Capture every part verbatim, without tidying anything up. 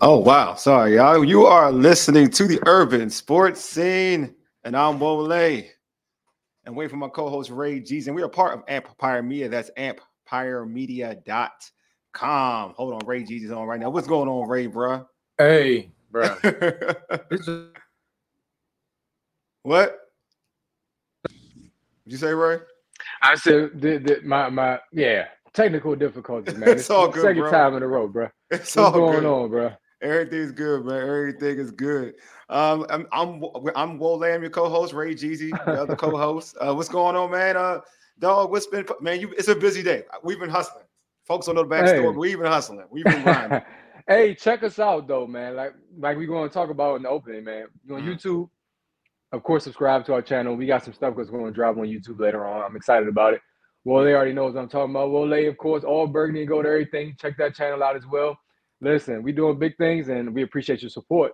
Oh, wow. Sorry, y'all. You are listening to the Urban Sports Scene, and I'm Wole. And wait for my co-host, Ray G's, and we are part of Ampire Media. That's ampire media dot com. Hold on, Ray G's is on right now. What's going on, Ray, bruh? Hey, bruh. What? Did you say, Ray? I said, the, the, my, my, yeah, technical difficulties, man. It's, it's all good, second bro. Second time in a row, bro. It's What's all going good. on, bro? Everything's good, man. Everything is good. Um, I'm, I'm, I'm Wole. I'm your co-host, Ray Jeezy, the other co-host. Uh, what's going on, man? Uh, dog, what's been, man? You, it's a busy day. We've been hustling. Folks don't know the backstory. Hey. We've been hustling. We've been grinding. Hey, check us out, though, man. Like, like we're going to talk about in the opening, man. You're on mm. YouTube. Of course, subscribe to our channel. We got some stuff that's going to drop on YouTube later on. I'm excited about it. Wole already knows what I'm talking about. Wole, of course, all burgundy and gold, everything. Check that channel out as well. Listen, we're doing big things, and we appreciate your support.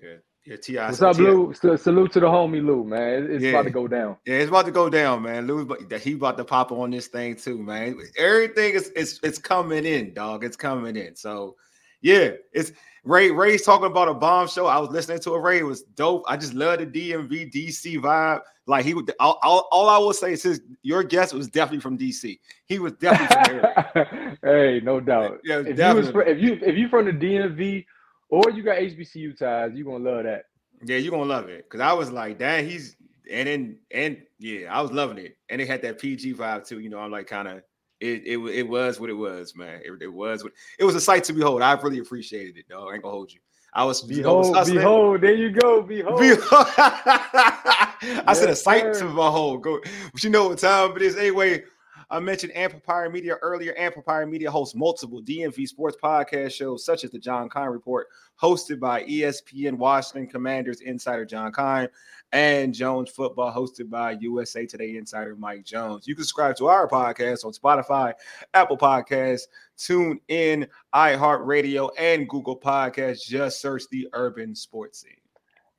Yeah. Yeah, T I. What's up, Lou? Salute to the homie, Lou, man. It's yeah. about to go down. Yeah, it's about to go down, man. Lou, he about to pop on this thing, too, man. Everything is it's, it's coming in, dog. It's coming in. So, yeah, it's – Ray, Ray's talking about a bomb show. I was listening to it. Ray, it was dope. I just love the D M V, D C vibe. Like he would, all, all, all I will say is his, your guest was definitely from D C. He was definitely from here. Hey, no doubt. Yeah, if you, was, if you if you from the D M V or you got H B C U ties, you're gonna love that. Yeah, you're gonna love it. Cause I was like, dang, he's and then and yeah, I was loving it. And it had that P G vibe too. You know, I'm like kind of. It, it it was what it was, man. It, it was what it was a sight to behold. I really appreciated it, though. I ain't gonna hold you. I was behold, I was behold. There you go, behold. behold. I yes, said a sight sir. to behold. Go, but you know what time it is. Anyway, I mentioned Ampire Media earlier. Ampire Media hosts multiple D M V sports podcast shows, such as the John Kine Report, hosted by E S P N Washington Commanders insider John Kine, and Jones Football, hosted by U S A Today insider Mike Jones. You can subscribe to our podcast on Spotify, Apple Podcasts, TuneIn, iHeartRadio, and Google Podcasts. Just search the Urban Sports Scene.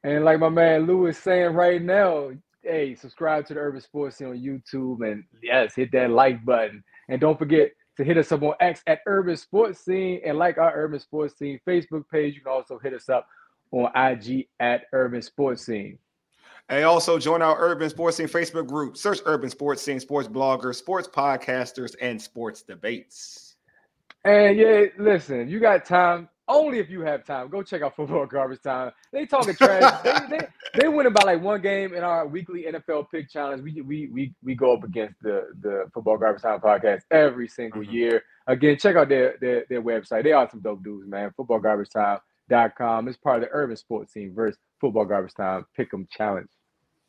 And like my man Lou is saying right now, hey, subscribe to the Urban Sports Scene on YouTube, and yes, hit that like button. And don't forget to hit us up on X at Urban Sports Scene, and like our Urban Sports Scene Facebook page. You can also hit us up on I G at Urban Sports Scene. And also join our Urban Sports Scene Facebook group. Search Urban Sports Scene, sports bloggers, sports podcasters, and sports debates. And yeah, listen, you got time. Only if you have time, go check out Football Garbage Time. They talking trash. they, they they winning by like one game in our weekly N F L pick challenge. We we we we go up against the the Football Garbage Time podcast every single mm-hmm. year. Again, check out their, their their website. They are some dope dudes, man. football garbage time dot com. It's part of the Urban Sports Scene versus Football Garbage Time Pick'em Challenge.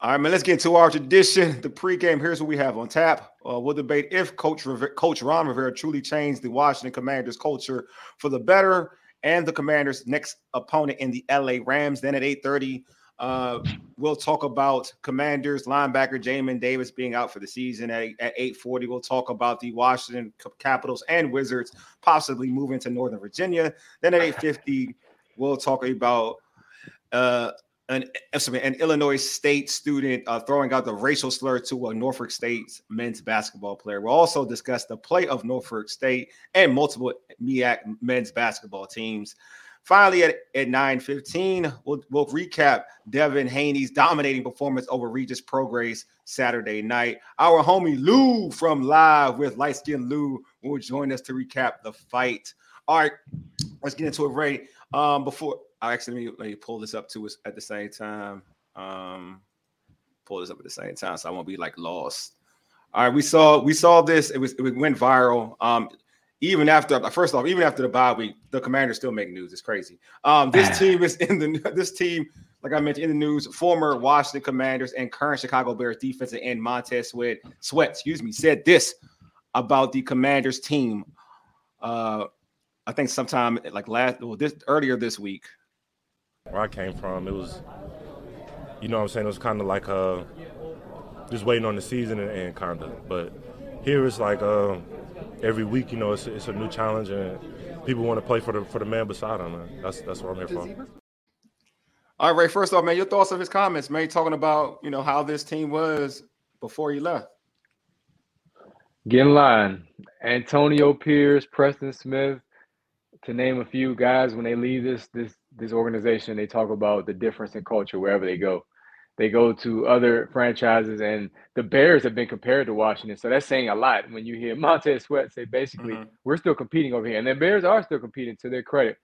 All right, man, let's get into our tradition, the pregame. Here's what we have on tap. Uh, we'll debate if Coach, Rivera, Coach Ron Rivera truly changed the Washington Commanders culture for the better, and the Commanders' next opponent in the L A. Rams. Then at eight thirty, uh, we'll talk about Commanders linebacker Jamin Davis being out for the season. At, at eight forty, we'll talk about the Washington Capitals and Wizards possibly moving to Northern Virginia. Then at eight fifty, we'll talk about uh, an, an Illinois State student uh, throwing out the racial slur to a Norfolk State men's basketball player. We'll also discuss the play of Norfolk State and multiple M E A C men's basketball teams. Finally, at, at nine fifteen, we'll, we'll recap Devin Haney's dominating performance over Regis Prograis Saturday night. Our homie Lou from Live with Light Skin Lou will join us to recap the fight. All right, let's get into it, Ray. Um, before I actually let me pull this up to us at the same time. Um, pull this up at the same time, so I won't be like lost. All right, we saw we saw this. It was it went viral. Um, even after first off, even after the bye week, the Commanders still make news. It's crazy. Um, this team is in the this team, like I mentioned, in the news. Former Washington Commanders and current Chicago Bears defensive end Montez Sweat Sweat, excuse me, said this about the Commanders team. Uh, I think sometime like last, well, this earlier this week. Where I came from, it was, you know what I'm saying? It was kind of like uh, just waiting on the season and, and kind of. But here it's like uh, every week, you know, it's, it's a new challenge and people want to play for the for the man beside them. Man. That's that's what I'm here for. All right, Ray, first off, man, your thoughts of his comments, man, talking about, you know, how this team was before he left. Get in line. Antonio Pierce, Preston Smith, to name a few guys, when they leave this this this organization, they talk about the difference in culture wherever they go. They go to other franchises, and the Bears have been compared to Washington. So that's saying a lot when you hear Montez Sweat say basically, mm-hmm. we're still competing over here. And the Bears are still competing, to their credit.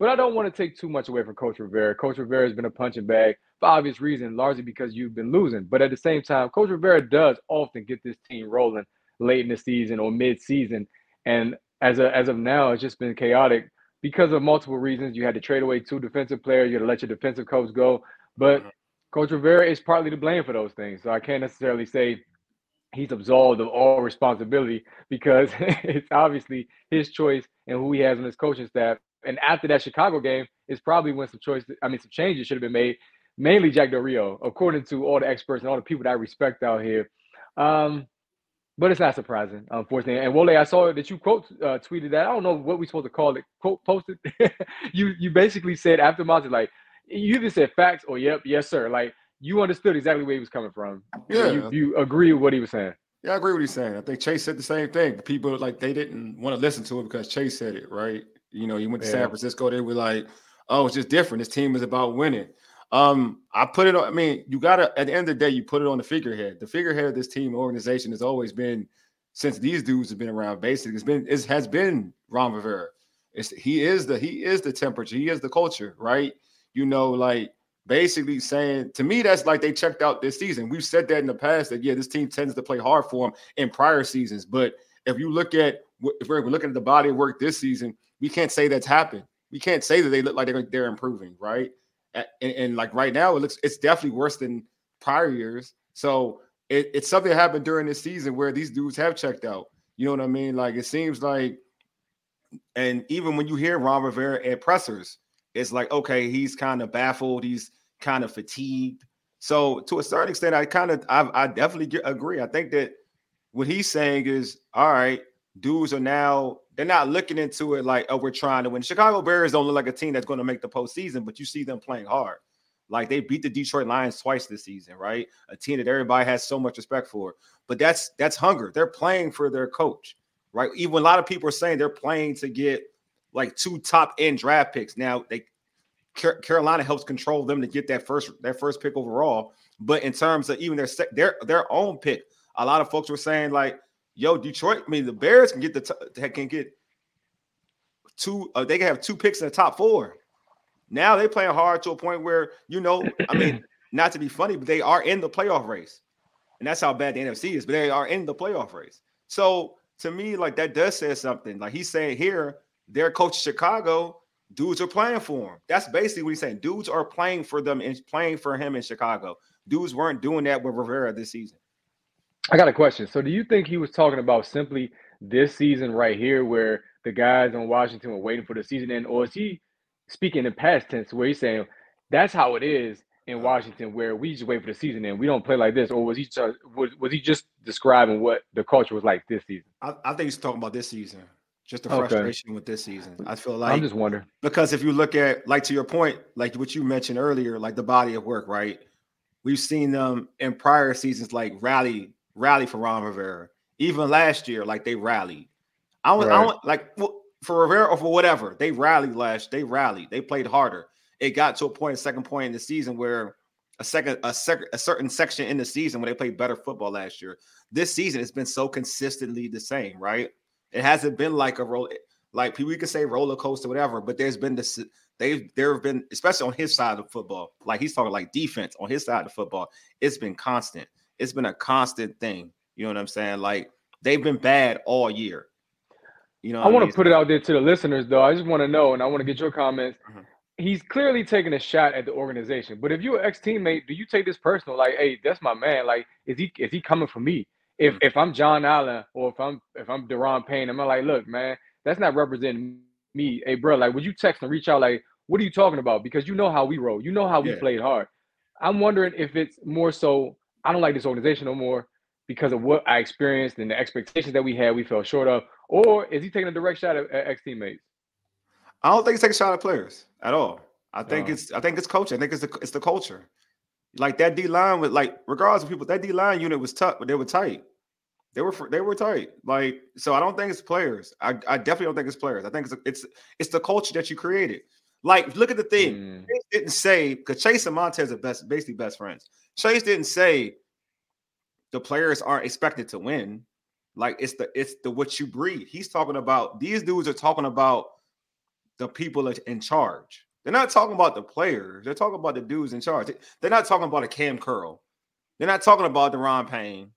But I don't want to take too much away from Coach Rivera. Coach Rivera has been a punching bag for obvious reason, largely because you've been losing. But at the same time, Coach Rivera does often get this team rolling late in the season or mid-season. And as a, as of now, it's just been chaotic because of multiple reasons. You had to trade away two defensive players. You had to let your defensive coach go. But mm-hmm. Coach Rivera is partly to blame for those things. So I can't necessarily say he's absolved of all responsibility because it's obviously his choice and who he has on his coaching staff. And after that Chicago game is probably when some choice, I mean, some changes should have been made, mainly Jack Del Rio, according to all the experts and all the people that I respect out here. Um, but it's not surprising, unfortunately. And Wole, I saw that you quote uh, tweeted that. I don't know what we're supposed to call it. Quote posted. you you basically said after Monty, like, you either said facts or yep, yes, sir. Like, you understood exactly where he was coming from. Yeah. You, you agree with what he was saying. Yeah, I agree with what he's saying. I think Chase said the same thing. People, like, they didn't want to listen to it because Chase said it, right? You know, you went to yeah. San Francisco, they were like, oh, it's just different. This team is about winning. Um, I put it on, I mean, you got to, at the end of the day, you put it on the figurehead. The figurehead of this team organization has always been, since these dudes have been around, basically, it's been, it has been Ron Rivera. It's, he is the, he is the temperature. He is the culture, right? You know, like basically saying to me, that's like they checked out this season. We've said that in the past that, yeah, this team tends to play hard for them in prior seasons. But if you look at, if we're looking at the body of work this season, we can't say that's happened. We can't say that they look like they're, they're improving, right? And, and like right now, it looks, it's definitely worse than prior years. So it, it's something that happened during this season where these dudes have checked out. You know what I mean? Like it seems like, and even when you hear Ron Rivera at pressers, it's like, okay, he's kind of baffled. He's kind of fatigued. So to a certain extent, I kind of, I, I definitely get, agree. I think that what he's saying is, all right, dudes are now, they're not looking into it like, oh, we're trying to win. Chicago Bears don't look like a team that's going to make the postseason, but you see them playing hard. Like they beat the Detroit Lions twice this season, right? A team that everybody has so much respect for. But that's that's hunger. They're playing for their coach, right? Even a lot of people are saying they're playing to get like two top end draft picks. Now they Carolina helps control them to get that first that first pick overall. But in terms of even their their their own pick, a lot of folks were saying like, yo, Detroit, I mean, the Bears can get the t- can get two. Uh, they can have two picks in the top four. Now they playing hard to a point where, you know, I mean, not to be funny, but they are in the playoff race. And that's how bad the N F C is, but they are in the playoff race. So to me, like that does say something. Like he's saying here, their coach Chicago, dudes are playing for him. That's basically what he's saying. Dudes are playing for them and playing for him in Chicago. Dudes weren't doing that with Rivera this season. I got a question. So do you think he was talking about simply this season right here where the guys on Washington were waiting for the season end, or is he speaking in past tense where he's saying that's how it is in Washington where we just wait for the season end, we don't play like this? Or was he just, was, was he just describing what the culture was like this season? I, I think he's talking about this season, just the frustration okay. with this season. I feel like – I'm just wondering. Because if you look at, like to your point, like what you mentioned earlier, like the body of work, right? We've seen them in prior seasons like rally – rally for Ron Rivera. Even last year, like they rallied. I don't, right. I don't like for Rivera or for whatever. They rallied last. They rallied. They played harder. It got to a point, a second point in the season where a second, a second, a certain section in the season where they played better football last year. This season has been so consistently the same, right? It hasn't been like a roll, like we could say roller coaster, whatever. But there's been this. They've there have been, especially on his side of football. Like he's talking like defense on his side of football. It's been constant. It's been a constant thing. You know what I'm saying? Like they've been bad all year. You know, I want to put it out there to the listeners though. I just want to know, and I want to get your comments. Mm-hmm. He's clearly taking a shot at the organization, but if you're an ex-teammate, do you take this personal? Like, hey, that's my man. Like, is he, is he coming for me? If, mm-hmm. if I'm John Allen or if I'm, if I'm De'Ron Payne, I'm like, look, man, that's not representing me. Hey bro, like would you text and reach out? Like, what are you talking about? Because you know how we roll. You know how we yeah. played hard. I'm wondering if it's more so, I don't like this organization no more because of what I experienced and the expectations that we had, we fell short of. Or is he taking a direct shot at, at ex-teammates? I don't think he's taking a shot at players at all. I think um, it's I think it's coaching. I think it's the it's the culture. Like that D line with like regardless of people, that D line unit was tough, but they were tight. They were they were tight. Like, so I don't think it's players. I, I definitely don't think it's players. I think it's it's it's the culture that you created. Like, look at the thing. Mm. Chase didn't say, because Chase and Montez are best, basically best friends. Chase didn't say the players aren't expected to win. Like, it's the it's the what you breed. He's talking about, these dudes are talking about the people in charge. They're not talking about the players. They're talking about the dudes in charge. They're not talking about a Cam Curl. They're not talking about De'Ron Payne.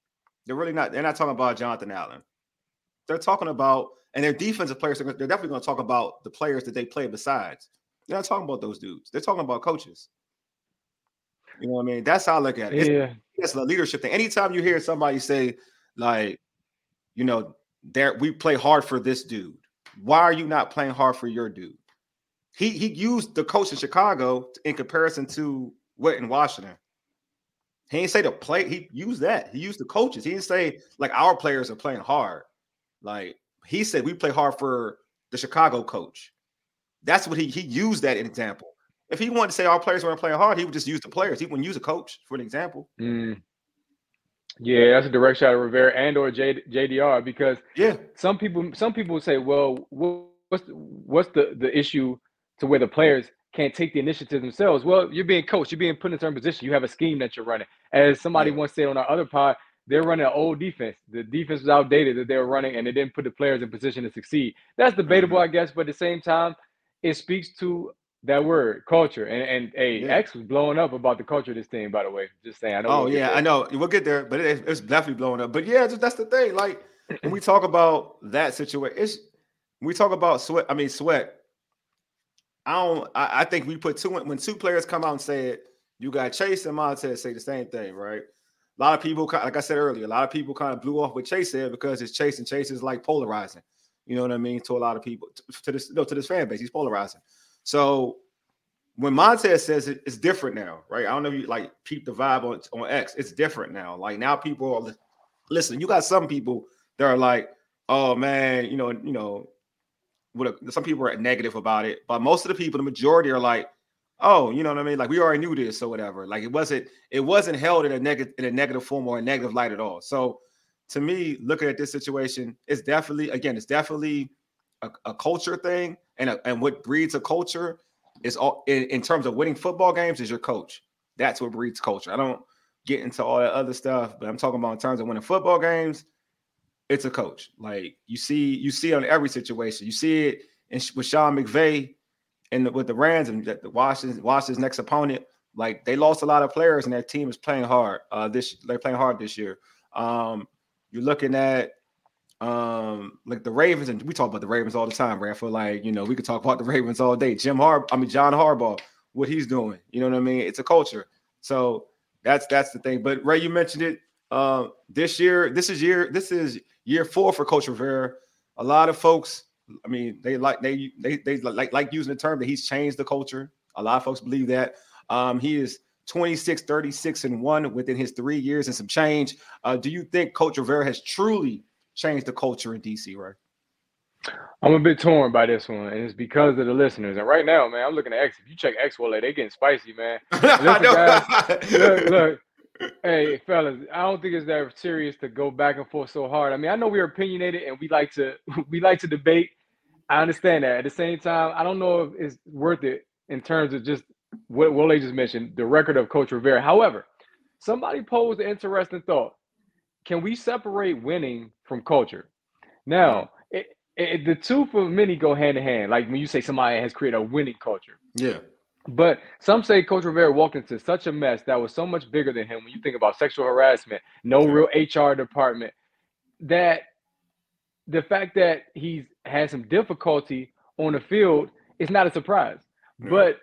They're really not. They're not talking about Jonathan Allen. They're talking about, and their defensive players, they're definitely going to talk about the players that they play besides. They're not talking about those dudes. They're talking about coaches. You know what I mean? That's how I look at it. Yeah. It's, it's a leadership thing. Anytime you hear somebody say, like, you know, there we play hard for this dude. Why are you not playing hard for your dude? He he used the coach in Chicago in comparison to what in Washington. He didn't say the play. He used that. He used the coaches. He didn't say, like, our players are playing hard. Like, he said we play hard for the Chicago coach. That's what he he used that in example. If he wanted to say our players weren't playing hard, he would just use the players. He wouldn't use a coach for an example. Mm. Yeah, that's a direct shot at Rivera and or J D R because yeah, some people some people say, well, what's the, what's the, the issue to where the players can't take the initiative themselves? Well, you're being coached. You're being put in a certain position. You have a scheme that you're running. As somebody yeah. once said on our other pod, they're running an old defense. The defense was outdated that they were running, and they didn't put the players in position to succeed. That's debatable, mm-hmm. I guess, but at the same time, it speaks to that word, culture. And, and hey, yeah. X was blowing up about the culture of this thing, by the way. Just saying. I know oh, we'll yeah, I know. We'll get there, but it, it's definitely blowing up. But, yeah, that's the thing. Like, when we talk about that situation, it's, when we talk about sweat, I mean, sweat, I don't. I, I think we put two when two players come out and say it. You got Chase and Montez say the same thing, right? A lot of people, like I said earlier, a lot of people kind of blew off what Chase said because it's Chase, and Chase is like polarizing. You know what I mean? To a lot of people, to this, no, to this fan base, he's polarizing. So when Montez says it, it's different now, right? I don't know if you like peep the vibe on on X. It's different now. Like now, people are listen. You got some people that are like, oh man, you know, you know. With a, some people are negative about it, but most of the people, the majority are like, oh, you know what I mean? Like we already knew this or whatever. Like it wasn't, it wasn't held in a negative, in a negative form or a negative light at all. So to me, looking at this situation, it's definitely, again, it's definitely a, a culture thing. And a, and what breeds a culture is all in, in terms of winning football games is your coach. That's what breeds culture. I don't get into all that other stuff, but I'm talking about in terms of winning football games. It's a coach. Like you see, you see it on every situation. You see it in, with Sean McVay and the, with the Rams and the Washington, Washington's next opponent. Like they lost a lot of players, and their team is playing hard. Uh, this they're playing hard this year. Um, you're looking at um, like the Ravens, and we talk about the Ravens all the time, Ranford. Like you know, we could talk about the Ravens all day. Jim Harbaugh, I mean John Harbaugh, what he's doing. You know what I mean? It's a culture. So that's that's the thing. But Ray, you mentioned it. Uh, this year, this is year, this is year four for Coach Rivera. A lot of folks, I mean, they like they they they like like using the term that he's changed the culture. A lot of folks believe that. Um, he is twenty-six, thirty-six, and one within his three years and some change. Uh, do you think Coach Rivera has truly changed the culture in D C, right? I'm a bit torn by this one, and it's because of the listeners. And right now, man, I'm looking at X. If you check X wallet, they getting spicy, man. I know. Guys, look, look. Hey, fellas, I don't think it's that serious to go back and forth so hard. I mean, I know we're opinionated and we like to we like to debate. I understand that. At the same time, I don't know if it's worth it in terms of just what Wole just mentioned, the record of Coach Rivera. However, somebody posed an interesting thought. Can we separate winning from culture? Now, it, it, the two for many go hand in hand. Like when you say somebody has created a winning culture. Yeah. But some say Coach Rivera walked into such a mess that was so much bigger than him when you think about sexual harassment, no real H R department, that the fact that he's had some difficulty on the field is not a surprise. Yeah. But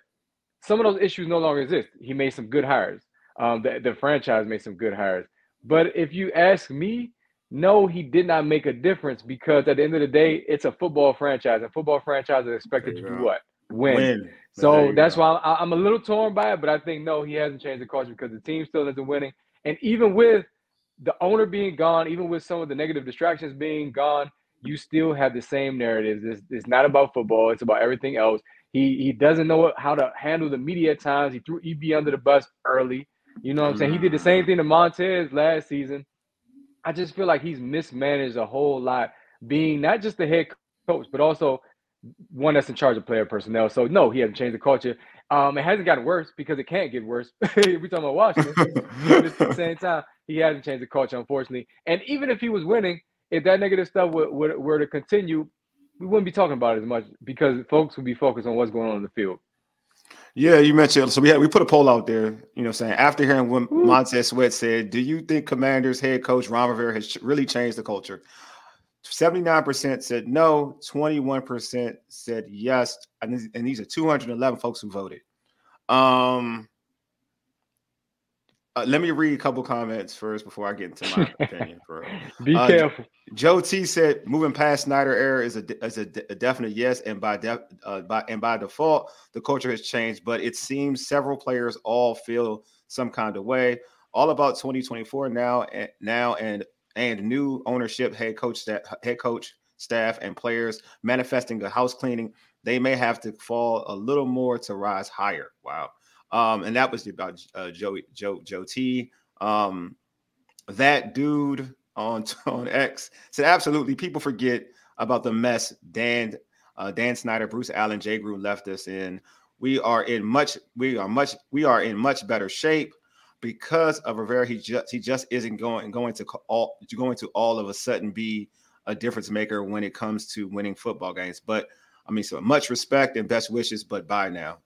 some of those issues no longer exist. He made some good hires. Um, the, the franchise made some good hires. But if you ask me, no, he did not make a difference because at the end of the day, it's a football franchise. And football franchises are expected to do go. what? Win. win. So that's go. why I, I'm a little torn by it, but I think, no, he hasn't changed the culture because the team still isn't winning. And even with the owner being gone, even with some of the negative distractions being gone, you still have the same narratives. It's, it's not about football. It's about everything else. He he doesn't know how to handle the media at times. He threw E B under the bus early. You know what I'm saying? He did the same thing to Montez last season. I just feel like he's mismanaged a whole lot, being not just the head coach, but also one that's in charge of player personnel. So no, he hasn't changed the culture. Um, it hasn't gotten worse because it can't get worse. We're talking about Washington. But at the same time, he hasn't changed the culture, unfortunately. And even if he was winning, if that negative stuff were, were, were to continue, we wouldn't be talking about it as much because folks would be focused on what's going on in the field. Yeah, you mentioned, so we had, we put a poll out there, you know, saying after hearing what Montez Sweat said, do you think Commanders head coach Ron Rivera has really changed the culture? seventy-nine percent said no, twenty-one percent said yes, and, and these are two hundred eleven folks who voted. Um, uh, let me read a couple comments first before I get into my opinion. For, Be uh, careful. Joe T said moving past Snyder era is a is a, a definite yes, and by def, uh, by and by default the culture has changed, but it seems several players all feel some kind of way. All about twenty twenty-four now and now and. and new ownership, head coach, staff, head coach, staff, and players manifesting a house cleaning. They may have to fall a little more to rise higher. Wow. Um, and that was about uh, Joe, Joe, Joe T. Um, that dude on, on X said, absolutely, people forget about the mess Dan, uh, Dan Snyder, Bruce Allen, Jay Gruden left us in. We are in much, we are much, we are in much better shape. Because of Rivera, he just he just isn't going going to all going to all of a sudden be a difference maker when it comes to winning football games. But I mean, so much respect and best wishes. But bye now,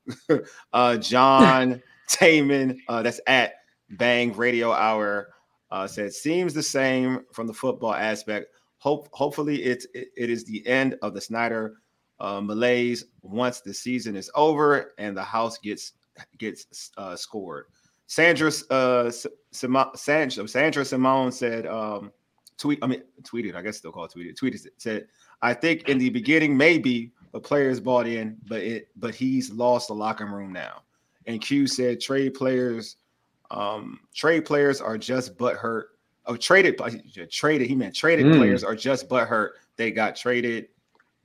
uh, John Taman. Uh, that's at Bang Radio Hour. Uh, said seems the same from the football aspect. Hope hopefully it's it, it is the end of the Snyder uh, malaise once the season is over and the house gets gets uh, scored. Sandra uh, Sima, Sandra, Sandra Simone said, um, tweet, I mean, tweeted, I guess still called tweeted, tweeted, said, I think in the beginning, maybe the players bought in, but it, but he's lost the locker room now. And Q said, trade players, um, trade players are just butthurt. Oh, traded, traded, he meant traded mm. players are just butthurt. They got traded.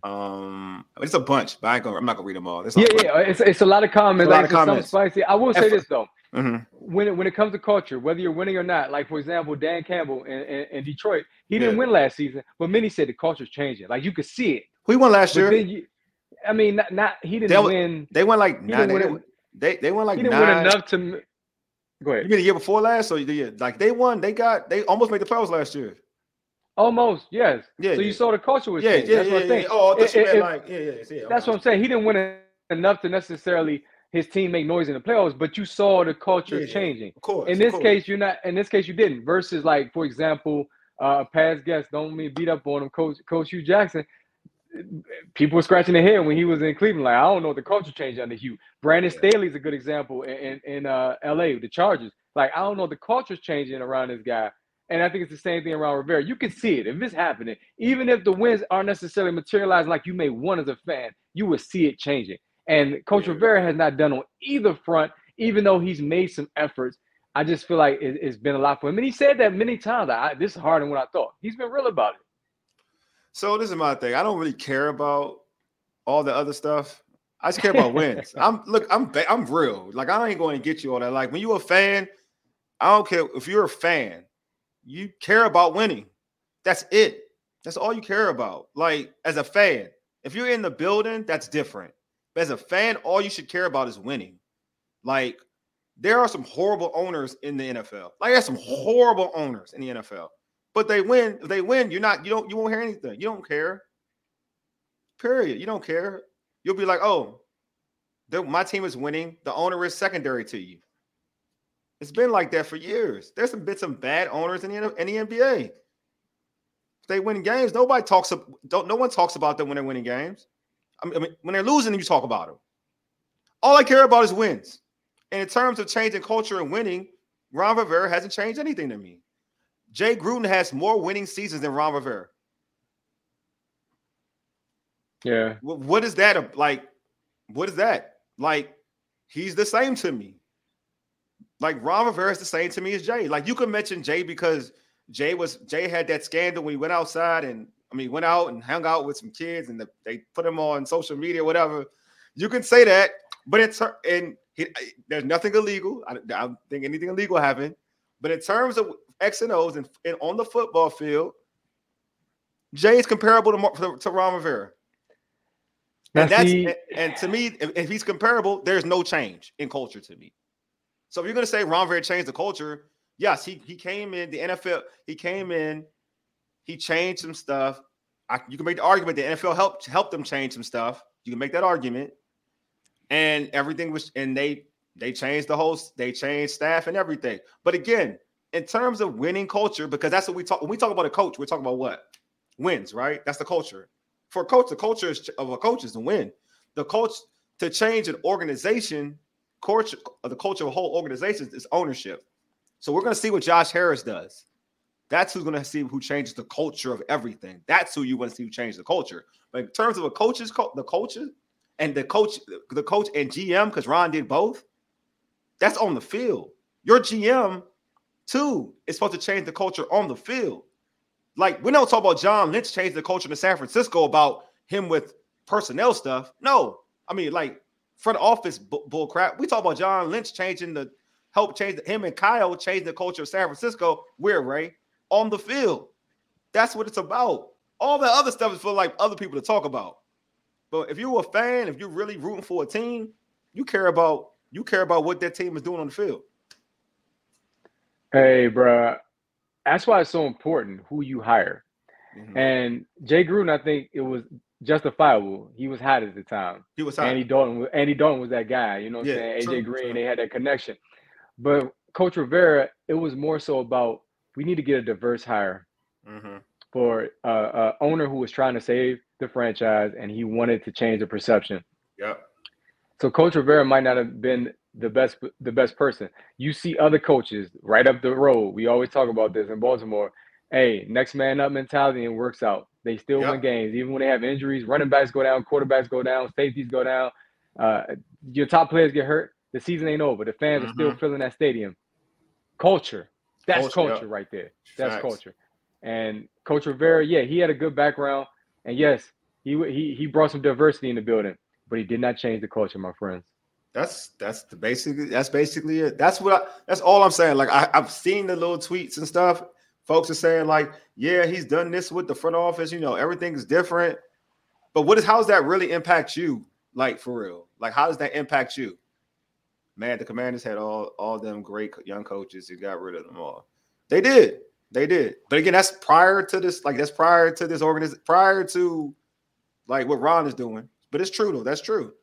Um, it's a bunch, but I ain't gonna, I'm not gonna read them all. It's yeah, all yeah, it's, it's a lot of comments. A lot like, of comments. Spicy. I will say F- this though. Mm-hmm. When it, when it comes to culture, whether you're winning or not, like for example, Dan Campbell in, in, in Detroit, he didn't yeah. win last season, but many said the culture's changing. Like you could see it. We won last but year. You, I mean, not, not he didn't they, win. They won like nine. Win, they, they they won like he didn't nine. Win enough to. Go ahead. You mean the year before last, or the year like they won? They got they almost made the playoffs last year. Almost yes. Yeah. So yeah. you saw the culture was yeah, changing. Yeah, that's yeah, what yeah, I'm yeah. Oh, I thought you meant like yeah, yeah, yeah. That's what I'm saying. He didn't win enough to necessarily. His team make noise in the playoffs, but you saw the culture yeah, changing. Of course. In this course. case, you're not. In this case, you didn't. Versus, like for example, uh, past guests don't mean beat up on him. Coach Coach Hugh Jackson. People were scratching their head when he was in Cleveland. Like I don't know, the culture changed under Hugh. Brandon yeah. Staley's a good example in in, in uh, L A with the Chargers. Like I don't know, the culture's changing around this guy, and I think it's the same thing around Rivera. You can see it if it's happening, even if the wins aren't necessarily materializing like you may want as a fan. You will see it changing. And Coach yeah. Rivera has not done on either front, even though he's made some efforts. I just feel like it, it's been a lot for him. And he said that many times. I, this is harder than what I thought. He's been real about it. So this is my thing. I don't really care about all the other stuff. I just care about wins. I'm look, I'm I'm real. Like, I ain't going to get you all that. Like, when you're a fan, I don't care. If you're a fan, you care about winning. That's it. That's all you care about. Like, as a fan, if you're in the building, that's different. As a fan, all you should care about is winning. Like, there are some horrible owners in the N F L. Like, there's some horrible owners in the N F L. But they win. If they win, you're not, you don't, you won't hear anything. You don't care. Period. You don't care. You'll be like, oh, my team is winning. The owner is secondary to you. It's been like that for years. There's some, been some bad owners in the, in the N B A. If they win games, nobody talks, don't, no one talks about them when they're winning games. I mean, when they're losing, you talk about them. All I care about is wins. And in terms of changing culture and winning, Ron Rivera hasn't changed anything to me. Jay Gruden has more winning seasons than Ron Rivera. Yeah. What, what is that? Like, what is that? Like, he's the same to me. Like, Ron Rivera is the same to me as Jay. Like, you can mention Jay because Jay was Jay had that scandal when he went outside and I mean, went out and hung out with some kids, and the, they put him on social media, whatever. You can say that, but it's and he, there's nothing illegal. I, I don't think anything illegal happened. But in terms of X and O's and, and on the football field, Jay is comparable to, to Ron Rivera. And that's, and, and to me, if, if he's comparable, there's no change in culture to me. So if you're going to say Ron Rivera changed the culture, yes, he, he came in, the N F L, he came in, he changed some stuff. I, you can make the argument the N F L helped help them change some stuff. You can make that argument. And everything was, and they they changed the whole, they changed staff and everything. But again, in terms of winning culture, because that's what we talk, when we talk about a coach, we're talking about what? Wins, right? That's the culture. For a coach, the culture is, of a coach is to win. The coach, to change an organization, culture, the culture of a whole organization is ownership. So we're going to see what Josh Harris does. That's who's going to see who changes the culture of everything. That's who you want to see who change the culture. But in terms of a coach's, the culture and the coach, the coach and G M, because Ron did both, that's on the field. Your G M, too, is supposed to change the culture on the field. Like, we don't talk about John Lynch changing the culture in San Francisco about him with personnel stuff. No. I mean, like, front office bull, bull crap. We talk about John Lynch changing the – help change – him and Kyle change the culture of San Francisco. Where, Ray? On the field. That's what it's about. All the other stuff is for, like, other people to talk about. But if you're a fan, if you're really rooting for a team, you care about you care about what that team is doing on the field. Hey, bruh. That's why it's so important who you hire. Mm-hmm. And Jay Gruden, I think it was justifiable. He was hot at the time. He was hot. Andy Dalton, Andy Dalton was that guy. You know what yeah, I'm saying? True, A J Green, true. They had that connection. But Coach Rivera, it was more so about we need to get a diverse hire mm-hmm. for a, a owner who was trying to save the franchise, and he wanted to change the perception. Yeah. So Coach Rivera might not have been the best the best person. You see other coaches right up the road. We always talk about this in Baltimore. Hey, next man up mentality, and works out. They still yep. win games. Even when they have injuries, running backs go down, quarterbacks go down, safeties go down. Uh, your top players get hurt. The season ain't over. The fans mm-hmm. are still filling that stadium. Culture. That's culture, culture yep. right there. That's Facts. Culture. And Coach Rivera, yeah, he had a good background. And yes, he he he brought some diversity in the building, but he did not change the culture, my friends. That's that's the basically that's basically it. That's what I, that's all I'm saying. Like I, I've seen the little tweets and stuff. Folks are saying like, yeah, he's done this with the front office. You know, everything's different. But what is how does that really impact you? Like for real. Like how does that impact you? Man, the Commanders had all all them great young coaches. They got rid of them all. They did. They did. But again, that's prior to this. Like that's prior to this organization. Prior to like what Ron is doing. But it's true though. That's true.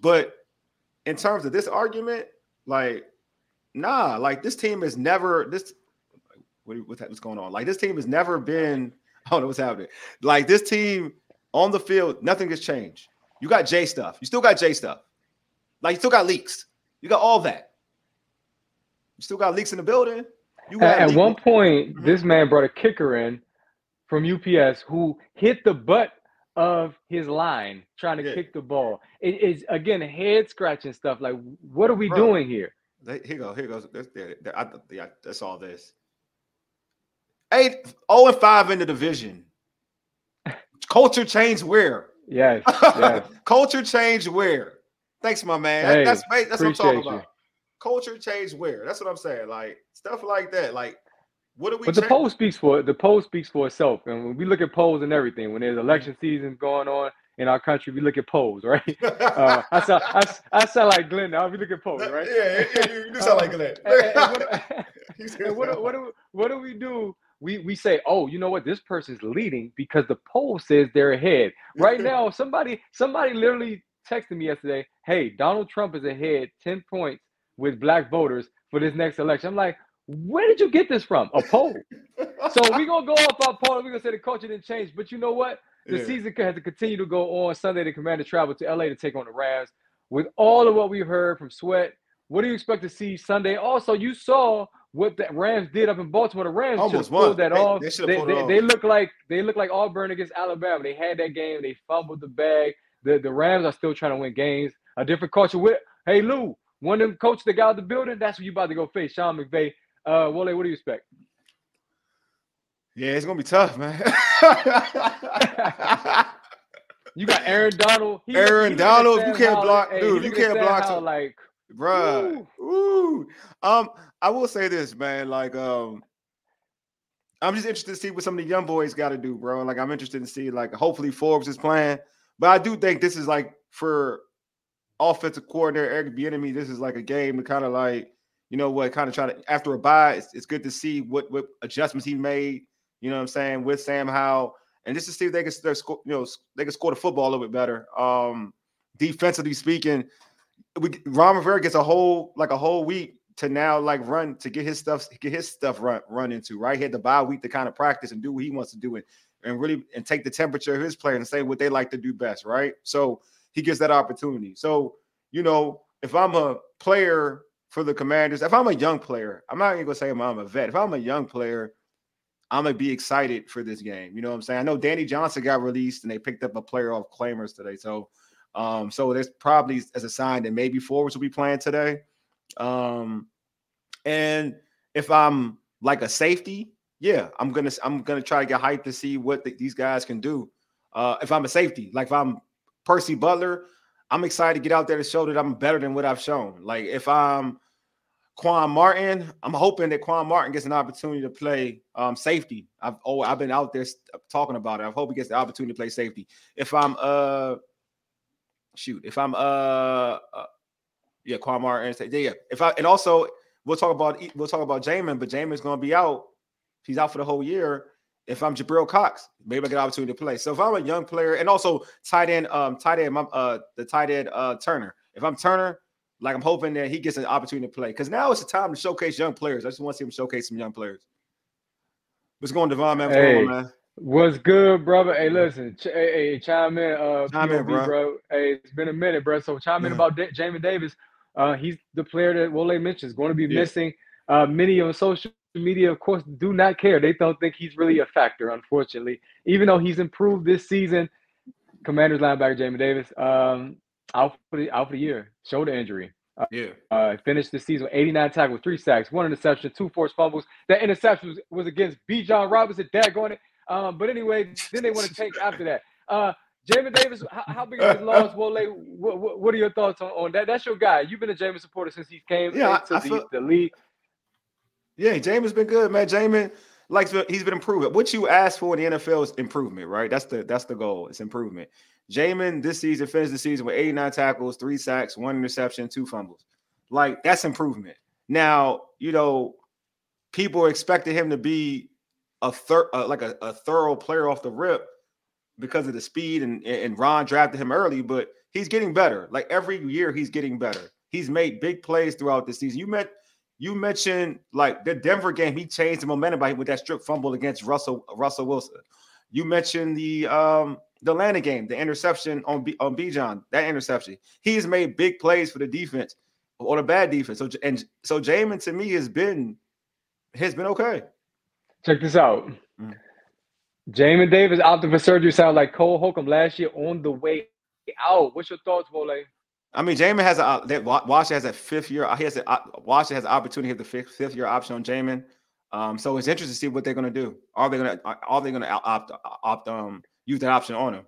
But in terms of this argument, like, nah, like this team has never, this, what, what's going on? Like this team has never been, I don't know what's happening. Like this team on the field, nothing has changed. You got Jay stuff. You still got Jay stuff. Like you still got leaks. You got all that. You still got leaks in the building. You got At leaks. One point, mm-hmm. this man brought a kicker in from U P S who hit the butt of his line trying to yeah. kick the ball. It is again head scratching stuff. Like, what are we Bro, doing here? They, here goes, here goes. That's, there, there, I, yeah, that's all this. Eight, oh, and five in the division. Culture change where? Yes. yes. Culture change where? Thanks, my man. Hey, that, that's that's what I'm talking you. About. Culture change where? That's what I'm saying. Like stuff like that. Like. What are we but change? The poll speaks for the poll speaks for itself, and when we look at polls and everything, when there's election season going on in our country, we look at polls, right? Uh, I sound I, I sound like Glenn now. We look at polls, right? Yeah, yeah, you do sound like Glenn. What do what do we do? We we say, oh, you know what? This person's leading because the poll says they're ahead right now. Somebody somebody literally texted me yesterday. Hey, Donald Trump is ahead ten points with black voters for this next election. I'm like. Where did you get this from? A poll. So we're going to go off our poll. We're going to say the culture didn't change. But you know what? The yeah. season has to continue to go on. Sunday, the Commanders travel to L A to take on the Rams. With all of what we've heard from Sweat, what do you expect to see Sunday? Also, you saw what the Rams did up in Baltimore. The Rams almost pulled that they, off. They, they, pulled they, off. They, look like, they look like Auburn against Alabama. They had that game. They fumbled the bag. The, the Rams are still trying to win games. A different culture. With Hey, Lou, one of them coaches that got out the building, that's what you about to go face. Sean McVay. Uh, Wale, what do you expect? Yeah, it's gonna be tough, man. You got Aaron Donald. He, Aaron he Donald, you can't block, dude. You can't block. How, like Bruh. Ooh. Ooh. Um, I will say this, man. Like, um, I'm just interested to see what some of the young boys got to do, bro. Like, I'm interested to see, like, hopefully Forbes is playing. But I do think this is, like, for offensive coordinator Eric Bienemy, this is, like, a game to kind of, like, you know what, kind of try to, after a bye, it's, it's good to see what, what adjustments he made, you know what I'm saying, with Sam Howell. And just to see if they can, you know, they can score the football a little bit better. Um, defensively speaking, we, Ron Rivera gets a whole like a whole week to now like run to get his stuff get his stuff run run into right. He had the bye week to kind of practice and do what he wants to do and, and really and take the temperature of his players and say what they like to do best, right? So he gets that opportunity. So you know, if I'm a player for the Commanders, if I'm a young player, I'm not even gonna say I'm, I'm a vet. If I'm a young player, I'm going to be excited for this game. You know what I'm saying? I know Danny Johnson got released and they picked up a player off claimers today. So, um, so there's probably as a sign that maybe Forbes will be playing today. Um, and if I'm like a safety, yeah, I'm going to, I'm going to try to get hyped to see what the, these guys can do. Uh, if I'm a safety, like if I'm Percy Butler, I'm excited to get out there to show that I'm better than what I've shown. Like if I'm Quan Martin, I'm hoping that Quan Martin gets an opportunity to play um, safety. I've oh, I've been out there talking about it. I hope he gets the opportunity to play safety. If I'm uh, shoot, if I'm uh, uh yeah, Quan Martin, yeah, yeah. If I and also we'll talk about we'll talk about Jamin, but Jamin's gonna be out. He's out for the whole year. If I'm Jabril Cox, maybe I get an opportunity to play. So if I'm a young player, and also tight end, um, tight end, uh, the tight end, uh, Turner. If I'm Turner. Like, I'm hoping that he gets an opportunity to play. Because now it's the time to showcase young players. I just want to see him showcase some young players. What's going on, Devon, man? What's hey, going on, man? What's good, brother? Hey, listen. Ch- hey, hey, chime in. Uh, chime P O V, in, bro. bro. Hey, it's been a minute, bro. So chime yeah. in about da- Jamin Davis. Uh, he's the player that Wole mentioned is going to be yeah. missing. Uh, many on social media, of course, do not care. They don't think he's really a factor, unfortunately. Even though he's improved this season, Commanders linebacker Jamin Davis. Um, Out for the out for the year, shoulder injury. Uh, yeah, uh, finished the season with eighty-nine tackles, three sacks, one interception, two forced fumbles. That interception was, was against B. John Robinson. Daggone it. Um, but anyway, then they want to take after that. Uh, Jamin Davis, how, how big is his loss? Well, like, what, what, what are your thoughts on, on that? That's your guy. You've been a Jamin supporter since he came yeah, into I, I the, feel, the league. Yeah, Jamin's been good, man. Jamin, like he's been improving. What you ask for in the N F L is improvement, right? That's the that's the goal. It's improvement. Jamin this season finished the season with eighty-nine tackles, three sacks, one interception, two fumbles. Like, that's improvement. Now, you know, people expected him to be a thir- uh, like a, a thorough player off the rip because of the speed, and, and Ron drafted him early, but he's getting better. Like, every year he's getting better. He's made big plays throughout the season. You met, you mentioned, like, the Denver game, he changed the momentum by with that strip fumble against Russell Russell Wilson. You mentioned the um, – the Atlanta game, the interception on B, on Bijan, that interception. He's made big plays for the defense on a bad defense. So and so Jamin to me has been has been okay. Check this out. Mm. Jamin Davis opted for surgery, sound like Cole Holcomb last year on the way out. What's your thoughts, Wole? I mean, Jamin has a that Washington has a fifth year. He has a, Washington has an opportunity to have the fifth, fifth year option on Jamin. Um, so it's interesting to see what they're gonna do. Are they gonna are they gonna opt opt um use that option on him?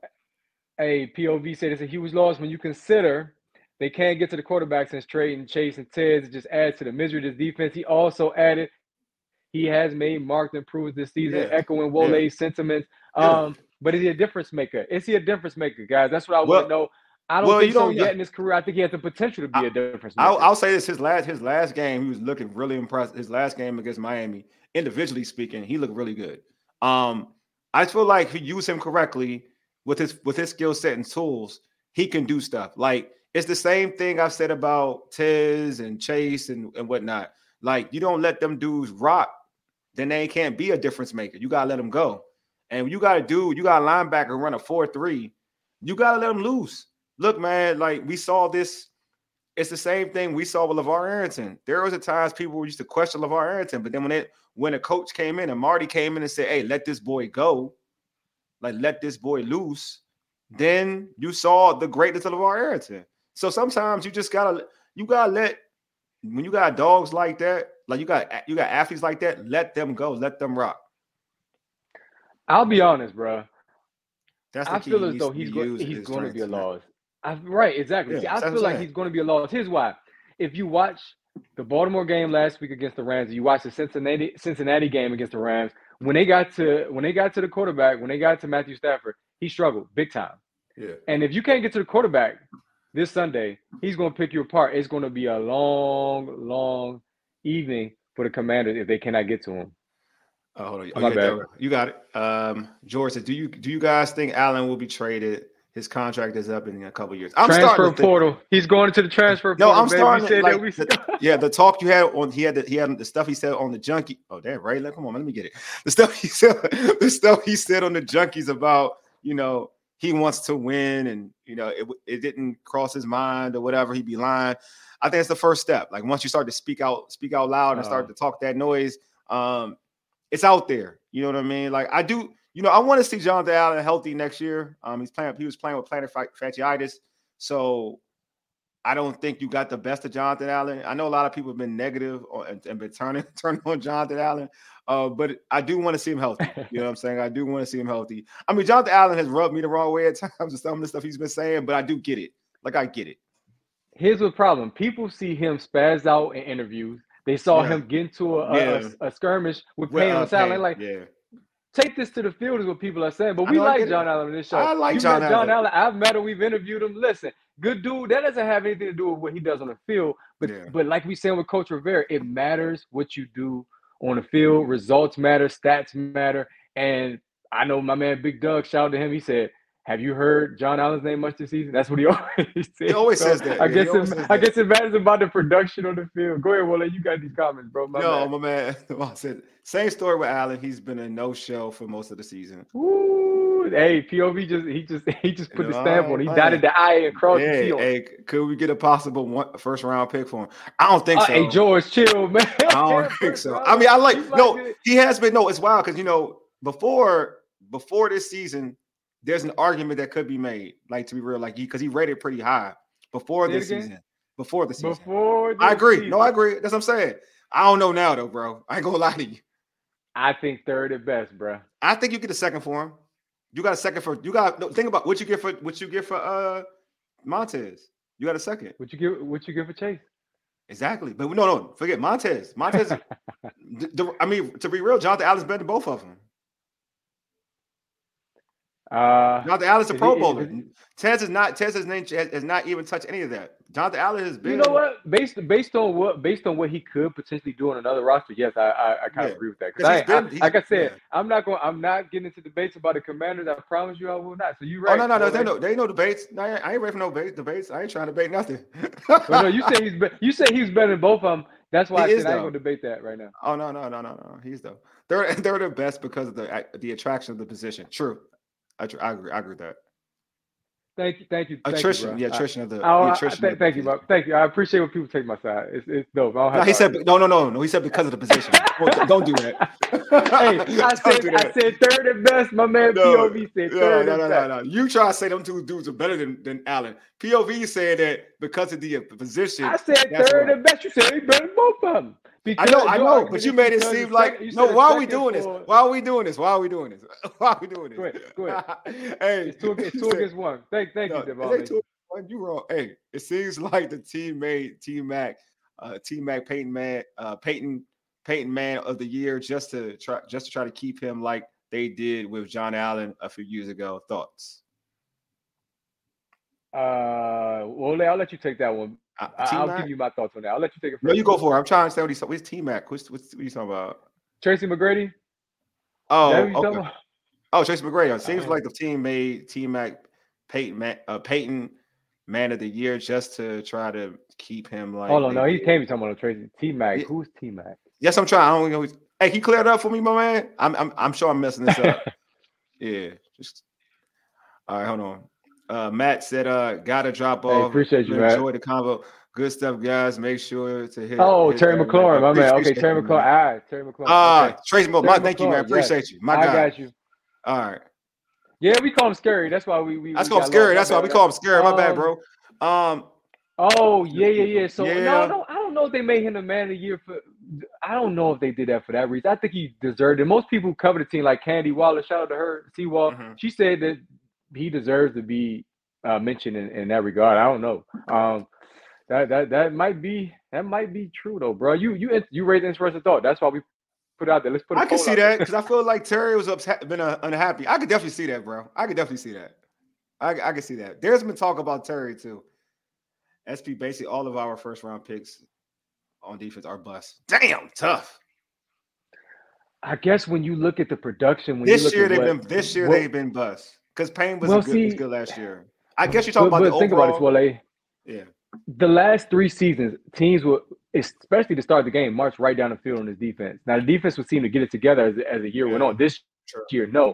Hey, P O V said it's a huge loss when you consider they can't get to the quarterback since trading Chase and Ted's just adds to the misery of this defense. He also added he has made marked improvements this season, yeah. echoing Wole's yeah. sentiments. Um, yeah. But is he a difference maker? Is he a difference maker, guys? That's what I well, want to know. I don't well, think you so yet in his career. I think he has the potential to be I, a difference maker. I'll, I'll say this. His last his last game, he was looking really impressive. His last game against Miami, individually speaking, he looked really good. Um I just feel like if you use him correctly with his with his skill set and tools, he can do stuff. Like, it's the same thing I've said about Tiz and Chase and, and whatnot. Like, you don't let them dudes rock, then they can't be a difference maker. You got to let them go. And you got to do, you got a linebacker run a four three. You got to let them loose. Look, man, like, we saw this. It's the same thing we saw with LaVar Arrington. There was a times people used to question LaVar Arrington, but then when it when a coach came in and Marty came in and said, hey, let this boy go, like, let this boy loose, then you saw the greatness of LaVar Arrington. So sometimes you just gotta you gotta let when you got dogs like that, like you got you got athletes like that, let them go, let them rock. I'll be honest, bro. That's the I key feel as though he's, go- he's going to be a loss. I, right, exactly. Yeah, See, I feel like he's going to be a loss. Here's why. if you watch the Baltimore game last week against the Rams, you watch the Cincinnati Cincinnati game against the Rams, when they got to when they got to the quarterback, when they got to Matthew Stafford, he struggled big time. Yeah. And if you can't get to the quarterback this Sunday, he's going to pick you apart. It's going to be a long, long evening for the Commanders if they cannot get to him. Uh, hold on. Oh, my yeah, bad. You got it. Um, George said, do you do you guys think Allen will be traded? His contract is up in a couple of years. I'm transfer portal. Think, he's going into the transfer portal. No, I'm starting. Said like, that we, the, yeah, the talk you had on he had the, he had the stuff he said on the junkie. Oh, damn, right. Like, come on, let me get it. The stuff he said, the stuff he said on the junkies about, you know, he wants to win, and you know it, it didn't cross his mind or whatever. He'd be lying. I think it's the first step. Like once you start to speak out, speak out loud, and uh, start to talk that noise, um, it's out there. You know what I mean? Like I do. You know, I want to see Jonathan Allen healthy next year. Um, he's playing. He was playing with plantar fasciitis, so I don't think you got the best of Jonathan Allen. I know a lot of people have been negative or, and, and been turning turning on Jonathan Allen. Uh, but I do want to see him healthy. You know what I'm saying? I do want to see him healthy. I mean, Jonathan Allen has rubbed me the wrong way at times with some of the stuff he's been saying, but I do get it. Like, I get it. Here's the problem. People see him spaz out in interviews. They saw yeah. him get into a, yeah. a, a skirmish with Payton on Allen. Like, yeah. take this to the field is what people are saying. But we like John it. Allen in this show. I like you John, Allen. John Allen. I've met him. We've interviewed him. Listen, good dude. That doesn't have anything to do with what he does on the field. But, yeah. but like we said with Coach Rivera, it matters what you do on the field. Results matter, stats matter. And I know my man Big Doug, shout out to him. He said, have you heard John Allen's name much this season? That's what he always says. He always so says that. I, guess it, says I that. guess it matters about the production on the field. Go ahead, Wale. You got these comments, bro. My no, man. my man. Well, I said, same story with Allen. He's been a no-show for most of the season. Ooh, hey, P O V just he just he just put you know, the stamp on. He dotted the I and crossed yeah, the T. Hey, could we get a possible one, first round pick for him? I don't think uh, so. Hey, George, chill, man. I don't think so. I mean, I like He's no. Like he has been no. It's wild because you know before before this season. There's an argument that could be made, like to be real, like he because he rated pretty high before this season. Before the season, before I agree. Season. No, I agree. That's what I'm saying. I don't know now though, bro. I ain't gonna lie to you. I think third at best, bro. I think you get a second for him. You got a second for you got. No, think about what you get for what you get for uh Montez. You got a second. What you get? What you get for Chase? Exactly, but no, no, forget Montez. Montez. the, the, I mean, to be real, Jonathan Allen's better than both of them. Uh, Jonathan Allen's a Pro Bowler. Tez is not. Tez's name has, has not even touched any of that. Jonathan Allen has been. You know what? Based based on what based on what he could potentially do on another roster, yes, I I, I kind of yeah. agree with that. Because I, I like I said, yeah. I'm not going. I'm not getting into debates about the Commanders. I promise you, I will not. So you right? Oh no no no. They no they no debates. No, I ain't ready for no debates. Debates. I ain't trying to debate nothing. no, no, you say he's be, you say he's better than both of them. That's why he I said though. I ain't gonna debate that right now. Oh no no no no no. He's though. They're they're the best because of the the attraction of the position. True. I, I agree. I agree with that. Thank you. Thank you. Attrition. Thank you, yeah, attrition I, of the. I, I, attrition I, I, of thank the you, bro. Thank you. I appreciate when people take my side. It's, it's dope. I don't have no, he said no, no, no, no. He said because of the position. Don't do that. Hey, I said that. I said third and best. My man no, P O V said third no, no, and no, best. No, no, no. You try to say them two dudes are better than, than Allen. P O V said that because of the position. I said third and best. You said he better than both of them. Because I know, I know, but you made it seem like no. Why are we doing this? Why are we doing this? Why are we doing this? Why are we doing this? Go ahead, go ahead. Hey, it's two, it's two against one. Thank, thank no, you, Devon. You wrong. Hey, it seems like the team made T Mac, uh, T Mac Payton man, uh, Payton Payton man of the year just to try just to try to keep him like they did with John Allen a few years ago. Thoughts? Uh, well, I'll let you take that one. I, I'll give you my thoughts on that. I'll let you take it first. No, you go for it. I'm trying to say what he's talking about. Where's T-Mac? What's, what's, what are you talking about? Tracy McGrady? Oh, okay. about? oh, Tracy McGrady. It seems uh-huh. like the team made T-Mac Payton, uh, Payton Man of the Year just to try to keep him like. Hold on, no, he can't be talking about Tracy. T-Mac. Yeah. Who's T-Mac? Yes, I'm trying. I don't know. Who's... Hey, he cleared up for me, my man. I'm, I'm, I'm sure I'm messing this up. yeah. Just... All right, hold on. Uh, Matt said, uh, gotta drop off. Hey, appreciate you, Matt. Enjoy the combo. Good stuff, guys. Make sure to hit. Oh, hit Terry McLaurin, my man. Okay, Terry McLaurin. All right, Terry McLaurin. Ah, Tracy McLaurin. Thank you, man. Appreciate yes. you. My guy. I got you. All right. Yeah, we call him Scary. That's why we. we That's called Scary. That's why we call him Scary. My um, bad, bro. Um. Oh yeah, yeah, yeah. So yeah. no, no, I don't know if they made him the man of the year for. I don't know if they did that for that reason. I think he deserved it. Most people who cover the team, like Candy Wallace. Shout out to her, T Wall. Mm-hmm. She said that. He deserves to be uh, mentioned in, in that regard. I don't know. Um, That that that might be that might be true though, bro. You you you raised an interesting thought. That's why we put it out there. Let's put. I can see that because I feel like Terry was upset, been uh, unhappy. I could definitely see that, bro. I could definitely see that. I I can see that. There's been talk about Terry too. S P, basically all of our first round picks on defense are bust. Damn, tough. I guess when you look at the production, when this you look year at they've what, been this year what, they've been bust because Payne was, well, good, see, was good last year. I guess you're talking but, about but the think overall. About it, yeah. The last three seasons, teams were, especially to start the game, marched right down the field on this defense. Now, the defense would seem to get it together as, as the year yeah. went on. This sure. year, no.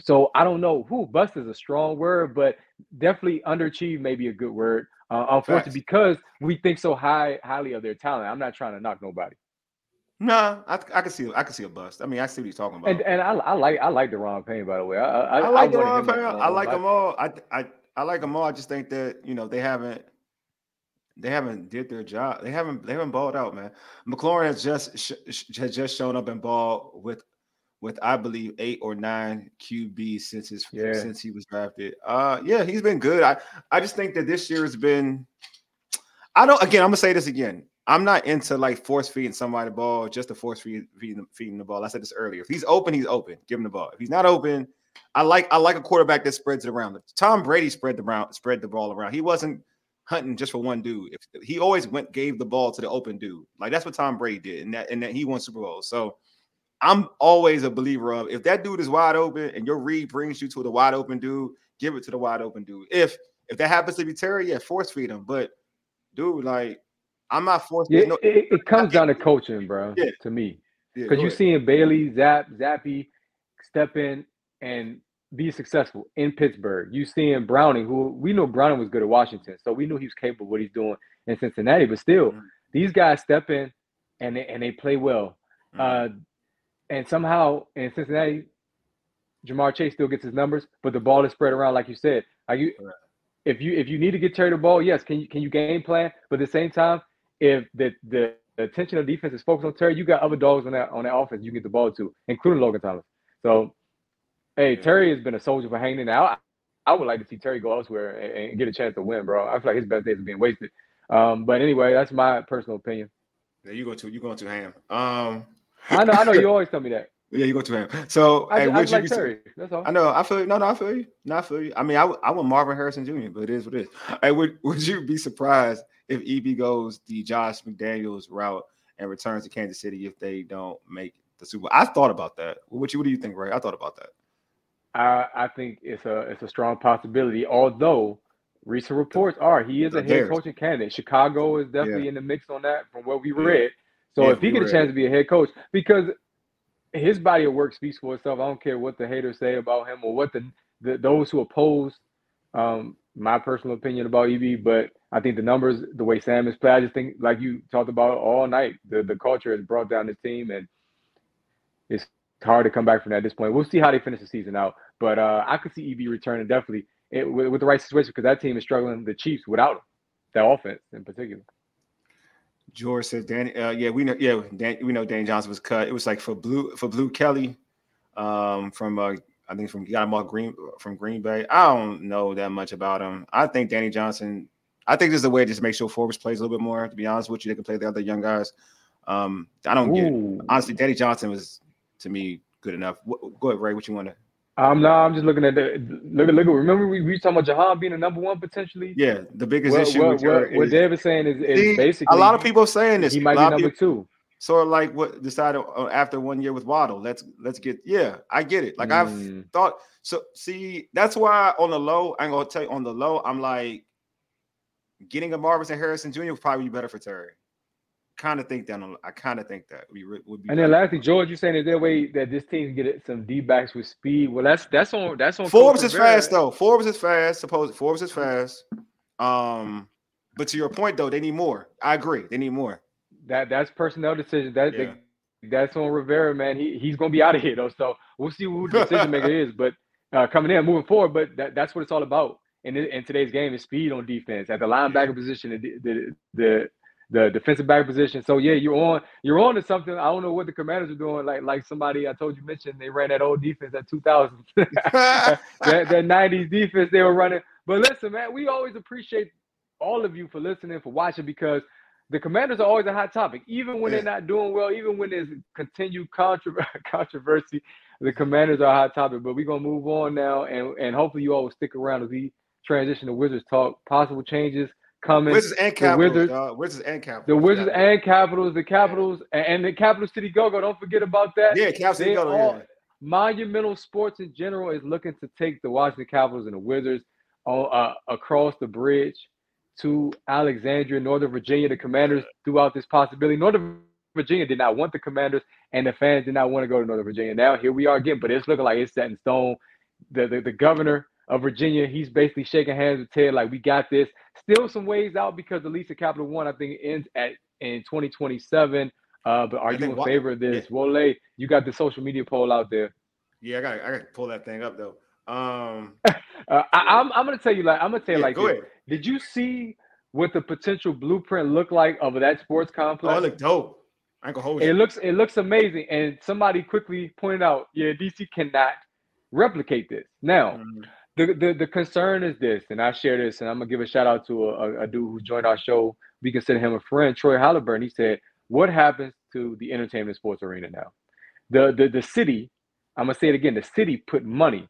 So, I don't know who. Bust is a strong word, but definitely underachieved may be a good word. Uh, unfortunately, Facts. because we think so high, highly of their talent. I'm not trying to knock nobody. Nah, I, I can see I can see a bust. I mean, I see what he's talking about. And, and I, I like I like De'Ron Payne, by the way. I, I, I like I De'Ron Payne. I like them all. I, I, I like them all. I just think that, you know, they haven't – They haven't did their job. They haven't. They haven't balled out, man. McLaurin has just sh- sh- has just shown up and balled with, with I believe eight or nine Q Bs since his yeah. since he was drafted. Uh, yeah, he's been good. I, I just think that this year has been. I don't. Again, I'm gonna say this again. I'm not into like force feeding somebody the ball just to force feed feeding, feeding the ball. I said this earlier. If he's open, he's open. Give him the ball. If he's not open, I like I like a quarterback that spreads it around. Tom Brady spread the brown, spread the ball around. He wasn't hunting just for one dude. If he always went, gave the ball to the open dude. Like that's what Tom Brady did, and that and that he won Super Bowl. So I'm always a believer of if that dude is wide open and your read brings you to the wide open dude, give it to the wide open dude. If if that happens to be Terry, yeah, force feed him. But dude, like I'm not force feeding. Yeah, no, it, it comes down to coaching, bro. Yeah. To me, because yeah, you're seeing Bailey, Zapp, Zappy step in and be successful in Pittsburgh. You seeing Browning, who we know Browning was good at Washington, so we knew he was capable of what he's doing in Cincinnati. But still, mm-hmm. these guys step in and they, and they play well. Mm-hmm. Uh, and somehow in Cincinnati, Jamar Chase still gets his numbers, but the ball is spread around, like you said. Are you right. if you if you need to get Terry the ball, yes, can you can you game plan? But at the same time, if the the attention of defense is focused on Terry, you got other dogs on that on that offense you can get the ball to, including Logan Thomas. So. Hey, Terry has been a soldier for hanging in. Now, I, I would like to see Terry go elsewhere and, and get a chance to win, bro. I feel like his best days are being wasted. Um, but anyway, that's my personal opinion. Yeah, you go to you going to ham. Um, I know, I know. You always tell me that. Yeah, you go to ham. So I, hey, I, I like Terry. T- that's all. I know. I feel you. No, no, I feel you. No, I feel you. I mean, I I want Marvin Harrison Junior, but it is what it is. Hey, would would you be surprised if E B goes the Josh McDaniels route and returns to Kansas City if they don't make the Super Bowl? I thought about that. What you? What do you think, Ray? I thought about that. I, I think it's a it's a strong possibility, although recent reports are he is a head coaching candidate. Chicago is definitely yeah. in the mix on that from what we read. So yeah, if he get a chance to be a head coach, because his body of work speaks for itself. I don't care what the haters say about him or what the, the those who oppose um, my personal opinion about E B, but I think the numbers, the way Sam is played, I just think like you talked about all night, the, the culture has brought down this team and it's hard to come back from that at this point. We'll see how they finish the season out, but uh, I could see E B returning definitely it, with, with the right situation because that team is struggling. The Chiefs without him, that offense in particular. George says, "Danny, uh, yeah, we know, yeah, Dan, we know Danny Johnson was cut. It was like for Blue for Blue Kelly um, from uh, I think from Guillermo Green from Green Bay. I don't know that much about him. I think Danny Johnson. I think this is a way to just make sure Forbes plays a little bit more. To be honest with you, they can play the other young guys. Um, I don't Ooh. get it. Honestly. Danny Johnson was." To me, good enough. Go ahead, Ray. What you want to? Um, no, I'm just looking at the look. Look, remember we we talking about Jahan being the number one potentially. Yeah, the biggest well, issue. Well, with well, is, what David's saying is, is see, basically a lot of people saying this. He might be number people, two. Sort of like what decided after one year with Waddle. Let's let's get. Yeah, I get it. Like mm. I've thought. So see, that's why on the low, I'm gonna tell you on the low. I'm like getting a Marvin Harrison Junior would probably be better for Terry. Kind of think that I kind of think that we would be. And then lastly, George, you're saying is there a way that this team can get some D backs with speed? Well, that's that's on that's on. Forbes is fast though. Forbes is fast. Suppose Forbes is fast. Um, but to your point though, they need more. I agree. They need more. That that's personnel decision. That yeah. they, that's on Rivera, man. He he's gonna be out of here though. So we'll see who the decision maker is. But uh, coming in, moving forward. But that, that's what it's all about. And in, in today's game, is speed on defense at the linebacker yeah. position. The the, the The defensive back position. So yeah, you're on. You're on to something. I don't know what the Commanders are doing. Like like somebody I told you mentioned, they ran that old defense at two thousand, that, that nineties defense they were running. But listen, man, we always appreciate all of you for listening, for watching, because the Commanders are always a hot topic. Even when yeah. they're not doing well, even when there's continued contra- controversy, the Commanders are a hot topic. But we're going to move on now, and, and hopefully you all will stick around as we transition to Wizards talk. Possible changes coming. Wizards and Capitals. Wizards, uh, Wizards and Capitals. The Wizards and Capitals. The Capitals yeah. and the Capital City Go-Go. Don't forget about that. Yeah, Capital City Go-Go. All, yeah. Monumental Sports in general is looking to take the Washington Capitals and the Wizards all, uh, across the bridge to Alexandria, Northern Virginia. The Commanders threw out this possibility. Northern Virginia did not want the Commanders, and the fans did not want to go to Northern Virginia. Now here we are again, but it's looking like it's set in stone. The the, the governor of Virginia, he's basically shaking hands with Ted like, we got this. Still some ways out because the lease of Capital One, I think, ends at in twenty twenty-seven. Uh, but are you in favor of this? Yeah. Wole, you got the social media poll out there. Yeah, I got I got to pull that thing up though. Um, uh, I, I'm I'm gonna tell you like I'm gonna tell you yeah, like go this. Ahead. Did you see what the potential blueprint looked like of that sports complex? Oh, it looked dope. I ain't gonna hold you. It looks it looks amazing. And somebody quickly pointed out, yeah, D C cannot replicate this. Now, mm-hmm. the, the the concern is this, and I share this, and I'm gonna give a shout out to a, a dude who joined our show. We consider him a friend, Troy Halliburton. He said, what happens to the entertainment sports arena now? The the the city, I'm gonna say it again, the city put money,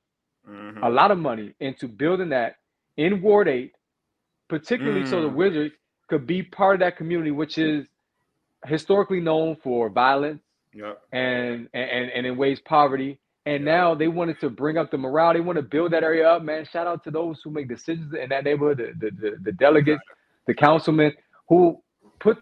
mm-hmm. a lot of money into building that in Ward eight, particularly mm. so the Wizards could be part of that community, which is historically known for violence yep. and, and and in ways poverty. And yep. now they wanted to bring up the morale. They want to build that area up, man. Shout out to those who make decisions in that neighborhood, the the, the, the delegates, the councilmen who put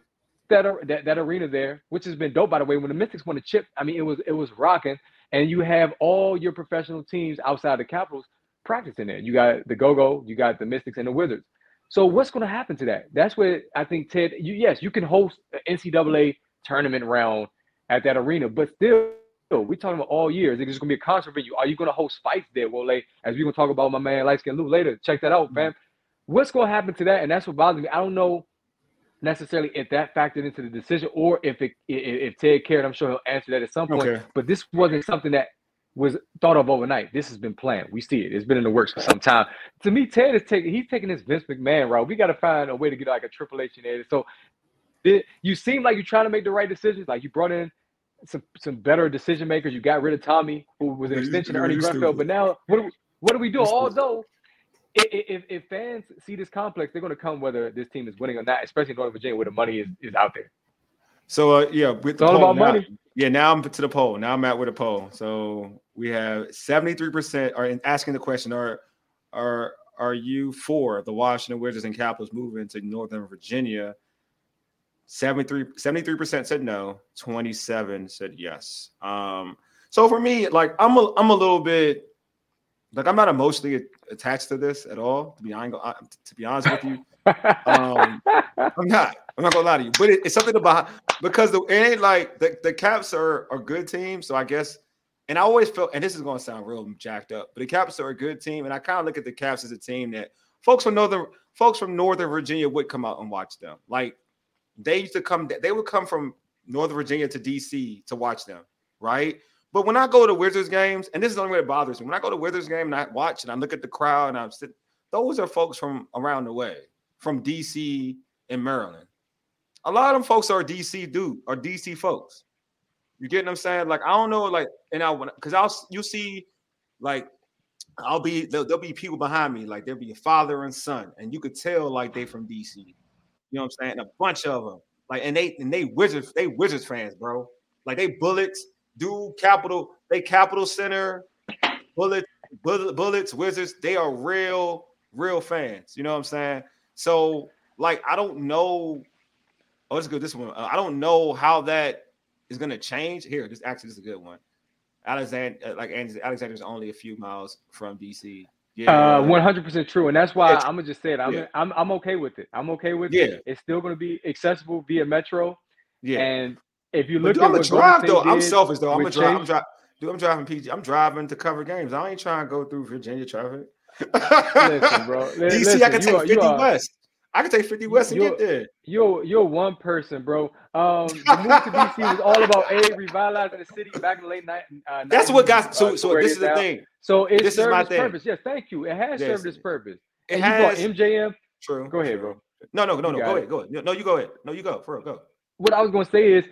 that, that that arena there, which has been dope, by the way. When the Mystics won a chip, I mean, it was it was rocking. And you have all your professional teams outside the Capitals practicing there. You got the Go-Go, you got the Mystics and the Wizards. So what's going to happen to that? That's where I think, Ted, you, yes, you can host an N C double A tournament round at that arena, but still, we're talking about all years. It's going to be a concert venue. Are you going to host fights there, Wole? As we're going to talk about my man Lightskin Lou later. Check that out, fam. Mm-hmm. What's going to happen to that? And that's what bothers me. I don't know necessarily if that factored into the decision or if it, if, if Ted cared. I'm sure he'll answer that at some point. Okay. But this wasn't something that was thought of overnight. This has been planned. We see it. It's been in the works for some time. To me, Ted is taking, he's taking this Vince McMahon route. We got to find a way to get like a Triple H in there. So it, you seem like you're trying to make the right decisions. Like you brought in some, some better decision makers. You got rid of Tommy, who was an extension of Ernie Grunfeld. But now what do we, what do we do? Although if, if fans see this complex, they're going to come whether this team is winning or not, especially in Northern Virginia where the money is, is out there. So, uh, yeah, with it's the all about now, money. Yeah, now I'm to the poll. Now I'm at with a poll. So we have seventy-three percent are asking the question, are are are you for the Washington Wizards and Capitals moving to Northern Virginia? seventy-three, seventy-three percent said no. twenty-seven said yes. Um, so for me, like, I'm a, I'm a little bit – like, I'm not emotionally attached to this at all, to be, to be honest with you. um, I'm not. I'm not gonna lie to you, but it, it's something about because the it ain't like the, the Caps are a good team, so I guess. And I always felt, and this is gonna sound real jacked up, but the Caps are a good team, and I kind of look at the Caps as a team that folks from northern folks from Northern Virginia would come out and watch them. Like they used to come, they would come from Northern Virginia to D C to watch them, right? But when I go to Wizards games, and this is the only way it bothers me, when I go to Wizards game and I watch and I look at the crowd and I'm sitting, those are folks from around the way, from D C and Maryland. A lot of them folks are D C dude, are D C folks. You get what I'm saying? Like, I don't know, like, and I because I'll you see, like, I'll be there'll, there'll be people behind me, like there'll be a father and son, and you could tell like they from D C. You know what I'm saying? A bunch of them, like, and they and they Wizards, they Wizards fans, bro. Like they Bullets, dude, Capital, they Capital Center, Bullets, Bullets, Wizards. They are real, real fans. You know what I'm saying? So, like, I don't know. Oh, let's go this one. Uh, I don't know how that is going to change. Here, this actually this is a good one. Alexander, uh, like Alexander, is only a few miles from D C. Yeah, uh, one hundred percent true, and that's why it's, I'm gonna just say it. I'm, yeah. I'm I'm okay with it. I'm okay with yeah. it. It's still going to be accessible via metro. Yeah, and if you look but, dude, at I'm what drive though, I'm selfish though. I'm a drive. I'm dri- dude, I'm driving P G. I'm driving to cover games. I ain't trying to go through Virginia traffic. Listen, bro. D C, listen, I can take are, fifty are, West. I could take fifty West and get there. You're you're one person, bro. Um, the move to D C was all about aid, revitalizing the city back in the late night. Uh, That's what got so. Uh, so this is the thing. So it this served is my its thing. purpose. Yes, thank you. It has yes. served its purpose. It and has you brought M J M. True. Go ahead, bro. No, no, no, no. Go ahead. Go ahead. No, you go ahead. No, you go. For real, go. What I was going to say is,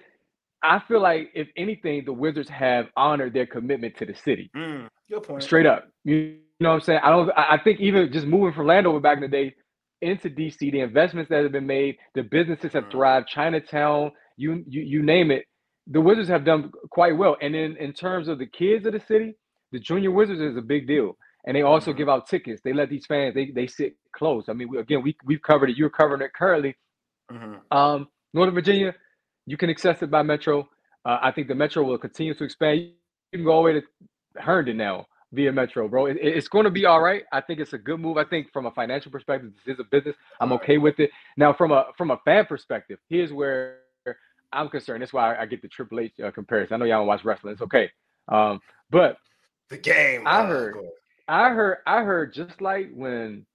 I feel like if anything, the Wizards have honored their commitment to the city. Mm, good point. Straight up. You know what I'm saying? I don't. I think even just moving from Landover back in the day into D C, the investments that have been made, the businesses have thrived. Chinatown, you you you name it. The Wizards have done quite well. And then in terms of the kids of the city, the Junior Wizards is a big deal. And they also mm-hmm. give out tickets. They let these fans, they they sit close. I mean, we, again, we, we've covered it. You're covering it currently. Mm-hmm. Um, Northern Virginia, you can access it by Metro. Uh, I think the Metro will continue to expand. You can go all the way to Herndon now via Metro, bro. It, it's going to be all right. I think it's a good move. I think from a financial perspective, this is a business. I'm okay with it. Now, from a from a fan perspective, here's where I'm concerned. That's why I, I get the Triple H uh, comparison. I know y'all don't watch wrestling. It's okay. Um, but the game. I heard. Cool. I heard, I heard just like when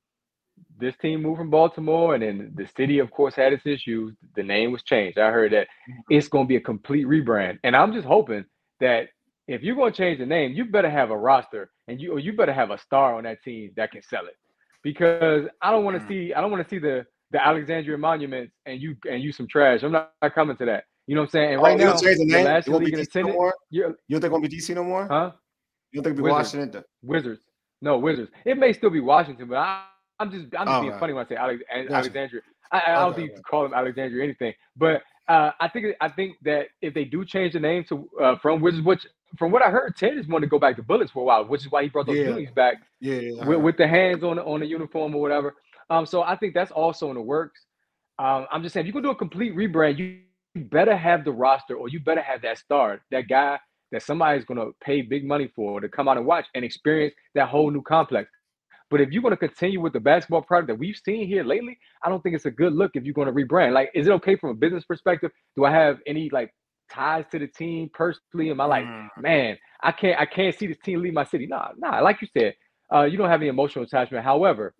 this team moved from Baltimore and then the city, of course, had its issues, the name was changed. I heard that it's going to be a complete rebrand. And I'm just hoping that if you're going to change the name, you better have a roster and you or you better have a star on that team that can sell it. Because I don't want to see I don't want to see the, the Alexandria Monuments and you and you some trash. I'm not, not coming to that. You know what I'm saying? And right oh, now, change the name. You won't be D C no more? You don't think it won't be D C no more? Huh? You don't think it'll be Wizards. Washington? Wizards. No, Wizards. It may still be Washington, but I, I'm just I'm just oh, being right. funny when I say Alex, Alexandria. I, I don't okay, think right. you call them Alexandria or anything. But uh, I think I think that if they do change the name to uh, from Wizards, which from what I heard, Ted just wanted to go back to bullets for a while, which is why he brought those unis yeah. back yeah, yeah, with, right. with the hands on on the uniform or whatever. Um, so I think that's also in the works. Um, I'm just saying, if you can do a complete rebrand, you better have the roster or you better have that star, that guy that somebody's going to pay big money for to come out and watch and experience that whole new complex. But if you're going to continue with the basketball product that we've seen here lately, I don't think it's a good look if you're going to rebrand. Like, is it okay from a business perspective? Do I have any, like, ties to the team personally? Am I like, mm. man, I can't I can't see this team leave my city? Nah, nah, like you said, uh, you don't have any emotional attachment. However,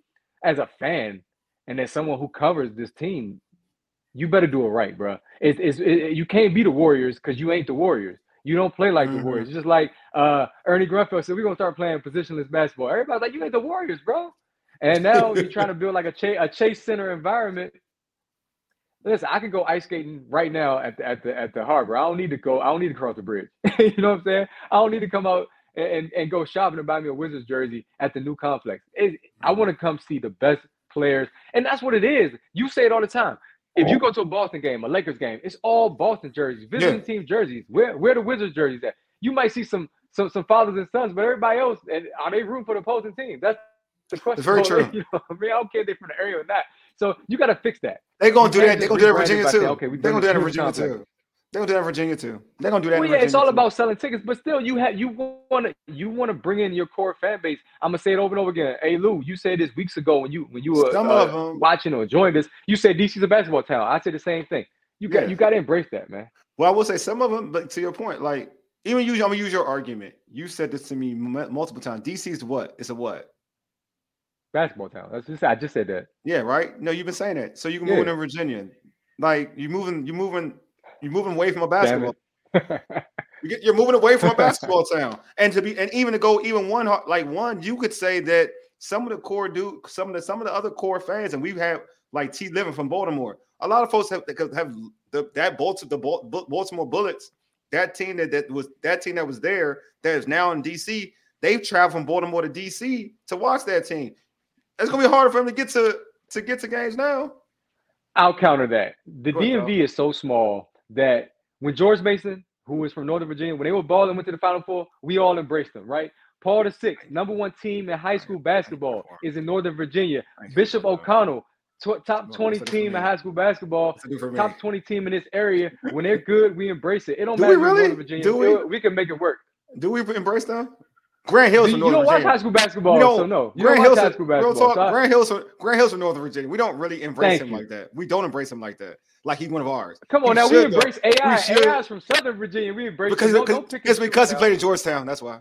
as a fan and as someone who covers this team, you better do it right, bro. It's, it's, it, you can't be the Warriors because you ain't the Warriors. You don't play like mm-hmm. the Warriors. It's just like uh, Ernie Grunfeld said, we're going to start playing positionless basketball. Everybody's like, you ain't the Warriors, bro. And now you're trying to build like a, cha- a Chase Center environment. Listen, I can go ice skating right now at the, at the at the harbor. I don't need to go. I don't need to cross the bridge. You know what I'm saying? I don't need to come out and, and go shopping and buy me a Wizards jersey at the new complex. It, I want to come see the best players. And that's what it is. You say it all the time. If you go to a Boston game, a Lakers game, it's all Boston jerseys, visiting yeah. team jerseys. Where where the Wizards jerseys at? You might see some some some fathers and sons, but everybody else, and are they rooting for the opposing team? That's the question. It's very true. You know, I mean, I don't care if they're from the area or not. So you got to fix that. They're going to do that. They're going to do that in Virginia, too. Okay, they're going to do that in Virginia, too. They're going to do that in Virginia, too. They're going to do that in Virginia, too. Well, yeah, it's all about selling tickets, but still, you have you want to you want to bring in your core fan base. I'm going to say it over and over again. Hey, Lou, you said this weeks ago when you when you were uh, watching or joined us. You said D C's a basketball town. I said the same thing. You got yeah. you got to embrace that, man. Well, I will say some of them, but to your point, like even you, I'm going to use your argument. You said this to me multiple times. D C's what? It's a what? Basketball town. That's just I just said that. Yeah, right. No, you've been saying that. So you can yeah. move in Virginia, like you moving, you moving. You're moving away from a basketball. You're moving away from a basketball town, and to be, and even to go even one like one, you could say that some of the core do some of the some of the other core fans, and we've had like T living from Baltimore. A lot of folks have have the, that Baltimore the Baltimore Bullets, that team that, that was that team that was there that is now in D C. They've traveled from Baltimore to D C to watch that team. It's gonna be harder for them to get to to get to games now. I'll counter that. The Go D M V on. Is so small. That when George Mason, who was from Northern Virginia, when they were balling and went to the Final Four, we all embraced them, right? Paul the Sixth, number one team in high school basketball, is in Northern Virginia. Bishop O'Connell, tw- top twenty team in high school basketball, top twenty team in this area. When they're good, we embrace it. It don't Do matter. We really? Northern Virginia. Do we? We can make it work. Do we embrace them? Grant Hill's from Northern Virginia. You don't watch high school basketball, so no. You don't watch high school basketball. Grant Hill's from Northern Virginia. We don't really embrace him like that. We don't embrace him like that. Like he's one of ours. Come on now, we embrace A I. A I's from Southern Virginia. We embrace because it's because he played at Georgetown. That's why.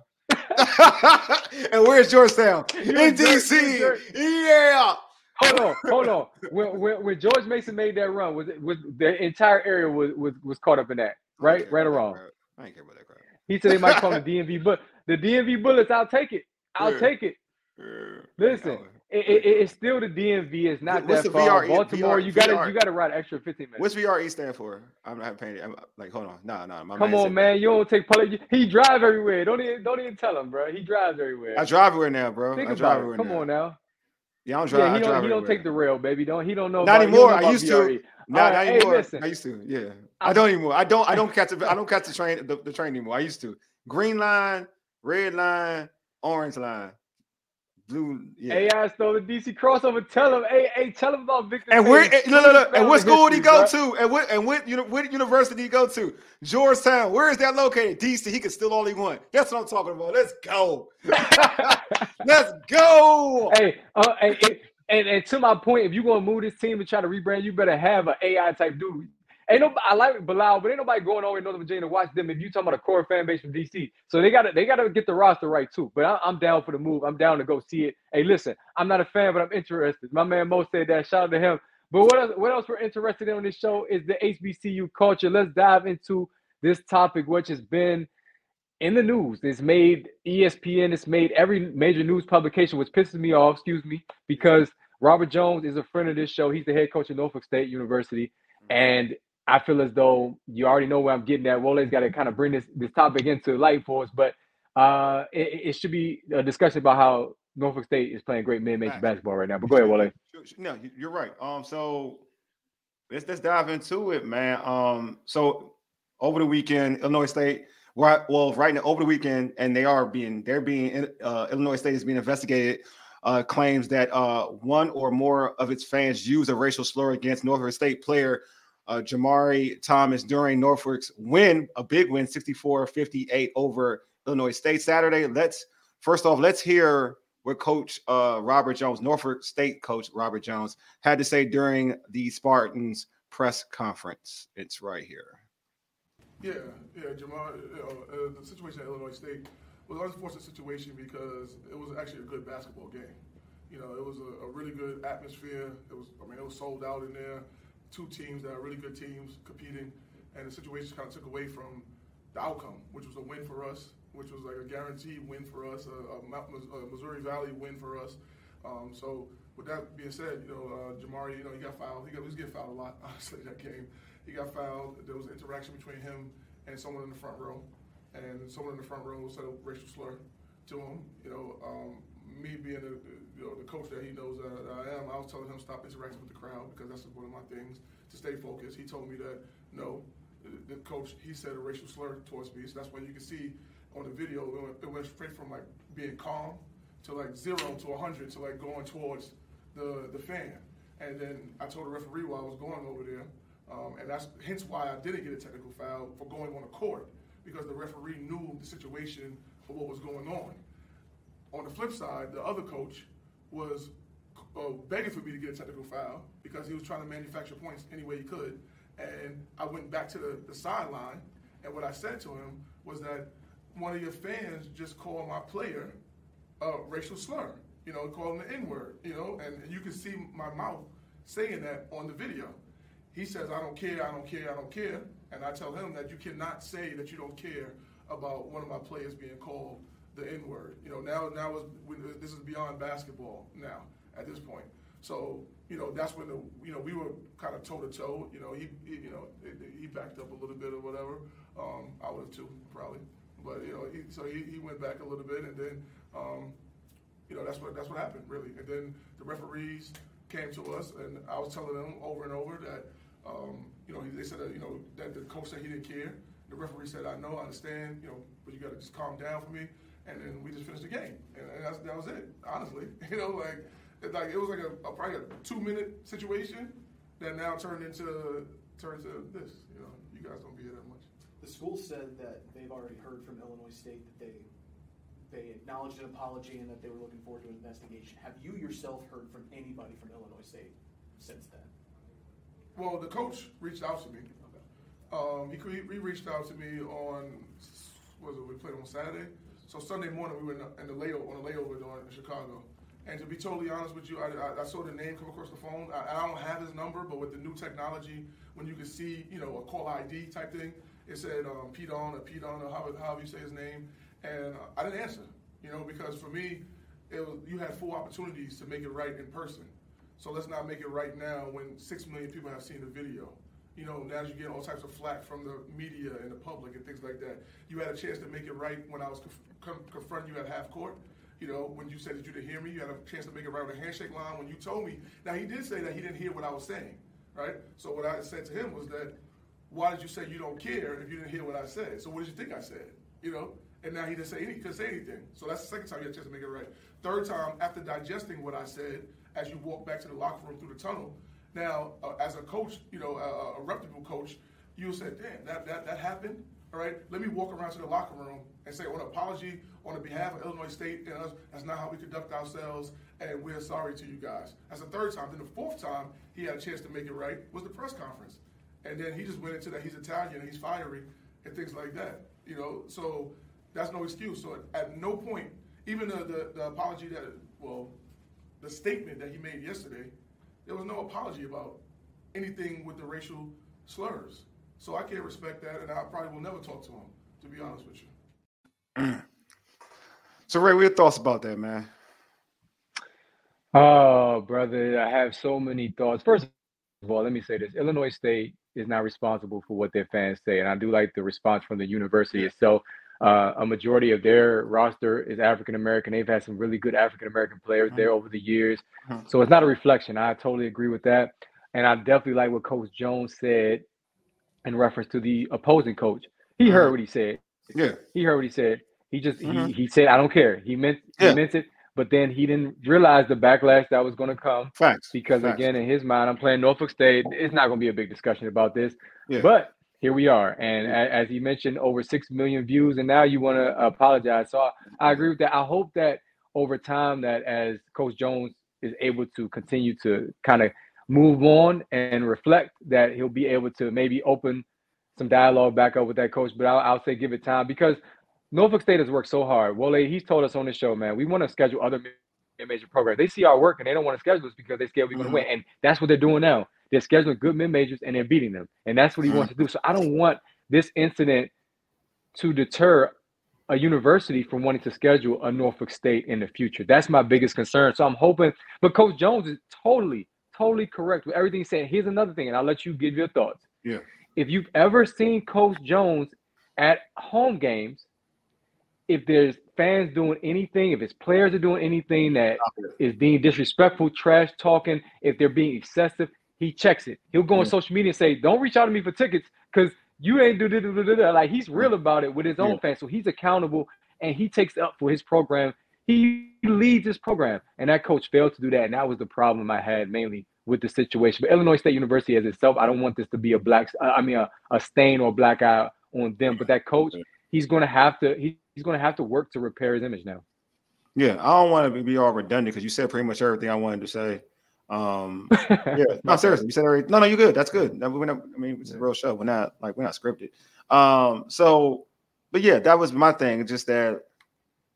And where's Georgetown? In D C. Yeah. Hold on, hold on. When, when, when George Mason made that run, was was the entire area was was, was caught up in that, right? Right or wrong? I ain't care about that crowd. He said they might call him the D M V, but. The D M V Bullets, I'll take it. I'll yeah. take it. Yeah. Listen, It, it, it's still the D M V. It's not what's that far. V R E, Baltimore, V R, you gotta V R. you gotta ride an extra fifteen minutes. What's V R E stand for? I'm not paying. I'm like, hold on, no, nah, no. Nah, come on, man. That. You don't take public. He drive everywhere. Don't even don't even tell him, bro. He drives everywhere. I drive everywhere now, bro. Think I drive everywhere. Come now. on now. Yeah, I don't drive. Yeah, he I don't, drive he don't take the rail, baby. Don't he don't know. Not about, anymore. Know I used V R E. to. No, right, not hey, anymore. Listen. I used to. Yeah, I don't anymore. I don't. I don't catch. The, I don't catch the train. The, the train anymore. I used to. Green line, red line, orange line. Blue, yeah. A I stole the D C crossover. Tell him, hey, hey, tell him about Victor. And where? And, look, look, look. And what school did he go bro. to? And what? And what? You know, what university did he go to? Georgetown. Where is that located? D C. He can steal all he wants. That's what I'm talking about. Let's go. Let's go. Hey, uh, and, and and to my point, if you're gonna move this team and try to rebrand, you better have an A I type dude. Ain't nobody. I like Bilal, but ain't nobody going over in Northern Virginia to watch them. If you talking about a core fan base from D C, so they gotta they gotta get the roster right too. But I, I'm down for the move. I'm down to go see it. Hey, listen, I'm not a fan, but I'm interested. My man Mo said that. Shout out to him. But what else, what else we're interested in on this show is the H B C U culture. Let's dive into this topic, which has been in the news. It's made E S P N. It's made every major news publication, which pisses me off. Excuse me, because Robert Jones is a friend of this show. He's the head coach at Norfolk State University, and I feel as though you already know where I'm getting at. Wole's got to kind of bring this, this topic into light for us, but uh, it, it should be a discussion about how Norfolk State is playing great mid-major basketball right now. But go ahead, Wole. No, you're right. Um, so let's let's dive into it, man. Um, so over the weekend, Illinois State, right? Well, right now over the weekend, and they are being they're being uh, Illinois State is being investigated. Uh, claims that uh, one or more of its fans used a racial slur against Norfolk State player. Uh, Jamari Thomas during Norfolk's win, a big win, sixty-four fifty-eight over Illinois State Saturday. Let's first off, let's hear what Coach uh, Robert Jones, Norfolk State coach Robert Jones, had to say during the Spartans press conference. It's right here. Yeah, yeah, Jamari, you know, the situation at Illinois State was an unfortunate situation because it was actually a good basketball game. You know, it was a, a really good atmosphere. It was, I mean, it was sold out in there. Two teams that are really good teams competing, and the situation kind of took away from the outcome, which was a win for us, which was like a guaranteed win for us, a, a Missouri Valley win for us. Um, so with that being said, you know, uh, Jamari, you know, he got fouled. He, got, he was getting fouled a lot, honestly, that game. He got fouled. There was an interaction between him and someone in the front row, and someone in the front row said a racial slur to him. You know, um, me being a, you know, the coach that he knows that I am, I was telling him stop interacting with the crowd because that's one of my things, to stay focused. He told me that, no, the coach, he said a racial slur towards me. So that's when you can see on the video, it went, it went straight from like being calm to like zero to one hundred to like going towards the, the fan. And then I told the referee while I was going over there, um, and that's hence why I didn't get a technical foul for going on a court, because the referee knew the situation for what was going on. On the flip side, the other coach was uh, begging for me to get a technical foul because he was trying to manufacture points any way he could. And I went back to the, the sideline, and what I said to him was that one of your fans just called my player a uh, racial slur, you know, called him the N-word, you know, and, and you can see my mouth saying that on the video. He says, I don't care, I don't care, I don't care. And I tell him that you cannot say that you don't care about one of my players being called the N-word, you know. Now, now is, we, this is beyond basketball now at this point. So, you know, that's when the, you know, we were kind of toe to toe. You know, he, he you know, he backed up a little bit or whatever. Um, I would have too, probably. But you know, he, so he, he went back a little bit, and then, um, you know, that's what that's what happened really. And then the referees came to us, and I was telling them over and over that, um, you know, they said that, you know, that the coach said he didn't care. The referee said, I know, I understand, you know, but you got to just calm down for me. And then we just finished the game, and, and that's, that was it. Honestly, you know, like it, like it was like a, a probably a two-minute situation that now turned into turns into this. You know, you guys don't be here that much. The school said that they've already heard from Illinois State that they they acknowledged an apology and that they were looking forward to an investigation. Have you yourself heard from anybody from Illinois State since then? Well, the coach reached out to me. Um, he, he reached out to me on was it we played on Saturday. So Sunday morning we were in the, in the layover, on a layover in Chicago, and to be totally honest with you, I, I, I saw the name come across the phone. I, I don't have his number, but with the new technology, when you can see, you know, a call I D type thing, it said um, Payton or Payton or however, however you say his name, and I didn't answer, you know, because for me, it was, you had full opportunities to make it right in person. So let's not make it right now when six million people have seen the video. You know, now you get all types of flack from the media and the public and things like that. You had a chance to make it right when I was conf- com- confronting you at half court. You know, when you said that you didn't hear me, you had a chance to make it right with a handshake line when you told me. Now, he did say that he didn't hear what I was saying, right? So what I said to him was that, why did you say you don't care if you didn't hear what I said? So what did you think I said? You know, and now he didn't say anything, couldn't say anything. So that's the second time you had a chance to make it right. Third time, after digesting what I said, as you walk back to the locker room through the tunnel, now, uh, as a coach, you know, uh, a reputable coach, you would say, damn, that, that that happened, all right? Let me walk around to the locker room and say, well, an apology on the behalf of Illinois State and us, that's not how we conduct ourselves, and we're sorry to you guys. That's the third time. Then the fourth time he had a chance to make it right was the press conference. And then he just went into that he's Italian and he's fiery and things like that, you know? So that's no excuse. So at, at no point, even the, the, the apology that, well, the statement that he made yesterday, there was no apology about anything with the racial slurs. So I can't respect that, and I probably will never talk to him, to be honest with you. So, Ray, what are your thoughts about that, man? Oh, brother, I have so many thoughts. First of all, let me say this. Illinois State is not responsible for what their fans say, and I do like the response from the university itself. Uh, a majority of their roster is African-American. They've had some really good African-American players mm-hmm. there over the years. Mm-hmm. So it's not a reflection. I totally agree with that. And I definitely like what Coach Jones said in reference to the opposing coach. He mm-hmm. heard what he said. Yeah. He heard what he said. He just, mm-hmm. he, he said, I don't care. He meant, yeah. he meant it, but then he didn't realize the backlash that was going to come. Facts. Because Facts. Again, in his mind, I'm playing Norfolk State. It's not going to be a big discussion about this, yeah. but here we are. And as he mentioned, over six million views, and now you want to apologize. So I, I agree with that. I hope that over time that as Coach Jones is able to continue to kind of move on and reflect, that he'll be able to maybe open some dialogue back up with that coach. But I'll, I'll say give it time, because Norfolk State has worked so hard. Well, he's told us on the show, man, we want to schedule other mid-major programs. They see our work and they don't want to schedule us because they scared we're going to mm-hmm. win. And that's what they're doing now. They're scheduling good mid-majors and they're beating them. And that's what he wants to do. So I don't want this incident to deter a university from wanting to schedule a Norfolk State in the future. That's my biggest concern. So I'm hoping, but Coach Jones is totally, totally correct with everything he's saying. Here's another thing, and I'll let you give your thoughts. Yeah. If you've ever seen Coach Jones at home games, if there's fans doing anything, if his players are doing anything that is being disrespectful, trash talking, if they're being excessive, he checks it. He'll go on mm. social media and say, don't reach out to me for tickets because you ain't do da-da-da-da-da. Like, he's real about it with his own yeah. fans. So he's accountable, and he takes up for his program. He leads his program. And that coach failed to do that, and that was the problem I had mainly with the situation. But Illinois State University as itself, I don't want this to be a black – I mean, a, a stain or a black eye on them. But that coach, he's going to have to he, – he's going to have to work to repair his image now. Yeah, I don't want to be all redundant because you said pretty much everything I wanted to say. Um, yeah, no, seriously, you said everything. No, no, you're good. That's good. We're not, I mean, it's a real show. We're not like we're not scripted. Um, so, but yeah, that was my thing. Just that,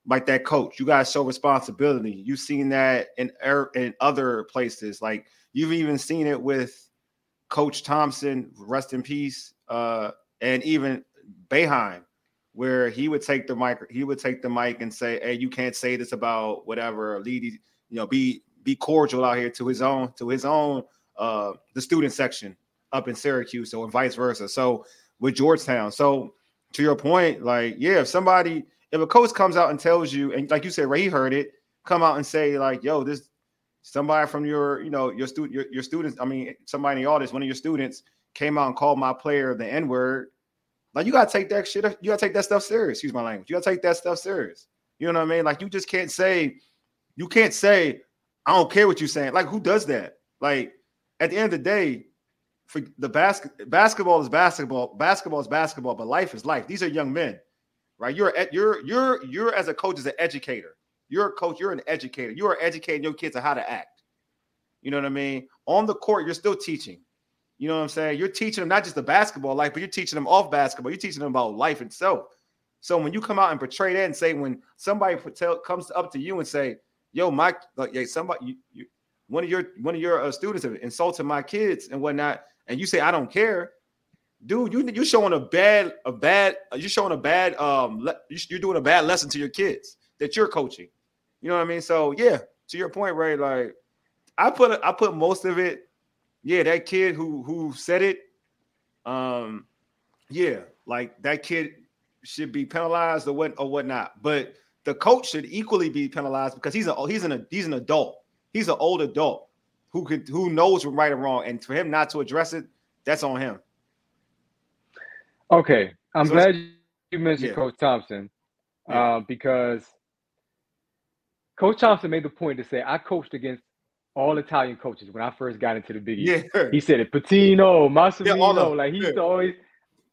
like that coach, you guys show responsibility. You've seen that in in other places. Like you've even seen it with Coach Thompson, rest in peace, uh, and even Boeheim, where he would take the mic. He would take the mic and say, "Hey, you can't say this about whatever. Lead, you know, be." be cordial out here to his own, to his own, uh, the student section up in Syracuse, so and vice versa. So with Georgetown. So to your point, like, yeah, if somebody, if a coach comes out and tells you, and like you said, Ray heard it, come out and say like, yo, this somebody from your, you know, your student, your, your students, I mean, somebody in the audience, one of your students came out and called my player the N word. Like you gotta take that shit. You gotta take that stuff serious. Excuse my language. You gotta take that stuff serious. You know what I mean? Like you just can't say, you can't say, I don't care what you're saying. Like, who does that? Like, at the end of the day, for the basket, basketball is basketball. Basketball is basketball, but life is life. These are young men, right? You're you're you're you're as a coach, as an educator. You're a coach. You're an educator. You are educating your kids on how to act. You know what I mean? On the court, you're still teaching. You know what I'm saying? You're teaching them not just the basketball life, but you're teaching them off basketball. You're teaching them about life itself. So when you come out and portray that and say, when somebody tell, comes up to you and say, yo, my like, yeah, somebody, you, you, one of your one of your uh, students insulted my kids and whatnot, and you say I don't care, dude. You you showing a bad a bad you're showing a bad um le- you're doing a bad lesson to your kids that you're coaching. You know what I mean? So yeah, to your point, Ray, like I put I put most of it. Yeah, that kid who who said it. Um, yeah, like that kid should be penalized or what or whatnot. But the coach should equally be penalized because he's a he's an he's an adult. He's an old adult who could who knows right and wrong, and for him not to address it, that's on him. Okay, I'm so glad you mentioned yeah. Coach Thompson yeah. uh, because Coach Thompson made the point to say I coached against all Italian coaches when I first got into the Big East. Yeah. He said it, Pitino, Massimino, yeah, like he used to always.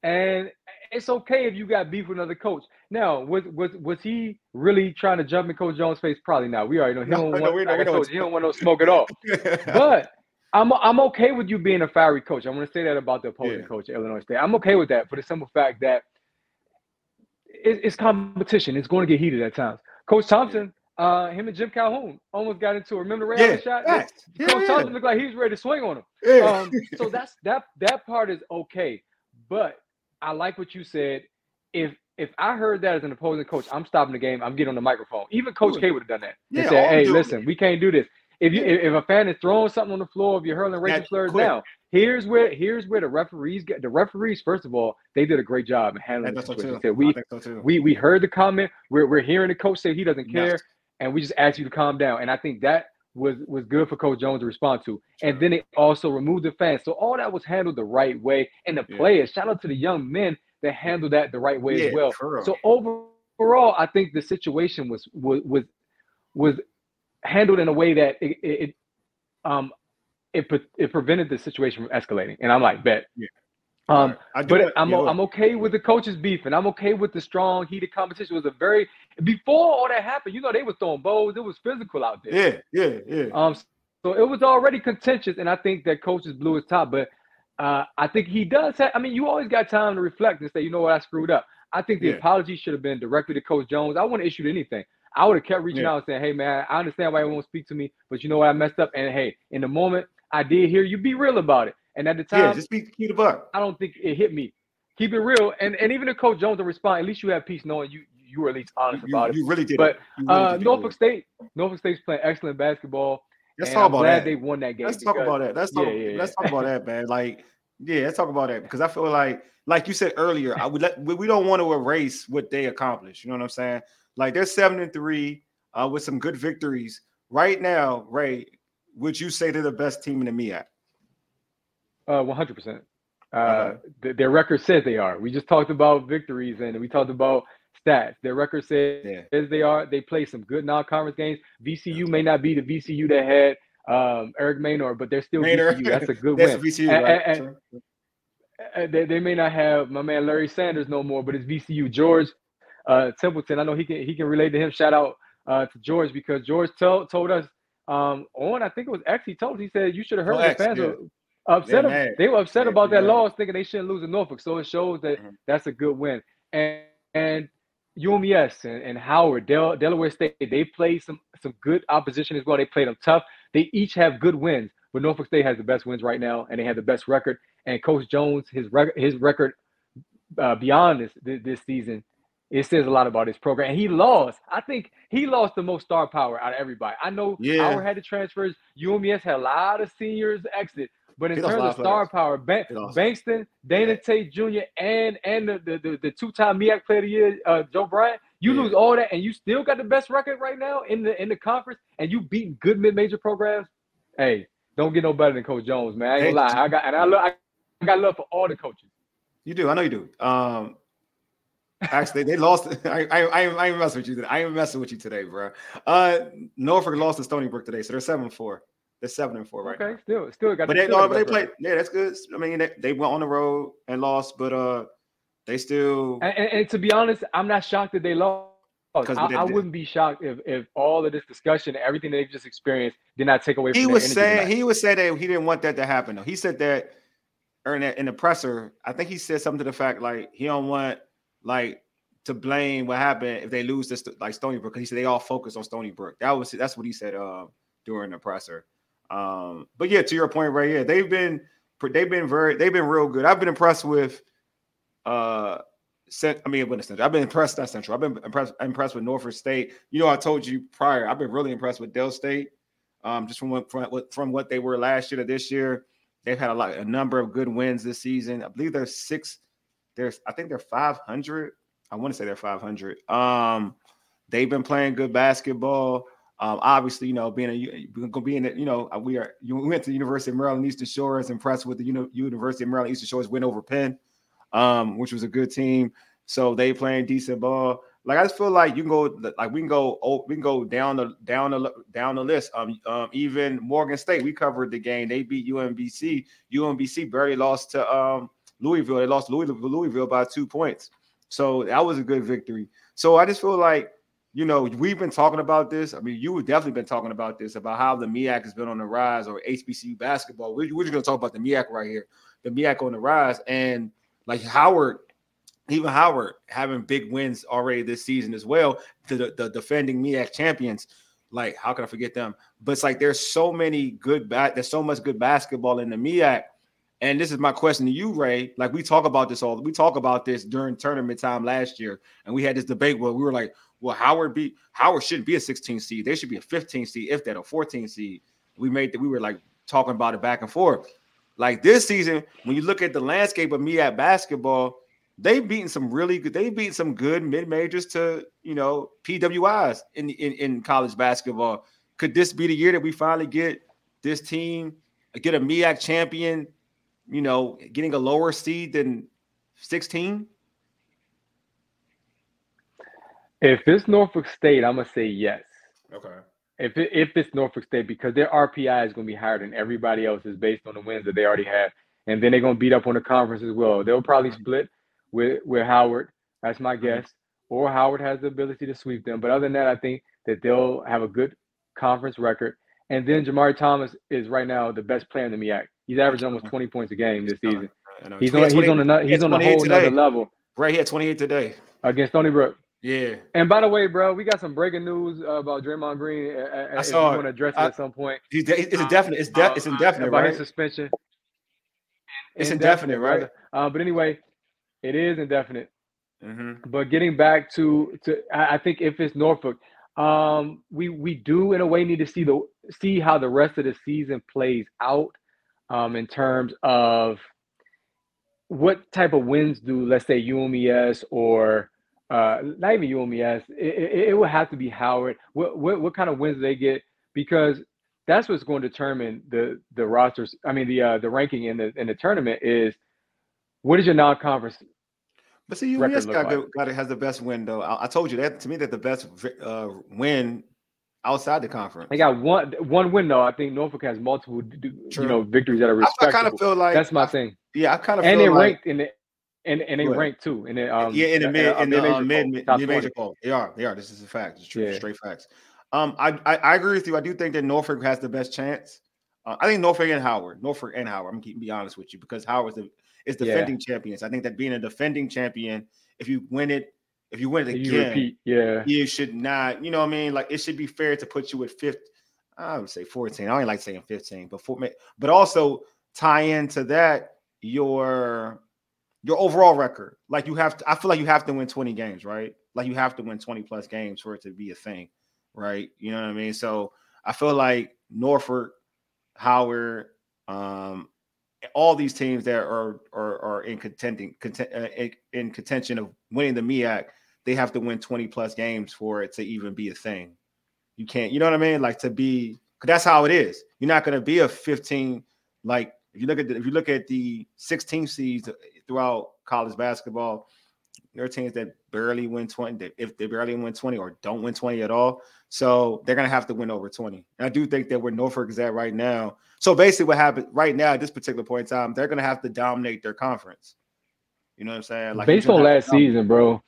And it's okay if you got beef with another coach. Now, was was was he really trying to jump in Coach Jones' face? Probably not. We already know he no, don't no, want. Like coach, he don't want no smoke at all. But I'm I'm okay with you being a fiery coach. I want to say that about the opposing yeah. coach at Illinois State. I'm okay with that for the simple fact that it, it's competition. It's going to get heated at times. Coach Thompson, yeah. uh, him and Jim Calhoun almost got into it. Remember the yeah. shot? Yeah. Yeah, Coach yeah. Thompson looked like he was ready to swing on him. Yeah. Um, so that's that that part is okay. But I like what you said. If if I heard that as an opposing coach, I'm stopping the game. I'm getting on the microphone. Even Coach K would have done that. They yeah, said, hey, listen, it. we can't do this. If you if a fan is throwing something on the floor, if you're hurling racial slurs now, here's where here's where the referees get the referees, first of all, they did a great job in handling that. So said, we, so we we heard the comment, we're we're hearing the coach say he doesn't care, yes. and we just asked you to calm down. And I think that was was good for Coach Jones to respond to. Sure. And then it also removed the fans. So all that was handled the right way. And the yeah. players, shout out to the young men that handled that the right way yeah, as well. Sure. So overall, I think the situation was was was, was handled in a way that it, it um it it prevented the situation from escalating. And I'm like, bet. Yeah. Um, I do, but I'm yeah. I'm okay with the coaches beef, and I'm okay with the strong heated competition. It was a very before all that happened, you know, they were throwing bowls. It was physical out there. Yeah, yeah, yeah. Um, so it was already contentious, and I think that coaches blew his top. But uh, I think he does have. I mean, you always got time to reflect and say, you know what, I screwed up. I think the yeah. apology should have been directly to Coach Jones. I wouldn't issue anything. I would have kept reaching yeah. out and saying, hey man, I understand why you won't speak to me, but you know what, I messed up. And hey, in the moment, I did hear you. Be real about it. And at the time, yeah, just be the buck. I don't think it hit me. Keep it real, and and even if Coach Jones will respond, at least you have peace knowing you you were at least honest you, about you, it. You really did. But really uh, did Norfolk State, Norfolk State's playing excellent basketball. Let's talk I'm about glad that. They won that game. Let's because, talk about that. Let's talk. Yeah, yeah, let's yeah. talk about that, man. Like, yeah, let's talk about that because I feel like, like you said earlier, I would let, we don't want to erase what they accomplished. You know what I'm saying? Like they're seven and three uh, with some good victories right now. Ray, would you say they're the best team in the M E A C? Uh, one hundred percent. Uh, okay. th- their record says they are. We just talked about victories and we talked about stats. Their record says yeah. they are. They play some good non-conference games. V C U may not be the V C U that had um, Eric Maynor, but they're still Maynor. V C U. That's a good That's win. That's V C U, right? And, and, and, and they, they may not have my man Larry Sanders no more, but it's V C U. George uh, Templeton, I know he can he can relate to him. Shout out uh, to George because George tell, told us um, on, I think it was X, he told us, he said, you should have heard oh, the X, fans yeah. upset them. They were upset yeah, about that yeah. loss, thinking they shouldn't lose in Norfolk. So it shows that mm-hmm. that's a good win. And and U M E S and, and Howard, Del, Delaware State, they played some some good opposition as well. They played them tough. They each have good wins, but Norfolk State has the best wins right now, and they have the best record. And Coach Jones, his record, his record uh, beyond this this season, it says a lot about his program. And he lost. I think he lost the most star power out of everybody. I know yeah. Howard had the transfers. U M E S had a lot of seniors exit. But in terms of star power, Ban- Bankston, Dana yeah. Tate Junior, and and the, the, the two-time M E A C Player of the Year, uh, Joe Bryant, you yeah. lose all that, and you still got the best record right now in the in the conference, and you beating good mid-major programs. Hey, don't get no better than Coach Jones, man. I ain't hey, gonna lie. I got and I love I got love for all the coaches. You do, I know you do. Um, actually, they lost. I I I ain't, I ain't messing with you today. I ain't messing with you today, bro. Uh, Norfolk lost to Stony Brook today, so they're seven and four. They're seven and four right okay, now. Okay, still, still got. But they, no, but they played. Yeah, that's good. I mean, they, they went on the road and lost, but uh, they still. And, and, and to be honest, I'm not shocked that they lost. I, I wouldn't be shocked if if all of this discussion, everything they've just experienced, did not take away from. He was saying he was saying that he didn't want that to happen. Though he said that, or in the, in the presser, I think he said something to the fact like he don't want like to blame what happened if they lose this like Stony Brook. He said they all focus on Stony Brook. That was that's what he said uh, during the presser. Um, but yeah, to your point, right? Yeah, they've been they've been very they've been real good. I've been impressed with uh I mean, with Central. I've been impressed at Central. I've been impressed impressed with Norfolk State. You know, I told you prior, I've been really impressed with Del State. Um, just from what, from what from what they were last year to this year, they've had a lot, a number of good wins this season. I believe they're six. There's, I think they're five hundred. I want to say they're five hundred. Um, they've been playing good basketball. Um, obviously, you know, being a being that you know we are you we went to the University of Maryland Eastern Shore. Is impressed with the you know, University of Maryland Eastern Shore's win over Penn. Um, which was a good team. So they playing decent ball. Like I just feel like you can go, like we can go, oh, we can go down the down the down the list. Um, um, even Morgan State, we covered the game. They beat U M B C. U M B C barely lost to um Louisville. They lost Louisville, Louisville by two points. So that was a good victory. So I just feel like, you know, we've been talking about this. I mean, you've definitely been talking about this about how the MEAC has been on the rise, or H B C U basketball. We're, we're just gonna talk about the MEAC right here. The MEAC on the rise, and like Howard, even Howard having big wins already this season as well. The, the defending MEAC champions, like how can I forget them? But it's like there's so many good, ba- there's so much good basketball in the MEAC. And this is my question to you, Ray. Like we talk about this all, we talk about this during tournament time last year, and we had this debate where we were like, well, Howard be Howard shouldn't be a sixteen seed. They should be a fifteen seed, if that, a fourteen seed. We made that. We were like talking about it back and forth. Like this season, when you look at the landscape of MEAC basketball, they've beaten some really good, they've beaten some good mid-majors to, you know, P W Is in, in, in college basketball. Could this be the year that we finally get this team, get a MEAC champion, you know, getting a lower seed than sixteen? If it's Norfolk State, I'm going to say yes. Okay. If it, if it's Norfolk State, because their R P I is going to be higher than everybody else's based on the wins that they already have, and then they're going to beat up on the conference as well. They'll probably split with, with Howard. That's my guess. Or Howard has the ability to sweep them. But other than that, I think that they'll have a good conference record. And then Jamari Thomas is right now the best player in the MEAC. He's averaging almost twenty points a game this season. He's on he's on another he's on a whole other level. Right here, twenty-eight today against Stony Brook. Yeah. And by the way, bro, we got some breaking news about Draymond Green. I if saw you it. Want to address it I, at some point. It's indefinite. It's, de- it's indefinite, about right? His suspension. It's indefinite, indefinite right? Uh, but anyway, it is indefinite. Mm-hmm. But getting back to to, I think if it's Norfolk, um, we we do in a way need to see the see how the rest of the season plays out, um, in terms of what type of wins do, let's say, U M E S or Uh, not even U M E S. It, it, it will have to be Howard. What, what what kind of wins they get, because that's what's going to determine the the rosters. I mean the uh, the ranking in the in the tournament is what is your non-conference. But see, U M E S got, like? got it has the best win though. I, I told you that to me that the best uh, win outside the conference. They got one one win though. I think Norfolk has multiple True. you know victories that are respectable. I, I kind of feel like that's my I, thing. Yeah, I kind of and feel like ranked in the. And and they rank too. And um, yeah, in the mid, in the mid, um, mid, mid, mid major poll. They are, they are. This is a fact. It's true, yeah. Straight facts. Um, I, I I agree with you. I do think that Norfolk has the best chance. Uh, I think Norfolk and Howard, Norfolk and Howard. I'm gonna be honest with you because Howard is, is defending yeah. champions. I think that being a defending champion, if you win it, if you win it again, you repeat, yeah, you should not. You know what I mean? Like it should be fair to put you at fifth. I would say fourteen. I only like saying fifteen, but four, but also tie into that your. Your overall record, like you have to, I feel like you have to win twenty games, right? Like you have to win twenty plus games for it to be a thing, right? You know what I mean? So I feel like Norfolk, Howard, um, all these teams that are are, are in contending content, uh, in, in contention of winning the MEAC, they have to win twenty plus games for it to even be a thing. You can't, you know what I mean? Like to be, because that's how it is. You're not going to be a fifteen, like if you look at the, if you look at the sixteen seeds. Throughout college basketball, there are teams that barely win twenty. If they barely win twenty or don't win twenty at all, so they're going to have to win over twenty. And I do think that where Norfolk is at right now. So basically what happened right now at this particular point in time, they're going to have to dominate their conference. You know what I'm saying? Like based on last season, bro,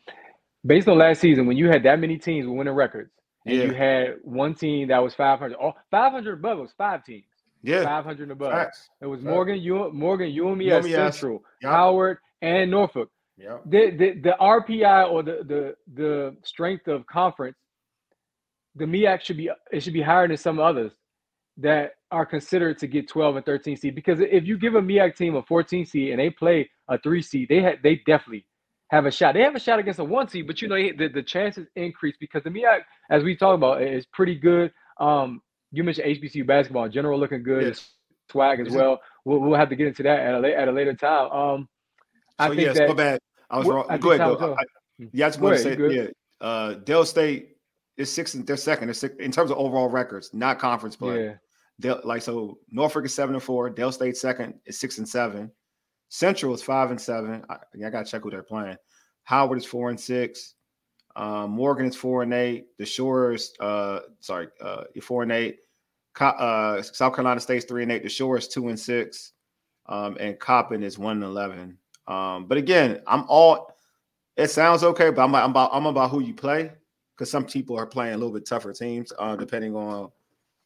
based on last season, when you had that many teams with winning records and yeah. you had one team that was five hundred, oh, five hundred above was five teams. Yeah, five hundred and above. Facts. It was Morgan, U, Morgan, U M E S, U M E S. Central, yep. Howard, and Norfolk. Yep. The, the the R P I or the the the strength of conference, the MEAC should be it should be higher than some others that are considered to get twelve and thirteen seed. Because if you give a MEAC team a fourteen seed and they play a three seed, they had they definitely have a shot. They have a shot against a one seed, but you know the, the chances increase because to me, I, as we talk about, it's pretty good. Um, you mentioned H B C U basketball in general looking good, yes. Swag as well. We'll we'll have to get into that at a at a later time. Um, I so, think yes, that. So bad. I was wrong. I go ahead. Though. I, yeah, I just want to say, yeah, uh, Dell State is sixth and they're second. They're sixth in terms of overall records, not conference play. Yeah. Del, like so, Norfolk is seven and four. Dell State second is six and seven. Central is five and seven. I, I gotta check who they're playing. Howard is four and six. Um, Morgan is four and eight. The Shores, uh, sorry, uh, four and eight. Co- uh, South Carolina State's three and eight. The Shore is two and six, um, and Coppin is one and eleven. Um, but again, I'm all. It sounds okay, but I'm, I'm about I'm about who you play because some people are playing a little bit tougher teams, uh, depending on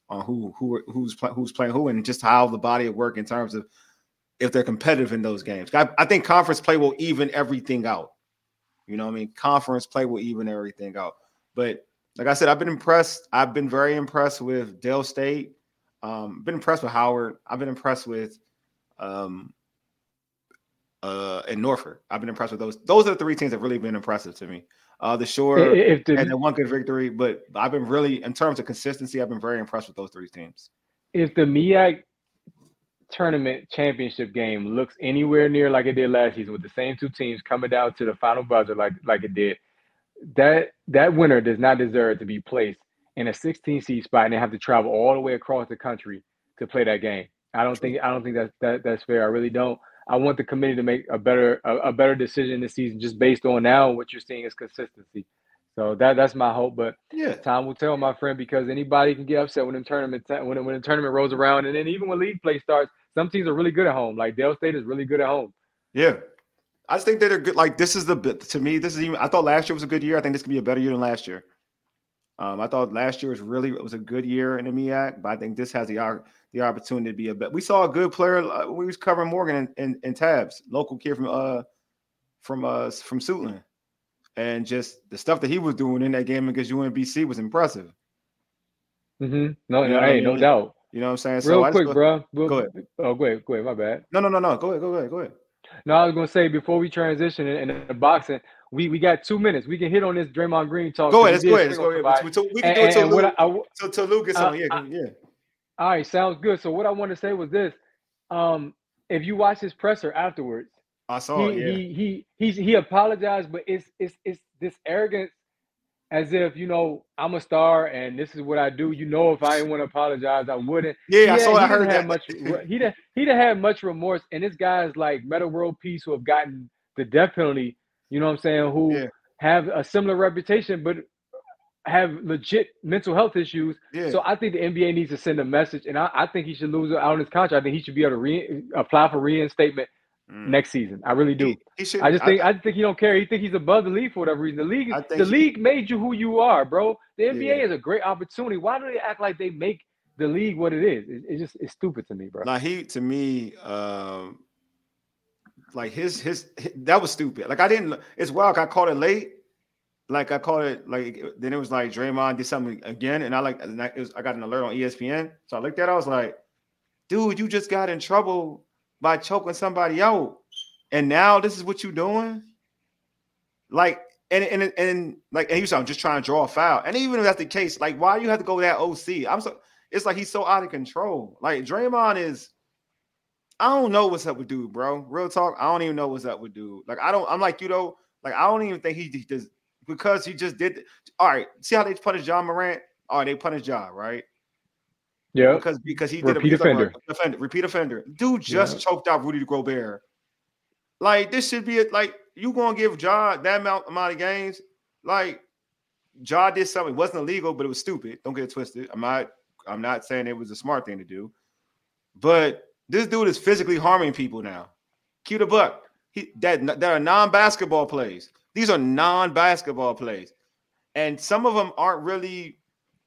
on who who who's who's playing who and just how the body of work in terms of if they're competitive in those games. I, I think conference play will even everything out. You know what I mean? Conference play will even everything out. But like I said, I've been impressed. I've been very impressed with Dell State. Um, been impressed with Howard. I've been impressed with um, uh, and Norfolk. I've been impressed with those. Those are the three teams that have really been impressive to me. Uh, the Shore if the, and the one good victory. But I've been really, in terms of consistency, I've been very impressed with those three teams. If the M E A C tournament championship game looks anywhere near like it did last season with the same two teams coming down to the final buzzer like like it did, that that winner does not deserve to be placed in a sixteen seed spot and they have to travel all the way across the country to play that game. I don't think I don't think that, that that's fair. I really don't. I want the committee to make a better a, a better decision this season just based on now what you're seeing is consistency. So that that's my hope, but yeah, time will tell, my friend, because anybody can get upset when the tournament when when the tournament rolls around, and then even when league play starts, some teams are really good at home. Like Dell State is really good at home. Yeah, I just think that they're good. Like this is the to me, this is even. I thought last year was a good year. I think this could be a better year than last year. Um, I thought last year was really it was a good year in the M E A C, but I think this has the the opportunity to be a better. We saw a good player. Uh, we was covering Morgan in, in, in Tabs, local kid from uh from uh from Suitland, and just the stuff that he was doing in that game against U M B C was impressive. Mm-hmm. No, you know no, hey, I mean? no doubt. You know what I'm saying? Real so I quick, go, bro. We'll, go ahead. Oh, go ahead. Go ahead. My bad. No, no, no, no. Go ahead. Go ahead. Go ahead. No, I was going to say, before we transition into boxing, we, we got two minutes. We can hit on this Draymond Green talk. Go ahead. Let's go ahead. Let's go ahead. We, we can and, do it until Lucas uh, on. Yeah. I, yeah. All right. Sounds good. So what I want to say was this. Um, if you watch his presser afterwards, I saw he, it, yeah. he, he, he, he apologized, but it's, it's, it's this arrogance as if, you know, I'm a star and this is what I do. You know, if I didn't want to apologize, I wouldn't. Yeah, he I had, saw I heard that. Much, he didn't he didn't have much remorse. And this guy is like Metta World Peace who have gotten the death penalty, you know what I'm saying, who yeah. have a similar reputation but have legit mental health issues. Yeah. So I think the N B A needs to send a message. And I, I think he should lose out on his contract. I think he should be able to re- apply for reinstatement next season. I really do. He, he should, I just think I, I think he don't care. He think he's above the league for whatever reason. The league is, the he, league made you who you are, bro. The N B A yeah. is a great opportunity. Why do they act like they make the league what it is? It, it's just it's stupid to me, bro. Now he to me, um, like his, his his that was stupid. Like I didn't. It's wild. I caught it late. Like I caught it. Like then it was like Draymond did something again, and I like and it was, I got an alert on E S P N. So I looked at it, I was like, dude, you just got in trouble by choking somebody out, and now this is what you doing? Like, and and and like, and he was I'm just trying to draw a foul. And even if that's the case, like, why do you have to go with that O C? I'm so it's like he's so out of control. Like Draymond is, I don't know what's up with dude, bro. Real talk, I don't even know what's up with dude. Like, I don't. I'm like you though. Like, I don't even think he does because he just did. All right, see how they punish John Morant? All right, they punish John, right? Yeah, because because he did repeat a offender. Like, offender, repeat offender. Dude just yeah. choked out Rudy Gobert. Like this should be a, like you gonna give Ja that amount, amount of games? Like Ja did something. It wasn't illegal, but it was stupid. Don't get it twisted. I'm not. I'm not saying it was a smart thing to do, but this dude is physically harming people now. Cue the buck. He that there are non-basketball plays. These are non-basketball plays, and some of them aren't really.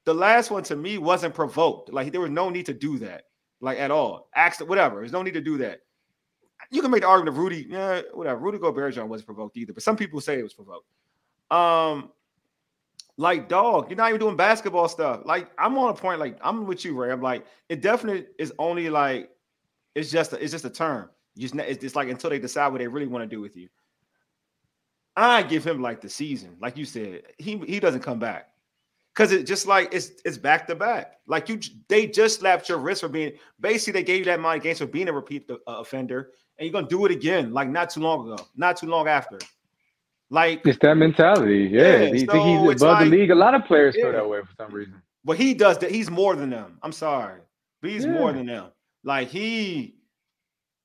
The last one to me wasn't provoked. Like there was no need to do that, like at all. Accident, whatever. There's no need to do that. You can make the argument of Rudy, yeah, whatever. Rudy Gobert wasn't provoked either, but some people say it was provoked. Um, like dog, you're not even doing basketball stuff. Like I'm on a point. Like I'm with you, Ray. I'm like it definitely is only like it's just a, it's just a term. You just it's just like until they decide what they really want to do with you. I give him like the season. Like you said, he he doesn't come back. Because it's just like it's it's back to back. Like you, they just slapped your wrist for being basically they gave you that mind games for being a repeat uh, offender, and you're gonna do it again. Like not too long ago, not too long after. Like it's that mentality. Yeah, yeah he, so he's above like, the league. A lot of players feel yeah. that way for some reason. But he does that. He's more than them. I'm sorry, but he's yeah. more than them. Like he,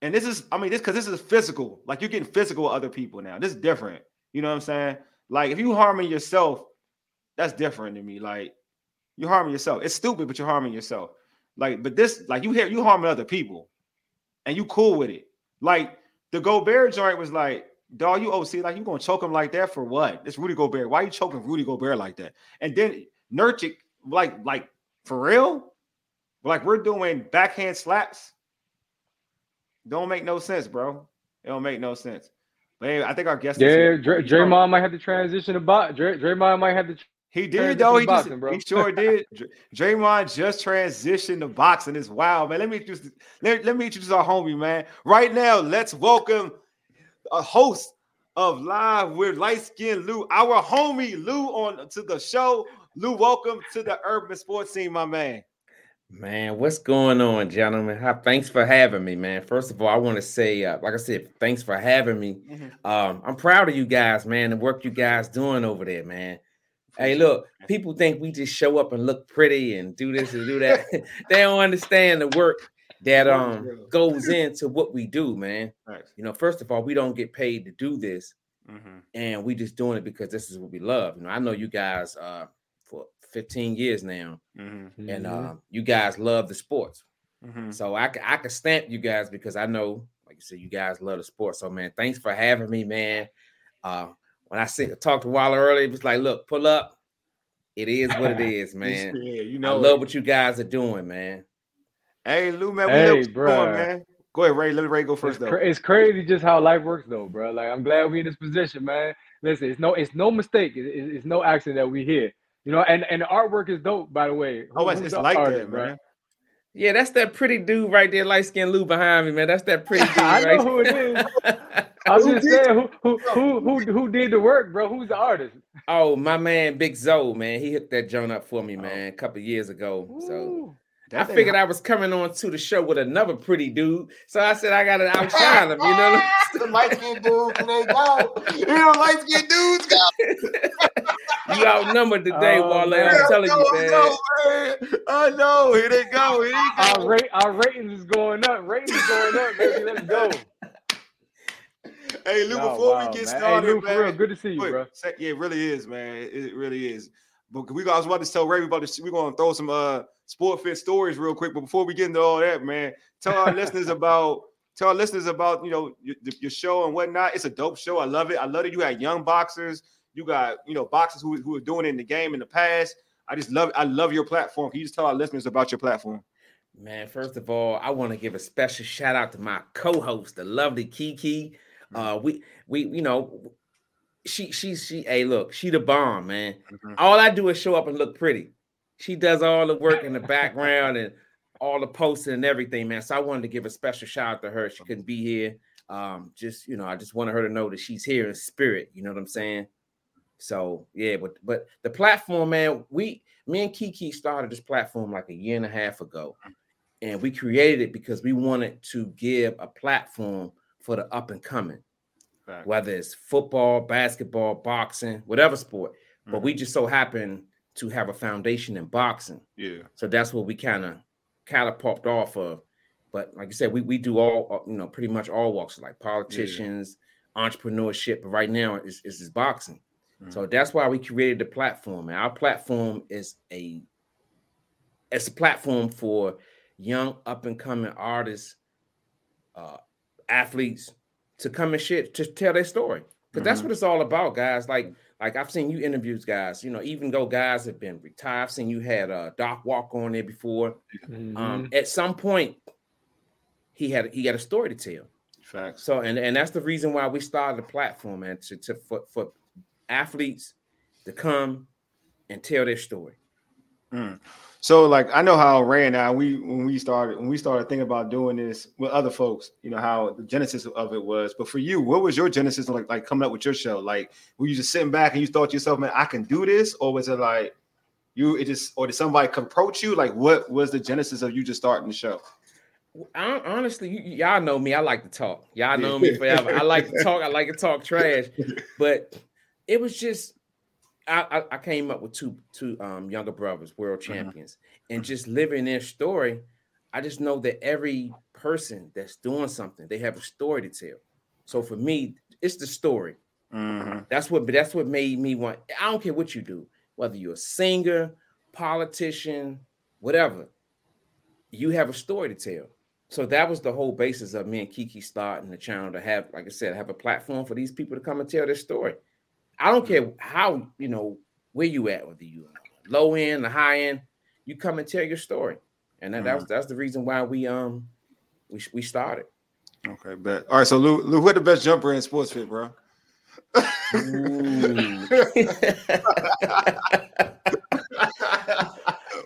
and this is I mean this because this is physical. Like you're getting physical with other people now. This is different. You know what I'm saying? Like if you harming yourself. That's different to me. Like you're harming yourself. It's stupid, but you're harming yourself. Like, but this, like you hear you harming other people, and you cool with it. Like the Gobert joint was like, dog, you O C, like you gonna choke him like that for what? It's Rudy Gobert. Why are you choking Rudy Gobert like that? And then Nurkic, like, like for real, like we're doing backhand slaps. Don't make no sense, bro. It don't make no sense. But anyway, I think our guest. Yeah, Dr- Draymond might have to transition to box. Dr- Draymond might have to. Tr- He did, though. He, boxing, just, bro. He sure did. Draymond just transitioned to boxing. It's wild, man. Let me introduce let, let me introduce our homie, man. Right now, let's welcome a host of Live with Light Skin Lou, our homie Lou, on to the show. Lou, welcome to the Urban Sports Scene, my man. Man, what's going on, gentlemen? Hi, thanks for having me, man. First of all, I want to say, uh, like I said, thanks for having me. Mm-hmm. Um, I'm proud of you guys, man, the work you guys doing over there, man. Hey, look, people think we just show up and look pretty and do this and do that. They don't understand the work that um goes into what we do, man. Right. You know, first of all, we don't get paid to do this. Mm-hmm. And we just doing it because this is what we love. You know, I know you guys uh, for fifteen years now, mm-hmm. and uh, you guys love the sports. Mm-hmm. So I, I can stamp you guys because I know, like you said, you guys love the sport. So, man, thanks for having me, man. Uh, When I said, talked to Waller earlier, it was like, look, pull up. It is what it is, man. Yeah, you know I love it. What you guys are doing, man. Hey, Lou, man. We hey, what's going, man. Go ahead, Ray. Let Ray go first, it's though. Cra- it's crazy just how life works, though, bro. Like, I'm glad we're in this position, man. Listen, it's no it's no mistake. It's, it's, it's no accident that we're here. You know, and, and the artwork is dope, by the way. Oh, Who's it's like artist, that, man. Yeah, that's that pretty dude right there, light-skinned Lou behind me, man. That's that pretty dude I right know who it is. I was who just saying, who who, who who who did the work, bro? Who's the artist? Oh, my man, Big Zoe, man. He hooked that joint up for me, man, a couple years ago. Ooh, so I figured hot. I was coming on to the show with another pretty dude. So I said I got to outshine him, you know? The light-skinned dudes, they go. You know, light-skinned dudes go. You outnumbered today, oh, Wale. Man. I'm telling you, man. No, man. I know. Here they go. Here they go. Our, rate, our ratings is going up. Ratings is going up, baby. Let's go. Hey, Lou, no, before wow, we get man. started, hey, Lou, man. For real, good to see you, bro. Yeah, it really is, man. It really is. But we, I was about to tell Ray, we're going to throw some uh, Sport Fit stories real quick. But before we get into all that, man, tell our listeners about, tell our listeners about, you know, your, your show and whatnot. It's a dope show. I love it. I love that you had young boxers. You got, you know, boxers who who are doing it in the game in the past. I just love, I love your platform. Can you just tell our listeners about your platform? Man, first of all, I want to give a special shout out to my co-host, the lovely Kiki. Uh, we, we, you know, she, she, she. Hey, look, she the bomb, man. Mm-hmm. All I do is show up and look pretty. She does all the work in the background and all the posting and everything, man. So I wanted to give a special shout out to her. She couldn't be here. Um, just, you know, I just wanted her to know that she's here in spirit. You know what I'm saying? So yeah, but but the platform, man, we, me and Kiki started this platform like a year and a half ago, and we created it because we wanted to give a platform for the up and coming, right. Whether it's football, basketball, boxing, whatever sport. Mm-hmm. But we just so happen to have a foundation in boxing. Yeah. So that's what we kind of catapulted off of. But like I said, we we do all, you know, pretty much all walks, like politicians, yeah. entrepreneurship. But right now, it's it's just boxing. So that's why we created the platform. And our platform is a, it's a platform for young up-and-coming artists, uh, athletes to come and shit, to tell their story. Because mm-hmm. that's what it's all about, guys. Like, like I've seen you interviews, guys, you know, even though guys have been retired, I've seen you had uh, Doc Walker on there before. Mm-hmm. Um, at some point, he had he had a story to tell. Facts. So, and, and that's the reason why we started the platform, man, to, to for, for athletes to come and tell their story. Mm. So like I know how Ray now we when we started when we started thinking about doing this with other folks, you know, how the genesis of it was. But for you, what was your genesis like, like coming up with your show? Like, were you just sitting back and you thought to yourself, man, I can do this? Or was it like you it just or did somebody approach you? Like, what was the genesis of you just starting the show? I, honestly, y- y'all know me. I like to talk. Y'all know me forever. I like to talk. I like to talk trash. But it was just I, I came up with two two um, younger brothers, world champions, uh-huh. and just living their story. I just know that every person that's doing something, they have a story to tell. So for me, it's the story. Uh-huh. That's what. But that's what made me want. I don't care what you do, whether you're a singer, politician, whatever. You have a story to tell. So that was the whole basis of me and Kiki starting the channel to have, like I said, have a platform for these people to come and tell their story. I don't care how, you know, where you at, whether you low end, the high end, you come and tell your story. And that, mm-hmm. that's, that's the reason why we um we we started. Okay, bet. All right, so Lou, Lou who's the best jumper in sports fit, bro?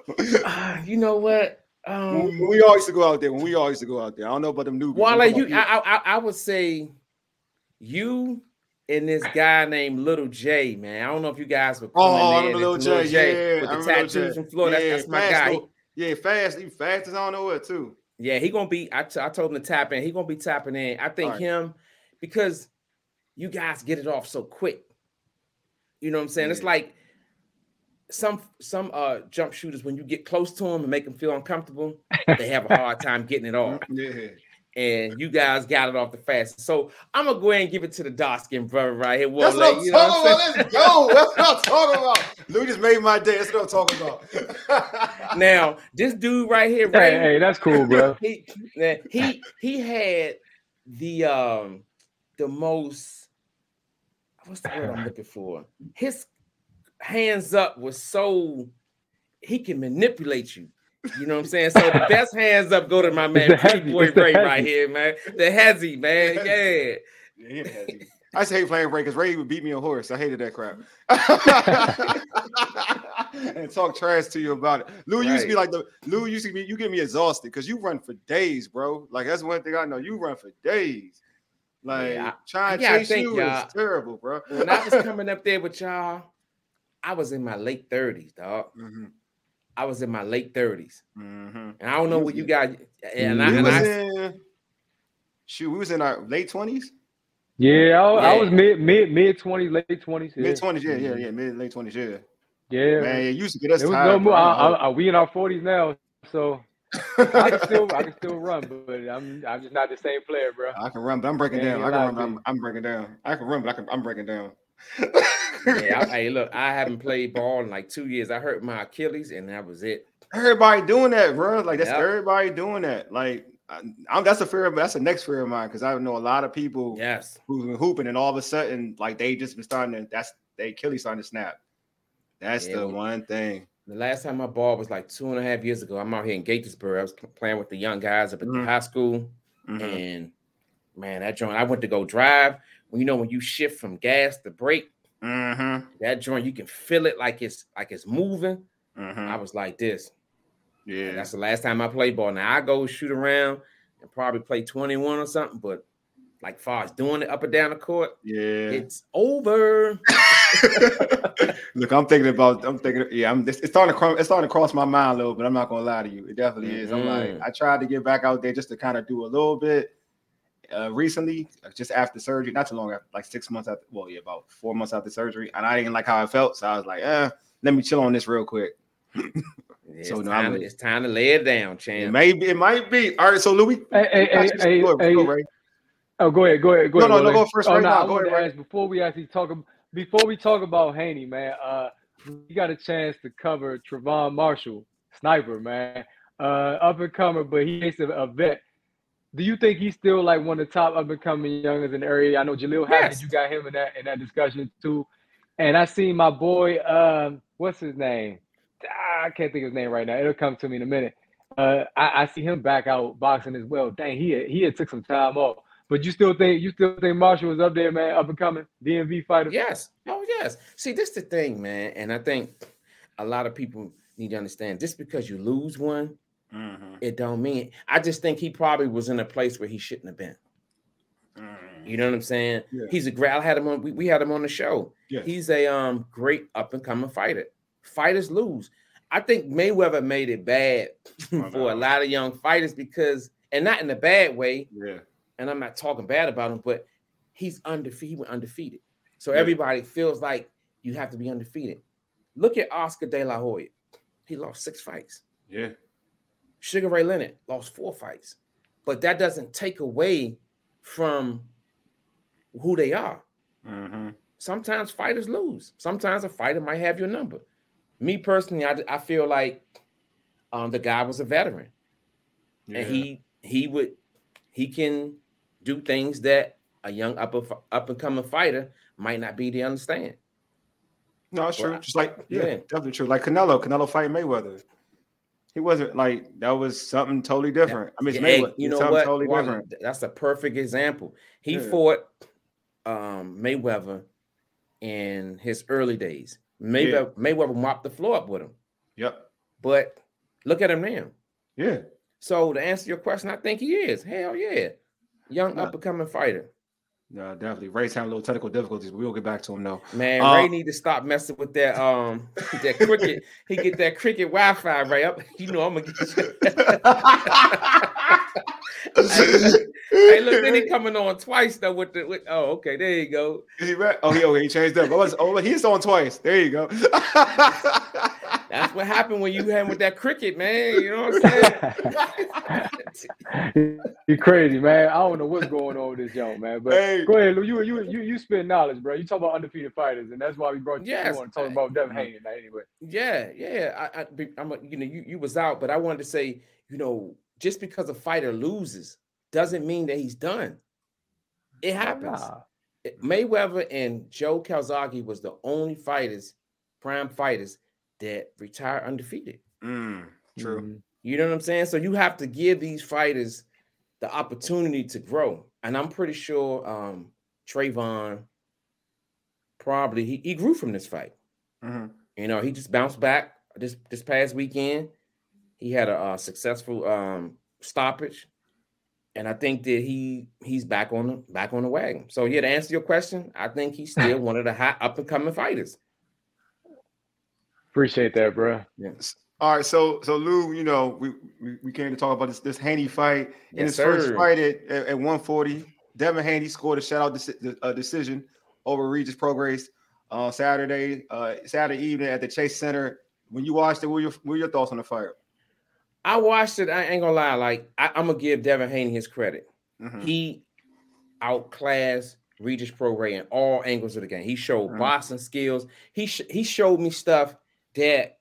uh, you know what? Um, when we all used to go out there. When we all used to go out there, I don't know about them newbies. Well, like you, I, I, I would say you and this guy named Little J, man. I don't know if you guys were. Oh, there Little J, Little J, yeah, with I the tattoos from Florida. Yeah, that's, that's my guy. Though. Yeah, fast. He fast as I don't know what too. Yeah, he gonna be. I, t- I told him to tap in. He gonna be tapping in. I think right. him because you guys get it off so quick. You know what I'm saying? Yeah. It's like. Some some uh jump shooters, when you get close to them and make them feel uncomfortable, they have a hard time getting it off. Yeah. And you guys got it off the fast. So I'm gonna go ahead and give it to the dark skin brother right here. That's what I'm talking about. Let's go. That's what I'm talking about. Lou just made my day. That's what I'm talking about. Now this dude right here, right? Hey, hey, that's cool, bro. He he he had the um the most. What's the word I'm looking for? His hands up was so he can manipulate you, you know what I'm saying? So the best hands up go to my man, Pretty Boy Ray right here, man. The hezzy, man. Yeah. yeah hezzy. I just hate playing Ray because Ray would beat me a horse. I hated that crap. And talk trash to you about it. Lou right. used to be like the Lou used to be you get me exhausted because you run for days, bro. Like that's one thing I know. You run for days. Like yeah, trying to yeah, chase think, you is terrible, bro. When I was coming up there with y'all. I was in my late thirties, dog. Mm-hmm. I was in my late thirties, mm-hmm. and I don't know what you got. And I, and was I in, shoot, we was in our late twenties. Yeah, I, yeah. I was mid mid mid twenties, late twenties, yeah. mid twenties. Yeah, yeah, yeah, mid late twenties. Yeah, yeah. Man, it used to get us tired. No I, I, we in our forties now, so I can still I can still run, but I'm I'm just not the same player, bro. I can run, but I'm breaking Man, down. I can run, I'm, I'm breaking down. I can run, but I can, I'm breaking down. yeah, hey, look, I haven't played ball in like two years. I hurt my Achilles, and that was it. Everybody doing that, bro. Like that's yep. everybody doing that. Like I, I'm, that's a fear of that's the next fear of mine because I know a lot of people, yes, who've been hooping, and all of a sudden, like they just been starting to. That's they Achilles starting to snap. That's yeah, the one thing. The last time my ball was like two and a half years ago. I'm out here in Gaithersburg. I was playing with the young guys up at mm-hmm. the high school, mm-hmm. and man, that joint. I went to go drive. Well, you know when you shift from gas to brake. Mm-hmm. That joint, you can feel it like it's like it's moving. Mm-hmm. I was like this. Yeah, and that's the last time I played ball. Now I go shoot around and probably play twenty-one or something, but like far as doing it up and down the court, yeah, it's over. Look, I'm thinking about I'm thinking, yeah, I'm it's starting to it's starting to cross my mind a little bit. I'm not gonna lie to you. It definitely mm-hmm. is. I'm like, I tried to get back out there just to kind of do a little bit. Uh, recently, just after surgery, not too long after, like six months after, well, yeah, about four months after surgery, and I didn't like how I felt, so I was like, eh, let me chill on this real quick. it's, so, no, time to, it's time to lay it down, champ. It maybe it might be. All right, so Louis, hey, hey, hey, hey, go hey, go, hey. oh, go ahead, go ahead, go no, ahead. No, no, go first. Oh, right no, now. Go ahead, ask, before we actually talk, before we talk about Haney, man, uh, we got a chance to cover Trevon Marshall, sniper, man, uh, up and comer, but he's a, a vet. Do you think he's still like one of the top up and coming youngers in the area? I know Jaleel Hackett, yes. you got him in that in that discussion too. And I seen my boy, um, what's his name? Ah, I can't think of his name right now. It'll come to me in a minute. Uh, I, I see him back out boxing as well. Dang, he had, he had took some time off. But you still think you still think Marshall was up there, man, up and coming D M V fighter? Yes. Oh yes. See, this is the thing, man. And I think a lot of people need to understand, just because you lose one, mm-hmm. it don't mean. I just think he probably was in a place where he shouldn't have been. Mm-hmm. You know what I'm saying? Yeah. He's a great. I had him on. We, we had him on the show. Yeah. He's a um great up and coming fighter. Fighters lose. I think Mayweather made it bad oh, for no. a lot of young fighters because, and not in a bad way. Yeah. And I'm not talking bad about him, but he's undefeated. He went undefeated. So yeah. everybody feels like you have to be undefeated. Look at Oscar De La Hoya. He lost six fights. Yeah. Sugar Ray Leonard lost four fights. But that doesn't take away from who they are. Mm-hmm. Sometimes fighters lose. Sometimes a fighter might have your number. Me personally, I, I feel like um, the guy was a veteran. Yeah. And he he would he can do things that a young up and, up and coming fighter might not be to understand. No, it's well, true. Just like, yeah, yeah, definitely true. Like Canelo, Canelo fighting Mayweather. He wasn't like, that was something totally different. I mean, it's Mayweather. Hey, you know what? Totally well, different. That's a perfect example. He yeah. fought um, Mayweather in his early days. Mayweather, yeah. Mayweather mopped the floor up with him. Yep. But look at him now. Yeah. So to answer your question, I think he is. Hell yeah. Young nah. up-and-coming fighter. No, nah, definitely. Ray's having a little technical difficulties, but we'll get back to him though. Man, um, Ray need to stop messing with that um that cricket. He get that cricket Wi-Fi, Ray. Up, you know I'm gonna get you. Hey, look, then he coming on twice though with the with, oh okay, there you go. Is he right? Oh, he, oh, he changed up. Oh, he's on twice. There you go. That's what happened when you had with that cricket, man. You know what I'm saying? You're crazy, man. I don't know what's going on with this young man, but hey. Go ahead, Lou. You you you you spend knowledge, bro. You talk about undefeated fighters, and that's why we brought you yes. on to talk about Devin Haney. Anyway, yeah, yeah. I, I, I'm a, you know you you was out, but I wanted to say, you know, just because a fighter loses doesn't mean that he's done. It happens. Nah. Mayweather and Joe Calzaghe was the only fighters, prime fighters, that retire undefeated. Mm, true. Mm-hmm. You know what I'm saying? So you have to give these fighters the opportunity to grow. And I'm pretty sure um, Trayvon probably he, he grew from this fight. Mm-hmm. You know, he just bounced back this this past weekend. He had a uh, successful um, stoppage, and I think that he he's back on the back on the wagon. So yeah, to answer your question, I think he's still one of the high up and coming fighters. Appreciate that, bro. Yes. All right, so so Lou, you know, we we, we came to talk about this this Haney fight. In yes, his sir. first fight at, at, at one forty, Devin Haney scored a shutout deci- a decision over Regis Prograis uh, Saturday uh, Saturday evening at the Chase Center. When you watched it, what were your, what were your thoughts on the fight? I watched it. I ain't gonna lie. Like I, I'm gonna give Devin Haney his credit. Mm-hmm. He outclassed Regis Prograis in all angles of the game. He showed mm-hmm. boxing skills. He sh- he showed me stuff that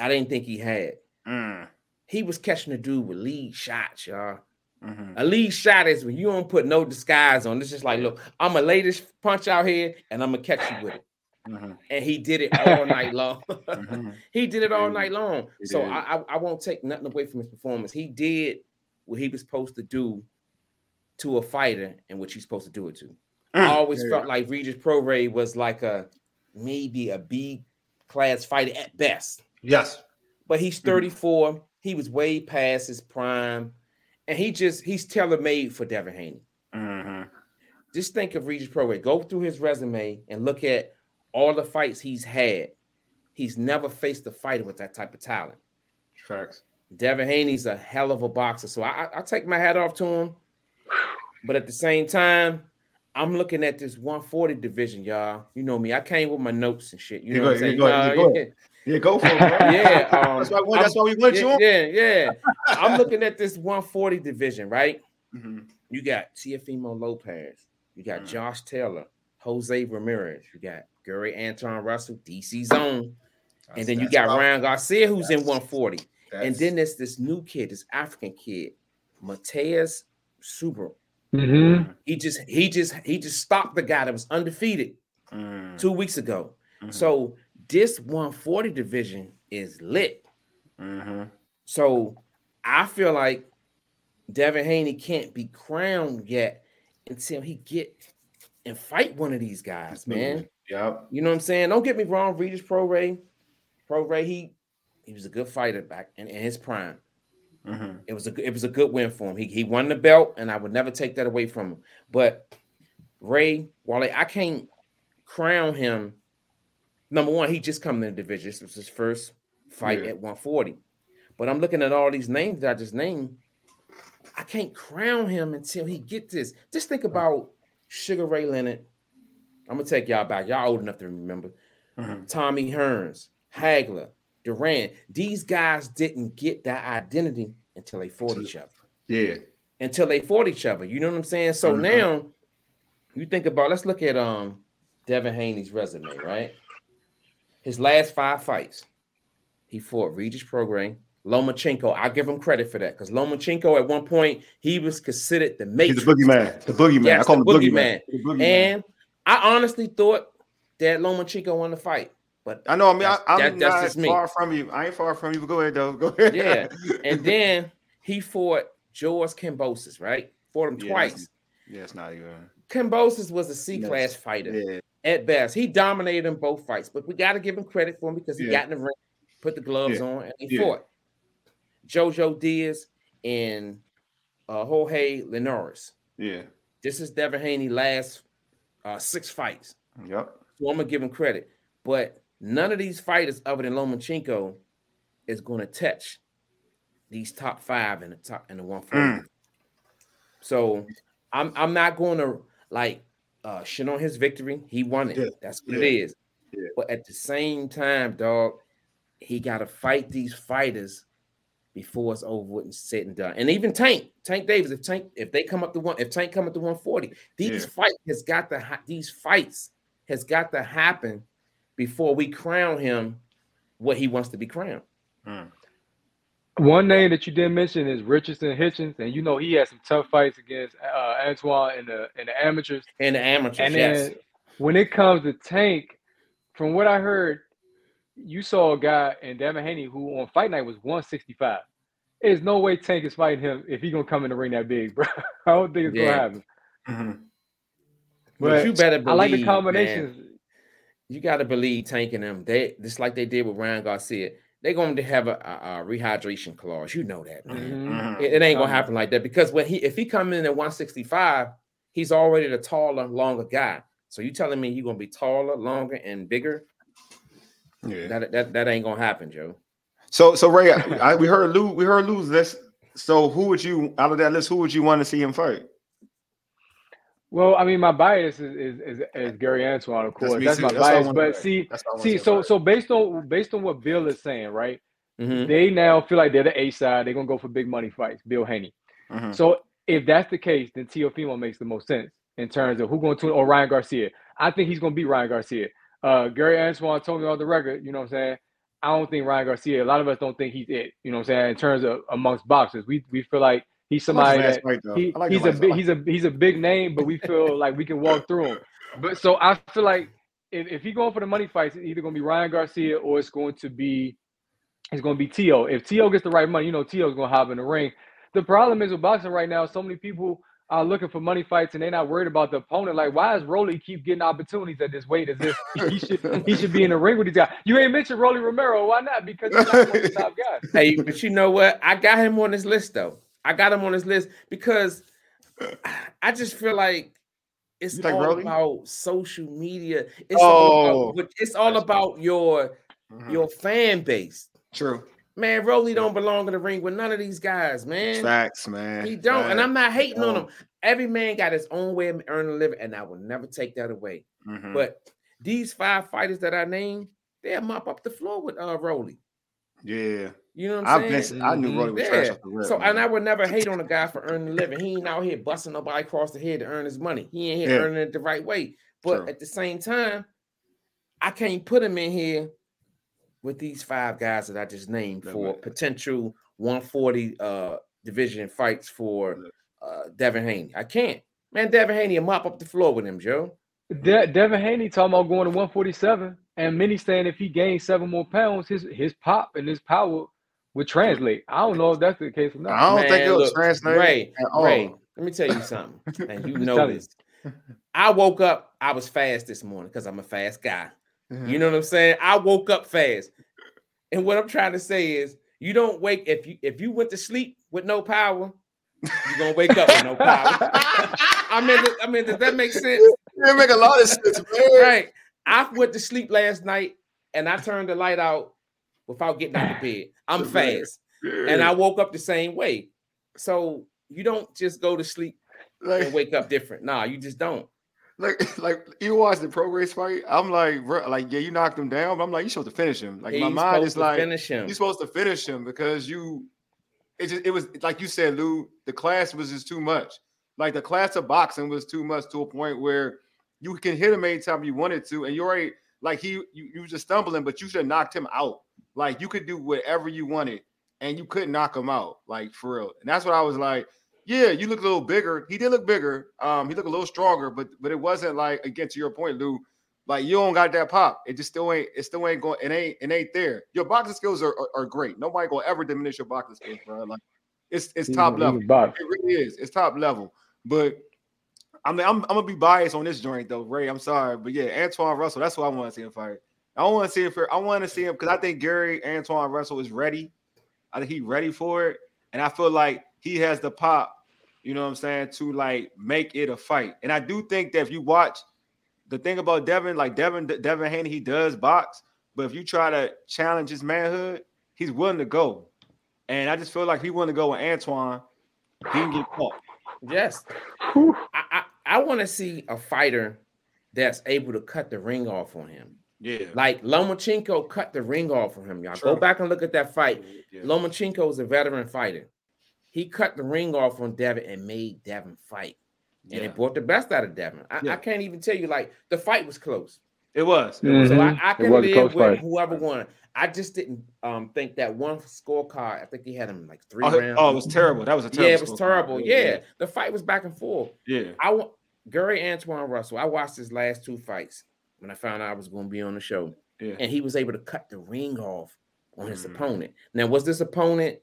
I didn't think he had. Mm. He was catching a dude with lead shots, y'all. Mm-hmm. A lead shot is when you don't put no disguise on. It's just like, look, I'm going to lay this punch out here, and I'm going to catch you with it. Mm-hmm. And he did it all night long. Mm-hmm. He did it all mm-hmm. night long. It so I, I, I won't take nothing away from his performance. He did what he was supposed to do to a fighter and what you're supposed to do it to. Mm. I always yeah. felt like Regis Prograis was like a maybe a B class fighter at best. Yes. But he's thirty-four. Mm-hmm. He was way past his prime. And he just, he's tailor-made for Devin Haney. Mm-hmm. Just think of Regis Prograis. Go through his resume and look at all the fights he's had. He's never faced a fighter with that type of talent. Facts. Devin Haney's a hell of a boxer. So I, I take my hat off to him. But at the same time, I'm looking at this one forty division, y'all. You know me. I came with my notes and shit. You know yeah, what I'm saying? Yeah, yeah, go for it, bro. Yeah. Um, that's, why, that's why we went yeah, you on. Yeah, yeah. I'm looking at this one forty division, right? Mm-hmm. You got Teofimo Lopez. You got mm-hmm. Josh Taylor, Jose Ramirez. You got Gary Anton Russell, D C Zone. That's, and then you got probably, Ryan Garcia, who's in one forty. And then there's this new kid, this African kid, Mateus Subaru. Mm-hmm. He just he just he just stopped the guy that was undefeated mm. two weeks ago. Mm-hmm. So this one forty division is lit. Mm-hmm. So I feel like Devin Haney can't be crowned yet until he get and fight one of these guys, man. Mm-hmm. Yep. You know what I'm saying? Don't get me wrong, Regis Prograis. Prograis, he he was a good fighter back in, in his prime. Mm-hmm. It was a it was a good win for him. He he won the belt, and I would never take that away from him. But Ray Wally, I can't crown him. Number one, he just come in the division. This was his first fight yeah. at one forty. But I'm looking at all these names that I just named. I can't crown him until he get this. Just think about Sugar Ray Leonard. I'm gonna take y'all back. Y'all old enough to remember. Mm-hmm. Tommy Hearns, Hagler, Durant. These guys didn't get that identity until they fought each other. Yeah. Until they fought each other. You know what I'm saying? So mm-hmm. now you think about, let's look at um Devin Haney's resume, right? His last five fights, he fought Regis Prograis, Lomachenko. I give him credit for that because Lomachenko at one point he was considered the Matrix. He's the boogeyman. The boogeyman. Yes, I call the him boogeyman. the boogeyman. And I honestly thought that Lomachenko won the fight, but I know. I mean, that's, I, I'm that, that's not just me. far from you. I ain't far from you. But go ahead, though. Go ahead. Yeah. And then he fought George Kambosos, right? Fought him yeah, twice. Yeah, it's not even. Kambosos was a C-class yes. fighter. Yeah. At best, he dominated in both fights, but we got to give him credit for him because he yeah. got in the ring, put the gloves yeah. on, and he yeah. fought Jojo Diaz and uh, Jorge Linares. Yeah, this is Devin Haney's last uh, six fights. Yep. So I'm gonna give him credit, but none of these fighters other than Lomachenko is gonna touch these top five in the top in the one forty. Mm. So I'm I'm not gonna like. Uh, shit on his victory, he won it. Yeah. That's what yeah. it is. Yeah. But at the same time, dog, he got to fight these fighters before it's over with and said and done. And even Tank, Tank Davis, if Tank, if they come up to one, if Tank come up to one forty, these yeah. fights has got to these fights has got to happen before we crown him what he wants to be crowned. Mm. One name that you didn't mention is Richardson Hitchens, and you know he had some tough fights against uh, Antoine and the and the amateurs. And the amateurs, and then yes. when it comes to Tank, from what I heard, you saw a guy in Devin Haney who on fight night was one sixty-five. There's no way Tank is fighting him if he's going to come in the ring that big, bro. I don't think it's yeah. going to happen. Mm-hmm. But, but you better believe, I like the combinations. Man, you got to believe Tank and them. They, just like they did with Ryan Garcia. They're going to have a, a, a rehydration clause. You know that, man. Mm-hmm. It, it ain't going to happen like that because when he if he come in at one sixty-five, he's already the taller, longer guy. So you telling me he's going to be taller, longer, and bigger? Yeah. That that, that ain't going to happen, Joe. So so Ray, I, we heard Lou. We heard Lou's list. So who would you out of that list? Who would you want to see him fight? Well, I mean, my bias is is, is, is Gary Antoine, of course. That's, that's my that's bias. But see, see, so about. so based on based on what Bill is saying, right? Mm-hmm. They now feel like they're the A side. They're gonna go for big money fights. Bill Haney. Mm-hmm. So if that's the case, then Teofimo makes the most sense in terms of who's going to or Ryan Garcia. I think he's gonna beat Ryan Garcia. Uh, Gary Antoine told me on the record. You know what I'm saying? I don't think Ryan Garcia. A lot of us don't think he's it. You know what I'm saying? In terms of amongst boxers, we we feel like. He's somebody that right, he, like he's a big, he's a he's a big name, but we feel like we can walk through him. But so I feel like if, if he's going for the money fights, it's either going to be Ryan Garcia or it's going to be it's going to be Tio. If Tio gets the right money, you know Tio's going to hop in the ring. The problem is with boxing right now, so many people are looking for money fights and they're not worried about the opponent. Like, why is Rolly keep getting opportunities at this weight? As if he should he should be in the ring with these guys? You ain't mentioned Rolly Romero. Why not? Because he's not one of the top guys. Hey, but you know what? I got him on this list though. I got him on this list because I just feel like it's all Rolly? about social media. It's oh, all about, it's all about cool. your mm-hmm. your fan base. True. Man, Rolly don't belong in the ring with none of these guys, man. Facts, man. He don't, Facts. and I'm not hating on him. Every man got his own way of earning a living, and I will never take that away. Mm-hmm. But these five fighters that I named, they'll mop up the floor with uh, Rolly. Yeah. You know what I'm I've saying? Been, I knew Rolly was yeah. trash off the rip. So, man. And I would never hate on a guy for earning a living. He ain't out here busting nobody across the head to earn his money. He ain't here yeah. earning it the right way. But True. at the same time, I can't put him in here with these five guys that I just named that for man. potential one forty uh, division fights for uh, Devin Haney. I can't. Man, Devin Haney will mop up the floor with him, Joe. De- Devin Haney talking about going to one forty-seven, and many saying if he gains seven more pounds, his his pop and his power would translate. I don't know if that's the case or not. I don't Man, think it'll look, translate Ray, at all. Ray, let me tell you something. And you know this. I woke up, I was fast this morning because I'm a fast guy. Mm-hmm. You know what I'm saying? I woke up fast. And what I'm trying to say is, you don't wake if you if you went to sleep with no power, you're gonna wake up with no power. I mean, I mean, does that make sense? It make a lot of sense, man. Right. I went to sleep last night and I turned the light out without getting out of bed. I'm fast, and I woke up the same way. So you don't just go to sleep like, and wake up different. Nah, you just don't. Like, like you watch the progress fight. I'm like, bro, like, yeah, you knocked him down, but I'm like, you supposed to finish him. Like, yeah, my mind is like, you're supposed to finish him because you. It just, it was like you said, Lou. The class was just too much. Like the class of boxing was too much to a point where you can hit him anytime you wanted to, and you're already like he, you, you was just stumbling, but you should have knocked him out. Like you could do whatever you wanted, and you couldn't knock him out. Like for real, and that's what I was like. Yeah, you look a little bigger. He did look bigger. Um, he looked a little stronger, but but it wasn't like, again, to your point, Lou, like you don't got that pop. It just still ain't. It still ain't going. It ain't. It ain't there. Your boxing skills are are, are great. Nobody gonna ever diminish your boxing skills, bro. Like it's it's top he, level. He it really is. It's top level. But I mean, I'm I'm gonna be biased on this joint though, Ray. I'm sorry, but yeah, Antoine Russell. That's what I want to see him fight. I don't want to see him. I want to see him because I think Gary Antoine Russell is ready. I think he's ready for it, and I feel like he has the pop, you know what I'm saying, to like make it a fight. And I do think that if you watch the thing about Devin, like Devin, Devin Haney, he does box, but if you try to challenge his manhood, he's willing to go. And I just feel like if he willing to go with Antoine, he can get caught. Yes. I, I, I want to see a fighter that's able to cut the ring off on him. Yeah. Like Lomachenko cut the ring off on him, y'all. True. Go back and look at that fight. Yeah. Lomachenko is a veteran fighter. He cut the ring off on Devin and made Devin fight. And yeah. it brought the best out of Devin. I, yeah. I can't even tell you, like, the fight was close. It was. Mm-hmm. So I, I can live with fight. Whoever won. I just didn't um, think that one scorecard, I think he had him like three oh, rounds. Oh, it was terrible. That was a terrible Yeah, it was scorecard. terrible. Yeah. yeah. The fight was back and forth. Yeah. I want Gary Antoine Russell. I watched his last two fights when I found out I was going to be on the show. Yeah. And he was able to cut the ring off on mm-hmm. his opponent. Now, was this opponent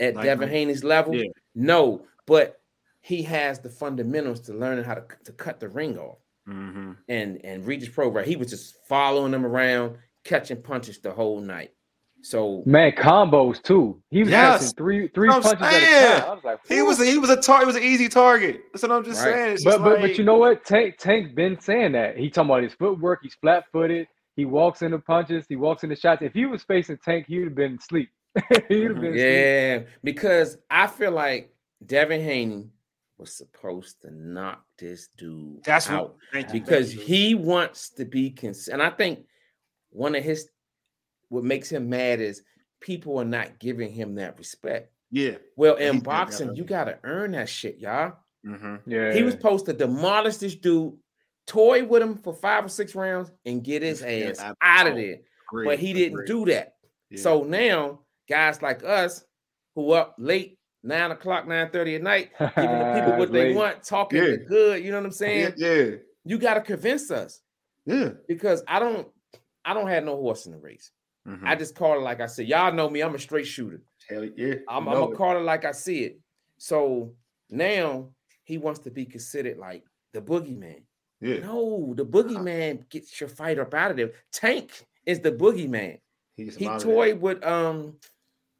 at like Devin Haney's level? Yeah. No, but he has the fundamentals to learn how to, to cut the ring off. Mm-hmm. And and Regis Prograis, he was just following him around, catching punches the whole night. So man, combos too. He was yes. catching three three punches at a time. I was like, whoa. He was a, he was a tar- he was an easy target. That's what I'm just right. saying. It's but just but, like... but you know what? Tank Tank been saying that. He talking about his footwork. He's flat footed. He walks into punches. He walks into shots. If he was facing Tank, he would have been asleep. yeah, sweet. Because I feel like Devin Haney was supposed to knock this dude That's out what, because you. he wants to be cons- and I think one of his what makes him mad is people are not giving him that respect. Yeah. Well, in He's boxing, good, you gotta earn that shit, y'all. Mm-hmm. Yeah. He was supposed to demolish this dude, toy with him for five or six rounds, and get his ass yeah, out of there. Great, but he didn't great. do that. Yeah. So now. Guys like us who are up late, nine o'clock, nine thirty at night, giving the people what they late. want, talking yeah. good. You know what I'm saying? Yeah, yeah. You gotta convince us. Yeah. Because I don't, I don't have no horse in the race. Mm-hmm. I just call it like I said. Y'all know me. I'm a straight shooter. Hell yeah. I'm, I'm gonna call it like I see it. So now he wants to be considered like the boogeyman. Yeah. No, the boogeyman gets your fight up out of there. Tank is the boogeyman. He's he toyed with um.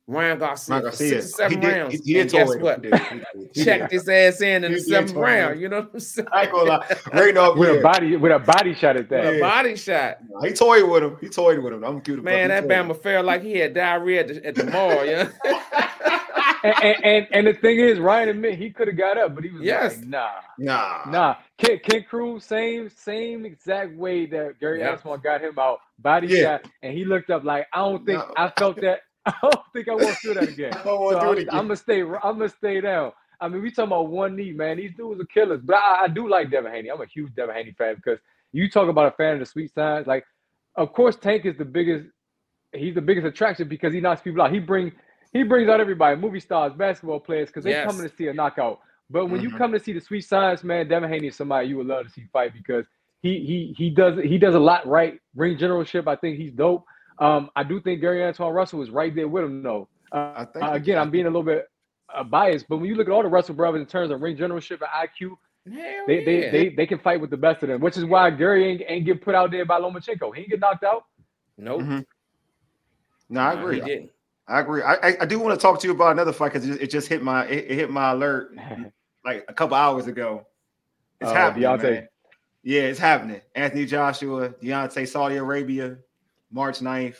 Ryan Garcia, Garcia. Six, seven he rounds. Did, he, he did guess what? He did. He did. He checked his ass in in the seventh round. Him. You know what I'm saying? I ain't gonna lie. Right now, with a body, with a body shot at that. Yeah. A body shot. He toyed with him. He toyed with him. I'm cute. Man, that Bama felt like he had diarrhea at the, at the mall. Yeah. and, and, and and the thing is, Ryan admit he could have got up, but he was yes. like, nah, nah, nah. Ken, Ken Cruz, same same exact way that Gary yeah. Aswan got him out, body yeah. shot, and he looked up like, I don't think nah. I felt that. I don't think I want to do that again. I don't want so to do I'm, it again. I'm gonna stay. I'm gonna stay down. I mean, we talking about one knee, man. These dudes are killers. But I, I do like Devin Haney. I'm a huge Devin Haney fan because you talk about a fan of the sweet signs. Like, of course, Tank is the biggest. He's the biggest attraction because he knocks people out. He bring he brings out everybody, movie stars, basketball players, because they're yes. coming to see a knockout. But when mm-hmm. you come to see the sweet signs, man, Devin Haney is somebody you would love to see fight because he he he does he does a lot right. Ring generalship. I think he's dope. Um, I do think Gary Antoine Russell was right there with him, though. Uh, I think uh, again, I'm being a little bit uh, biased, but when you look at all the Russell brothers in terms of ring generalship and I Q, they, yeah. they they they can fight with the best of them, which is why Gary ain't, ain't get put out there by Lomachenko. He ain't get knocked out. Nope. Mm-hmm. No, I agree. He didn't. I agree. I, I do want to talk to you about another fight because it, it just hit my it, it hit my alert like a couple hours ago. It's uh, happening, Deontay. Man. Yeah, it's happening. Anthony Joshua, Deontay, Saudi Arabia, March ninth.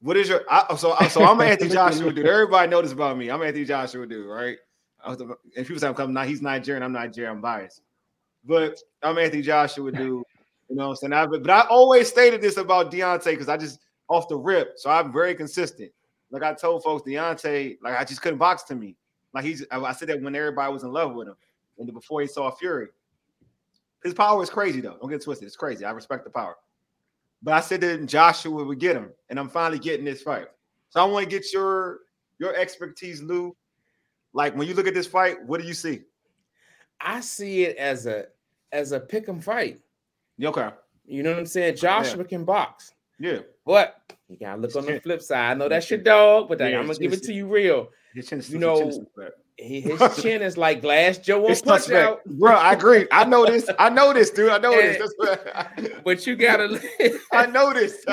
What is your I, so? So I'm Anthony Joshua dude. Everybody knows about me. I'm Anthony Joshua dude, right? I was the, and people say I'm coming. Now he's Nigerian. I'm Nigerian. I'm biased, but I'm Anthony Joshua dude. You know what I'm saying? I, but I always stated this about Deontay because I just off the rip. So I'm very consistent. Like I told folks, Deontay, like I just couldn't box to me. Like he's, I said that when everybody was in love with him and before he saw Fury. His power is crazy though. Don't get twisted. It's crazy. I respect the power. But I said that Joshua would get him, and I'm finally getting this fight. So I want to get your your expertise, Lou. Like when you look at this fight, what do you see? I see it as a as a pick'em fight. Okay. You know what I'm saying? Joshua yeah. can box. Yeah. But you gotta look on the flip side. I know that's your dog, but yeah, I'm gonna give it to you real. You know, his chin is like glass Joe on Punch Out. Bro, I agree. I know this. I know this, dude. I know and, this. I, but you gotta. I know this.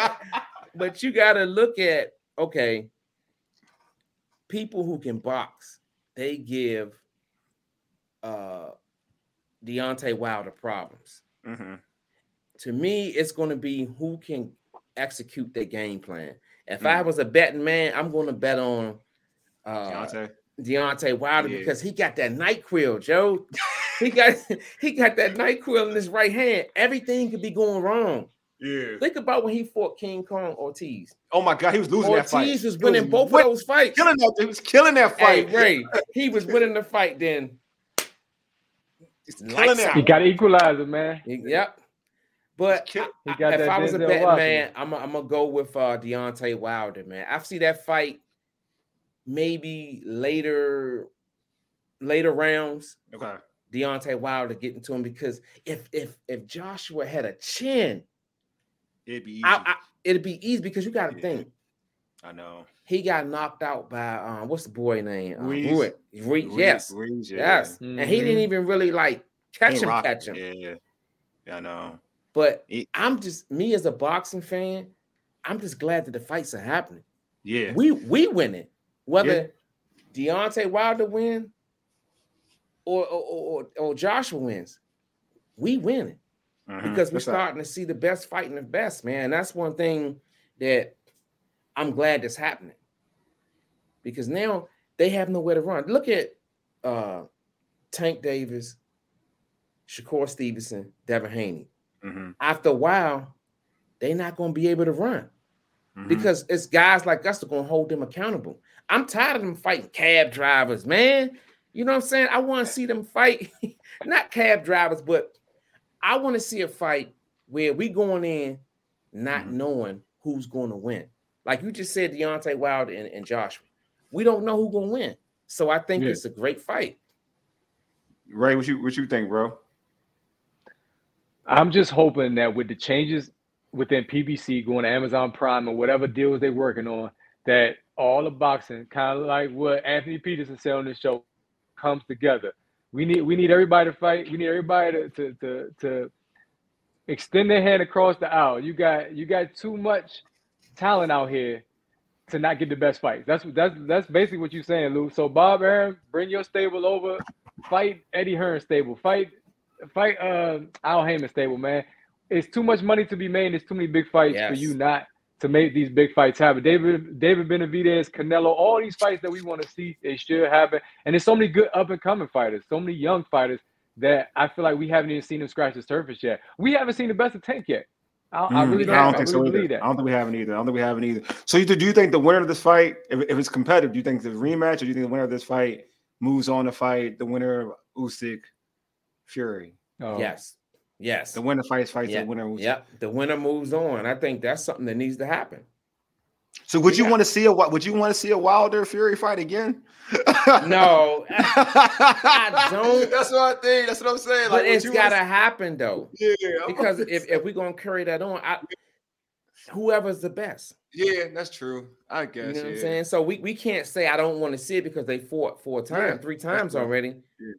But you gotta look at okay. People who can box, they give uh, Deontay Wilder problems. Mm-hmm. To me, it's gonna be who can execute their game plan. If mm. I was a betting man, I'm going to bet on uh, Deontay. Deontay Wilder yeah. because he got that night quill, Joe. he got he got that night quill in his right hand. Everything could be going wrong. Yeah. Think about when he fought King Kong Ortiz. Oh my God, he was losing Ortiz that fight. Ortiz was winning was both win- of those fights. Killing that, he was killing that fight. Hey, Ray, he was winning the fight. Then he got to equalize it, man. He, yep. But I, I, if I was a betting man, I'm gonna go with uh, Deontay Wilder, man. I see that fight maybe later, later rounds. Okay, Deontay Wilder getting to him because if if if Joshua had a chin, it'd be easy. I, I, it'd be easy because you got to yeah. think. I know he got knocked out by um, what's the boy name? Um, Ruiz. Ruiz. Yes, Ruiz, yeah. yes, mm-hmm. and he didn't even really like catch him, rock, catch him. Yeah, yeah, yeah I know. But I'm just me as a boxing fan. I'm just glad that the fights are happening. Yeah, we we winning. Whether yeah. Deontay Wilder win or or, or or Joshua wins, we winning mm-hmm. because we're What's starting up? to see the best fighting the best, man. That's one thing that I'm glad that's happening because now they have nowhere to run. Look at uh, Tank Davis, Shakur Stevenson, Devin Haney. Mm-hmm. After a while, they're not going to be able to run mm-hmm. because it's guys like us that are going to hold them accountable. I'm tired of them fighting cab drivers, man. You know what I'm saying? I want to see them fight, not cab drivers, but I want to see a fight where we going in not mm-hmm. knowing who's going to win. Like you just said, Deontay Wilder and, and Joshua. We don't know who's going to win. So I think yeah. it's a great fight. Ray, what you what you think, bro? I'm just hoping that with the changes within P B C going to Amazon Prime and whatever deals they're working on, that all the boxing, kind of like what Anthony Peterson said on this show, comes together. We need we need everybody to fight. We need everybody to to to, to extend their hand across the aisle. You got you got too much talent out here to not get the best fights. That's that's that's basically what you're saying, Lou. So Bob Arum, bring your stable over, fight Eddie Hearn's stable, fight. Fight uh, Al Heyman stable, man. It's too much money to be made. There's too many big fights yes. for you not to make these big fights happen. David David Benavidez, Canelo, all these fights that we want to see, they should happen. And there's so many good up-and-coming fighters, so many young fighters that I feel like we haven't even seen them scratch the surface yet. We haven't seen the best of Tank yet. I, mm, I really don't, I don't I think really so either. Believe that. I don't think we haven't either. I don't think we haven't either. So do you think the winner of this fight, if, if it's competitive, do you think it's a rematch, or do you think the winner of this fight moves on to fight the winner of Usyk? Fury. Oh. Yes. Yes. The winner fights fights yeah. the winner moves yep. on. The winner moves on. I think that's something that needs to happen. So would yeah. you want to see a would you want to see a Wilder Fury fight again? No. I, I don't. That's what I think. That's what I'm saying. But like, it's got to happen though. Yeah. Because if, if we're going to carry that on, I, whoever's the best. Yeah, that's true. I guess. You know yeah. what I'm saying? So we, we can't say I don't want to see it because they fought four times, yeah, three times already. Yeah.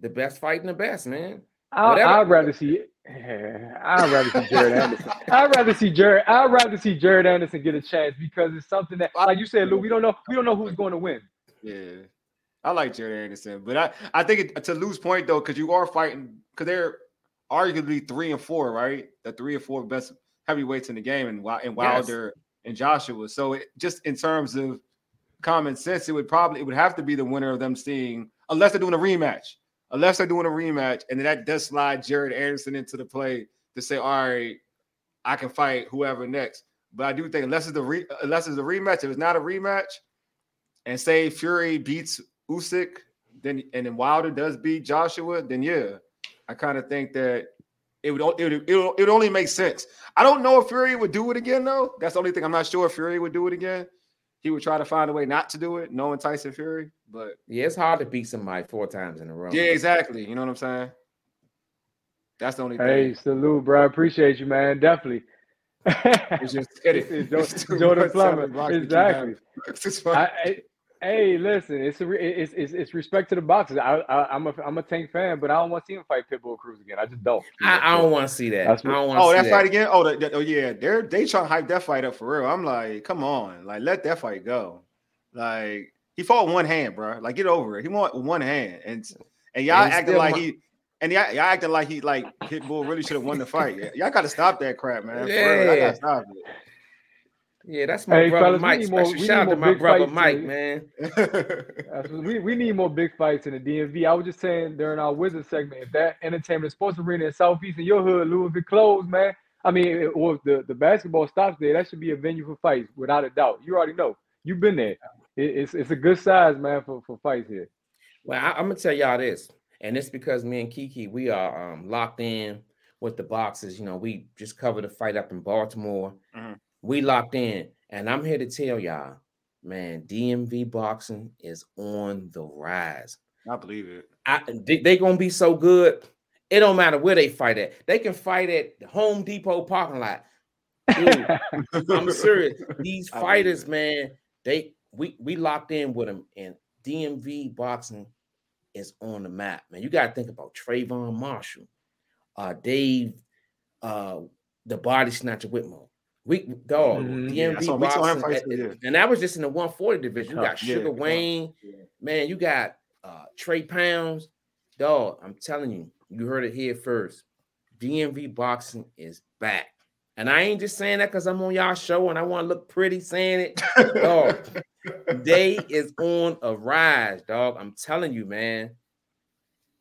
The best fighting the best, man. I'd rather see I'd rather see Jared Anderson. I'd rather see Jared. I'd rather see Jared Anderson get a chance because it's something that, like you said, Lou, we don't know. We don't know who's going to win. Yeah, I like Jared Anderson, but I, I think it, to Lou's point though, because you are fighting because they're arguably three and four, right? The three or four best heavyweights in the game, and and Wilder yes. and Joshua. So it, just in terms of common sense, it would probably it would have to be the winner of them seeing, unless they're doing a rematch. Unless they're doing a rematch, and then that does slide Jared Anderson into the play to say, all right, I can fight whoever next. But I do think unless it's the re- unless it's a rematch, if it's not a rematch, and say Fury beats Usyk, then and then Wilder does beat Joshua, then yeah, I kind of think that it would it would, it would it would only make sense. I don't know if Fury would do it again though. That's the only thing. I'm not sure if Fury would do it again. He would try to find a way not to do it, knowing Tyson Fury. But yeah, it's hard to beat somebody four times in a row. Yeah, exactly. You know what I'm saying? That's the only hey, thing. Hey, salute, bro. Appreciate you, man. Definitely. It's just kidding. It's, it's, it's Jordan Plummer. Exactly. I, I, hey, listen, it's, a, it's it's it's respect to the boxers. I, I, I'm a I'm a Tank fan, but I don't want to see him fight Pitbull Cruz again. I just don't. You know, I, I don't want to see that. What, I don't want. Oh, see that, that fight again. Oh, the, the, oh yeah, they're they trying to hype that fight up for real. I'm like, come on, like let that fight go. Like. He fought one hand, bro. Like, get over it. He won one hand, and and y'all and acting like won. he and y'all, y'all acting like he like Pitbull really should have won the fight. Yeah. Y'all got to stop that crap, man. Yeah, I gotta stop it. Yeah, that's my hey, brother fellas, Mike. More, shout out to my brother Mike, in, man. we we need more big fights in the D M V. I was just saying during our Wizards segment, if that entertainment sports arena in Southeast in your hood, Louis, if it closed, man. I mean, or if the, the basketball stops there, that should be a venue for fights, without a doubt. You already know. You've been there. It's it's a good size, man, for, for fights here. Well, I, I'm gonna tell y'all this, and it's because me and Kiki, we are um, locked in with the boxers. You know, we just covered a fight up in Baltimore. Mm-hmm. We locked in, and I'm here to tell y'all, man, D M V boxing is on the rise. I believe it. I, they, they gonna be so good. It don't matter where they fight at. They can fight at the Home Depot parking lot. Dude, I'm serious. These fighters, man, they. We we locked in with him, and D M V boxing is on the map, man. You got to think about Trayvon Marshall, uh, Dave, uh, the Body Snatcher Whitmore. We dog mm-hmm. D M V yeah, boxing, at, yeah. and that was just in the one forty division. You got yeah, Sugar Wayne, yeah. man. You got uh, Trey Pounds, dog. I'm telling you, you heard it here first. D M V boxing is back, and I ain't just saying that because I'm on y'all show and I want to look pretty saying it, dog. Day is on a rise, dog. I'm telling you, man.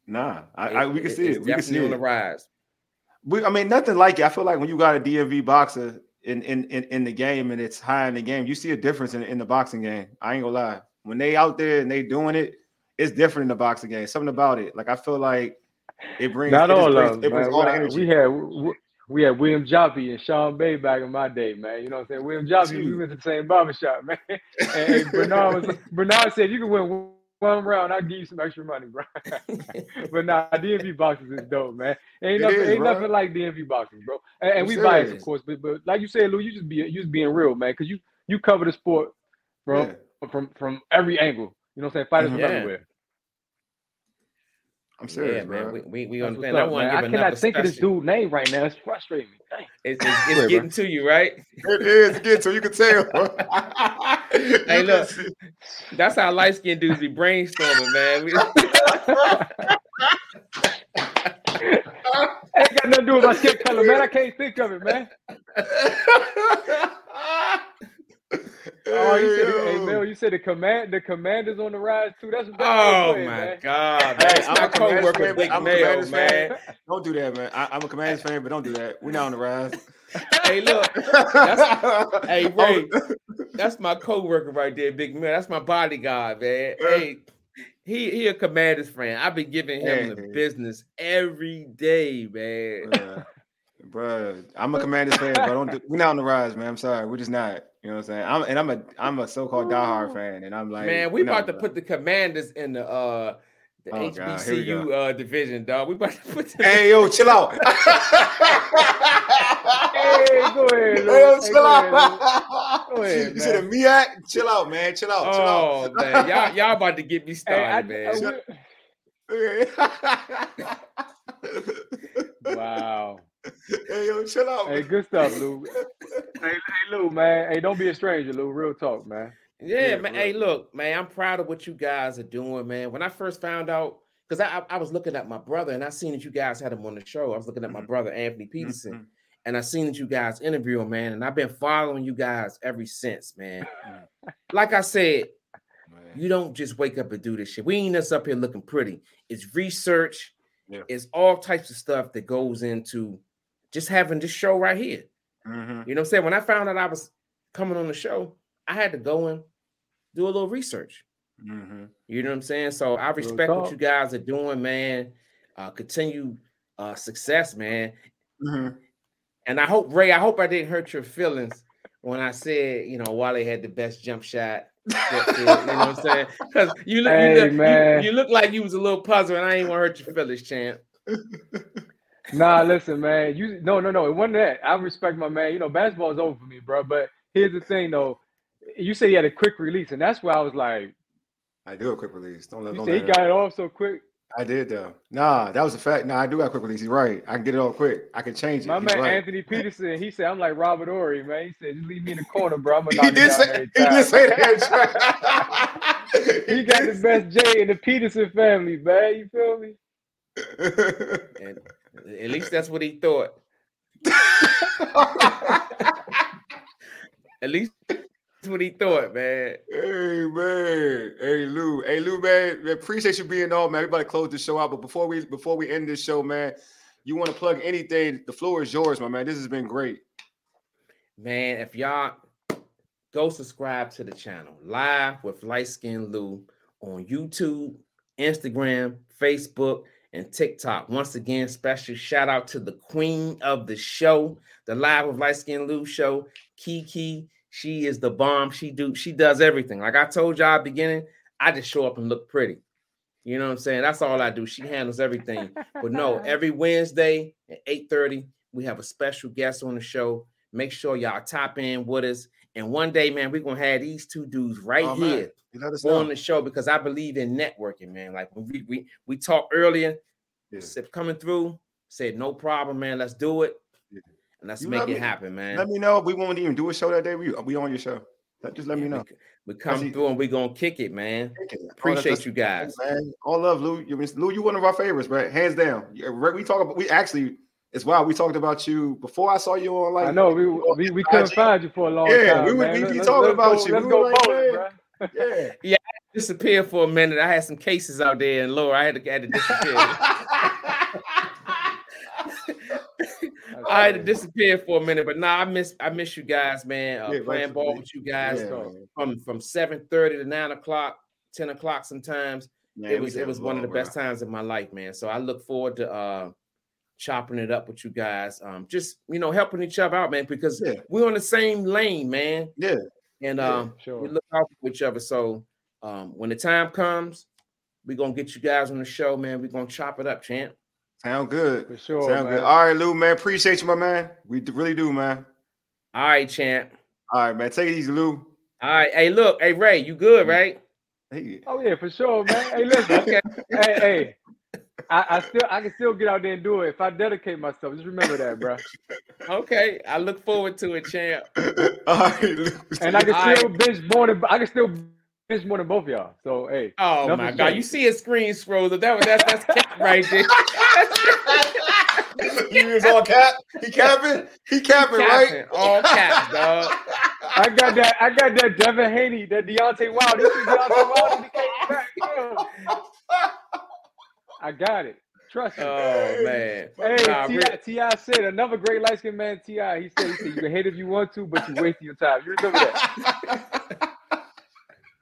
Nah, I, I we can see it. We can see it on the rise. We, I mean, nothing like it. I feel like when you got a D M V boxer in in in, in the game and it's high in the game, you see a difference in, in the boxing game. I ain't gonna lie. When they out there and they doing it, it's different in the boxing game. Something about it. Like I feel like it brings not it all brings, love, it brings all the energy. We had. We, We had William Joppy and Sean Bay back in my day, man. You know what I'm saying? William Joppy, we went to the same barbershop, man. And Bernard, was, Bernard said, you can win one round, I'll give you some extra money, bro. But nah, D M V boxing is dope, man. Ain't, nothing, is, ain't nothing like D M V boxing, bro. And, and we biased, of course. But, but like you said, Lou, you just be you just being real, man, because you, you cover the sport from, yeah. from, from, from every angle. You know what I'm saying? Fighters mm-hmm. from yeah. everywhere. I'm serious, yeah, man. Bro. We we, we on plan. I want to give I cannot think of this dude's name right now. It's frustrating me. It's, it's, it's getting bro. to you, right? It is getting to you. You can tell. Hey, look, that's how light skinned dudes be brainstorming, man. I ain't got nothing to do with my skin color, man. I can't think of it, man. Oh, you said, the, hey, Mel, you said the command, the Commanders on the rise too. That's what oh saying, my man. God, that's my coworker, Big Mel, man. Don't do that, man. I, I'm a Commanders fan, but don't do that. We're not on the rise. Hey, look, that's, hey Ray, that's my coworker right there, Big Mel. That's my bodyguard, man. Hey, he he a Commanders fan. I've been giving him hey. the business every day, man. Bruh. Bruh, I'm a Commanders fan, but don't do, we're not on the rise, man. I'm sorry, we're just not. You know what I'm saying? I'm and I'm a I'm a so-called diehard fan, and I'm like, man, we about know, to bro. put the Commanders in the uh the oh, H B C U uh, division, dog. We about to put. The- hey yo, chill out. Hey, go ahead. Hey, yo, hey, chill go out. Ahead, go ahead, you said a M I A C? Chill out, man. Chill out. Chill oh out. Man, y'all y'all about to get me started, hey, I, man. I, I, Wow. Hey, yo, chill out. Hey, good stuff, Lou. hey, hey, Lou, man. Hey, don't be a stranger, Lou. Real talk, man. Yeah, yeah man. Real. Hey, look, man, I'm proud of what you guys are doing, man. When I first found out, because I, I, I was looking at my brother, and I seen that you guys had him on the show. I was looking at my mm-hmm. brother, Anthony Peterson, mm-hmm. and I seen that you guys interview him, man, and I've been following you guys ever since, man. Like I said, man. You don't just wake up and do this shit. We ain't just up here looking pretty. It's research. Yeah. It's all types of stuff that goes into just having this show right here. Mm-hmm. You know what I'm saying? When I found out I was coming on the show, I had to go and do a little research. Mm-hmm. You know what I'm saying? So I respect what you guys are doing, man. Uh, continue uh, success, man. Mm-hmm. And I hope, Ray, I hope I didn't hurt your feelings when I said, you know, Wale had the best jump shot. You know what I'm saying? Because you look, hey, you, look you, you look like you was a little puzzled, and I ain't want to hurt your feelings, champ. Nah, listen, man. You no, no, no. It wasn't that. I respect my man. You know, basketball is over for me, bro. But here's the thing, though. You said he had a quick release, and that's where I was like, I do a quick release. Don't let. You said he got it off so quick. I did though. Nah, that was a fact. Nah, I do have quick release. He's right. I can get it all quick. I can change it. My He's man right. Anthony Peterson, he said, I'm like Robert Ory, man. He said, just leave me in the corner, bro. I'm gonna knock it out every time. He did say that. He got the best J in the Peterson family, man. You feel me? And at least that's what he thought. At least that's what he thought, man. Hey, man. Hey, Lou. Hey, Lou, man. Appreciate you being on, man. Everybody close the show out. But before we before we end this show, man, you want to plug anything, the floor is yours, my man. This has been great. Man, if y'all go subscribe to the channel, Live with Light Skin Lou on YouTube, Instagram, Facebook, and TikTok. Once again, special shout out to the queen of the show, the Live with Light Skin Lou show, Kiki. She is the bomb. She do. She does everything. Like I told y'all at the beginning, I just show up and look pretty. You know what I'm saying? That's all I do. She handles everything. But no, every Wednesday at eight thirty, we have a special guest on the show. Make sure y'all top in with us. And one day, man, we're going to have these two dudes right oh, here on the show because I believe in networking, man. Like when we, we, we talked earlier, yeah. coming through, said, no problem, man. Let's do it. Let's you make it me, happen, man. Let me know if we won't even do a show that day. We, we on your show. Just let yeah, me know. We, we come That's through it. And we're going to kick it, man. Kick it. Appreciate us, you guys. Man. All love, Lou. You, Lou, you one of our favorites, man. Hands down. We talk about, we actually, it's wild. We talked about you before I saw you online. I know. We we, we couldn't I G. Find you for a long yeah, time. Yeah, we would be talking let's about go, you. Let's we go forward, like, bro. Yeah. Yeah, I disappeared for a minute. I had some cases out there in Lower. I had to, had to disappear. I had to disappear for a minute, but nah, I miss I miss you guys, man. Uh, yeah, playing ball with you guys yeah, from, from from seven thirty to nine o'clock, ten o'clock sometimes. Man, it was it was one of the bro. best times of my life, man. So I look forward to uh, chopping it up with you guys. Um, just you know, helping each other out, man, because yeah. we're on the same lane, man. Yeah, and um, yeah, sure. we look out for each other. So um, when the time comes, we're gonna get you guys on the show, man. We're gonna chop it up, champ. Sound good. For sure. Sound man. good. All right, Lou, man. Appreciate you, my man. We really do, man. All right, champ. All right, man. Take it easy, Lou. All right. Hey, look. Hey, Ray, you good, right? Hey. Oh, yeah, for sure, man. Hey, listen. Okay. Hey, hey. I, I still I can still get out there and do it if I dedicate myself. Just remember that, bro. Okay. I look forward to it, champ. All right, Lou. And I can All still right. bitch more than I can still bitch more than both of y'all. So hey. Oh my God. Shame. You see a screen scroll. That that's that's cap right there. He was all cap. He capping. He capping, right? All caps, dog. I got that. I got that. Devin Haney, that Deontay Wilder. This is Deontay Wilder. I got it. Trust me. Oh man. Hey, nah, T I said another great light skinned man. Ti, he said, he said, you can hate if you want to, but you're wasting your time. You remember that?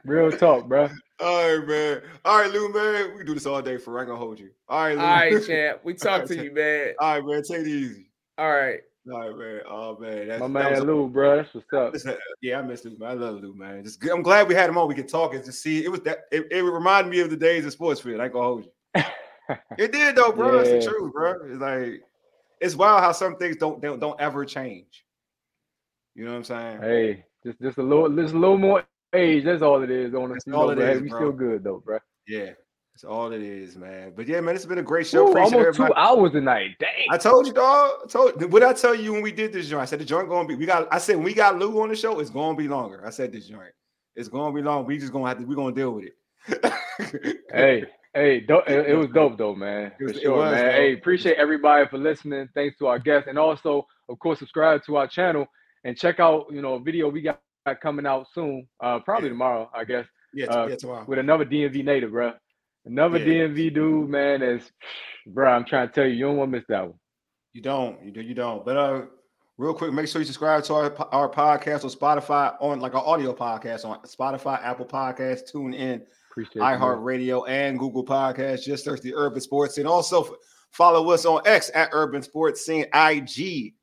Real talk, bro. All right, man. All right, Lou, man. We can do this all day for. I ain't gonna hold you. All right, Lou. All right, champ. We talk right, to you, man. All right, man. Take it easy. All right. All right, man. Oh man. That's, my man, that Lou, a- bro. That's what's up. Listen, yeah, I miss Lou, man. I love Lou, man. Just, I'm glad we had him on. We could talk and just see. It was that. It, it reminded me of the days of sports field. I ain't gonna hold you. It did though, bro. Yeah. It's the truth, bro. It's like it's wild how some things don't don't don't ever change. You know what I'm saying? Hey, just just a little, just a little more. Age, that's all it is. On the all it is, we still good though, bro. Yeah, That's all it is, man. But yeah, man, it's been a great show. Ooh, almost everybody. Two hours a night. Dang. I told you, dog. I told what I tell you when we did this joint. I said the joint gonna be. We got. I said when we got Lou on the show, it's gonna be longer. I said this joint. It's gonna be long. We just gonna have to. We gonna deal with it. hey, hey, do, it, it was dope though, man. For it was, sure, it was, man. Dope. Hey, appreciate everybody for listening. Thanks to our guests, and also, of course, subscribe to our channel and check out, you know, a video we got coming out soon. Uh, probably yeah. tomorrow, I guess. Yeah, uh, yeah, tomorrow. With another D M V native, bro. Another yeah. D M V dude, man, is, bro, I'm trying to tell you, you don't want to miss that one. You don't. You do. You don't. But uh, real quick, make sure you subscribe to our, our podcast on Spotify, on like our audio podcast on Spotify, Apple Podcasts, TuneIn, iHeartRadio, and Google Podcasts. Just search the Urban Sports Scene. Also, follow us on X at Urban Sports Scene, I G,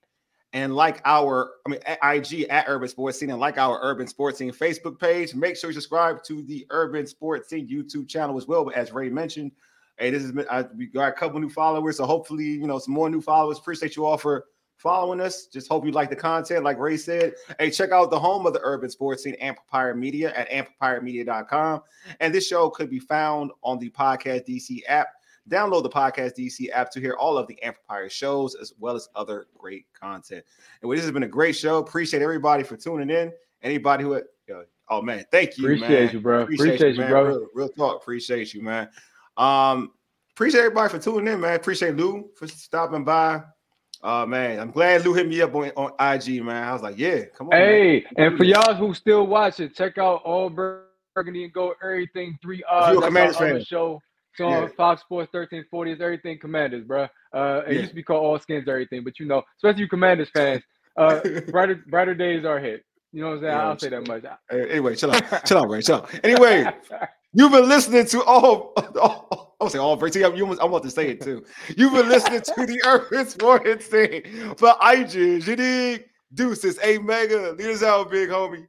and like our, I mean, I G at Urban Sports Scene, and like our Urban Sports Scene Facebook page. Make sure you subscribe to the Urban Sports Scene YouTube channel as well. But as Ray mentioned, hey, this has been, I, we got a couple new followers. So hopefully, you know, some more new followers. Appreciate you all for following us. Just hope you like the content. Like Ray said, hey, check out the home of the Urban Sports Scene, Ampire Media, at ampire media dot com. And this show could be found on the Podcast D C app. Download the Podcast D C app to hear all of the Ampire shows as well as other great content. And well, this has been a great show. Appreciate everybody for tuning in. Anybody who, oh man, thank you. Appreciate man. you, bro. Appreciate, appreciate you, you bro. Real, real talk. Appreciate you, man. Um, appreciate everybody for tuning in, man. Appreciate Lou for stopping by. Uh, man, I'm glad Lou hit me up on, on I G, man. I was like, yeah, come on. Hey, man. And for y'all who still watching, check out All Burgundy and Gold, everything three odds. You're a Commanders fan. Show. So yeah. Fox Sports thirteen forty is everything Commanders, bro. Uh, it yeah. used to be called All Skins, everything, but you know, especially you Commanders fans, uh, brighter brighter days are ahead. You know what I'm saying? Yeah, I'll say that much. Anyway, chill out, chill out, Ray, chill out. Anyway, you've been listening to all. all I was saying all Brady. I'm about to say it too. You've been listening to the Urban Sports Scene for I G, Jadig, Deuces, A Mega, leaders out, big homie.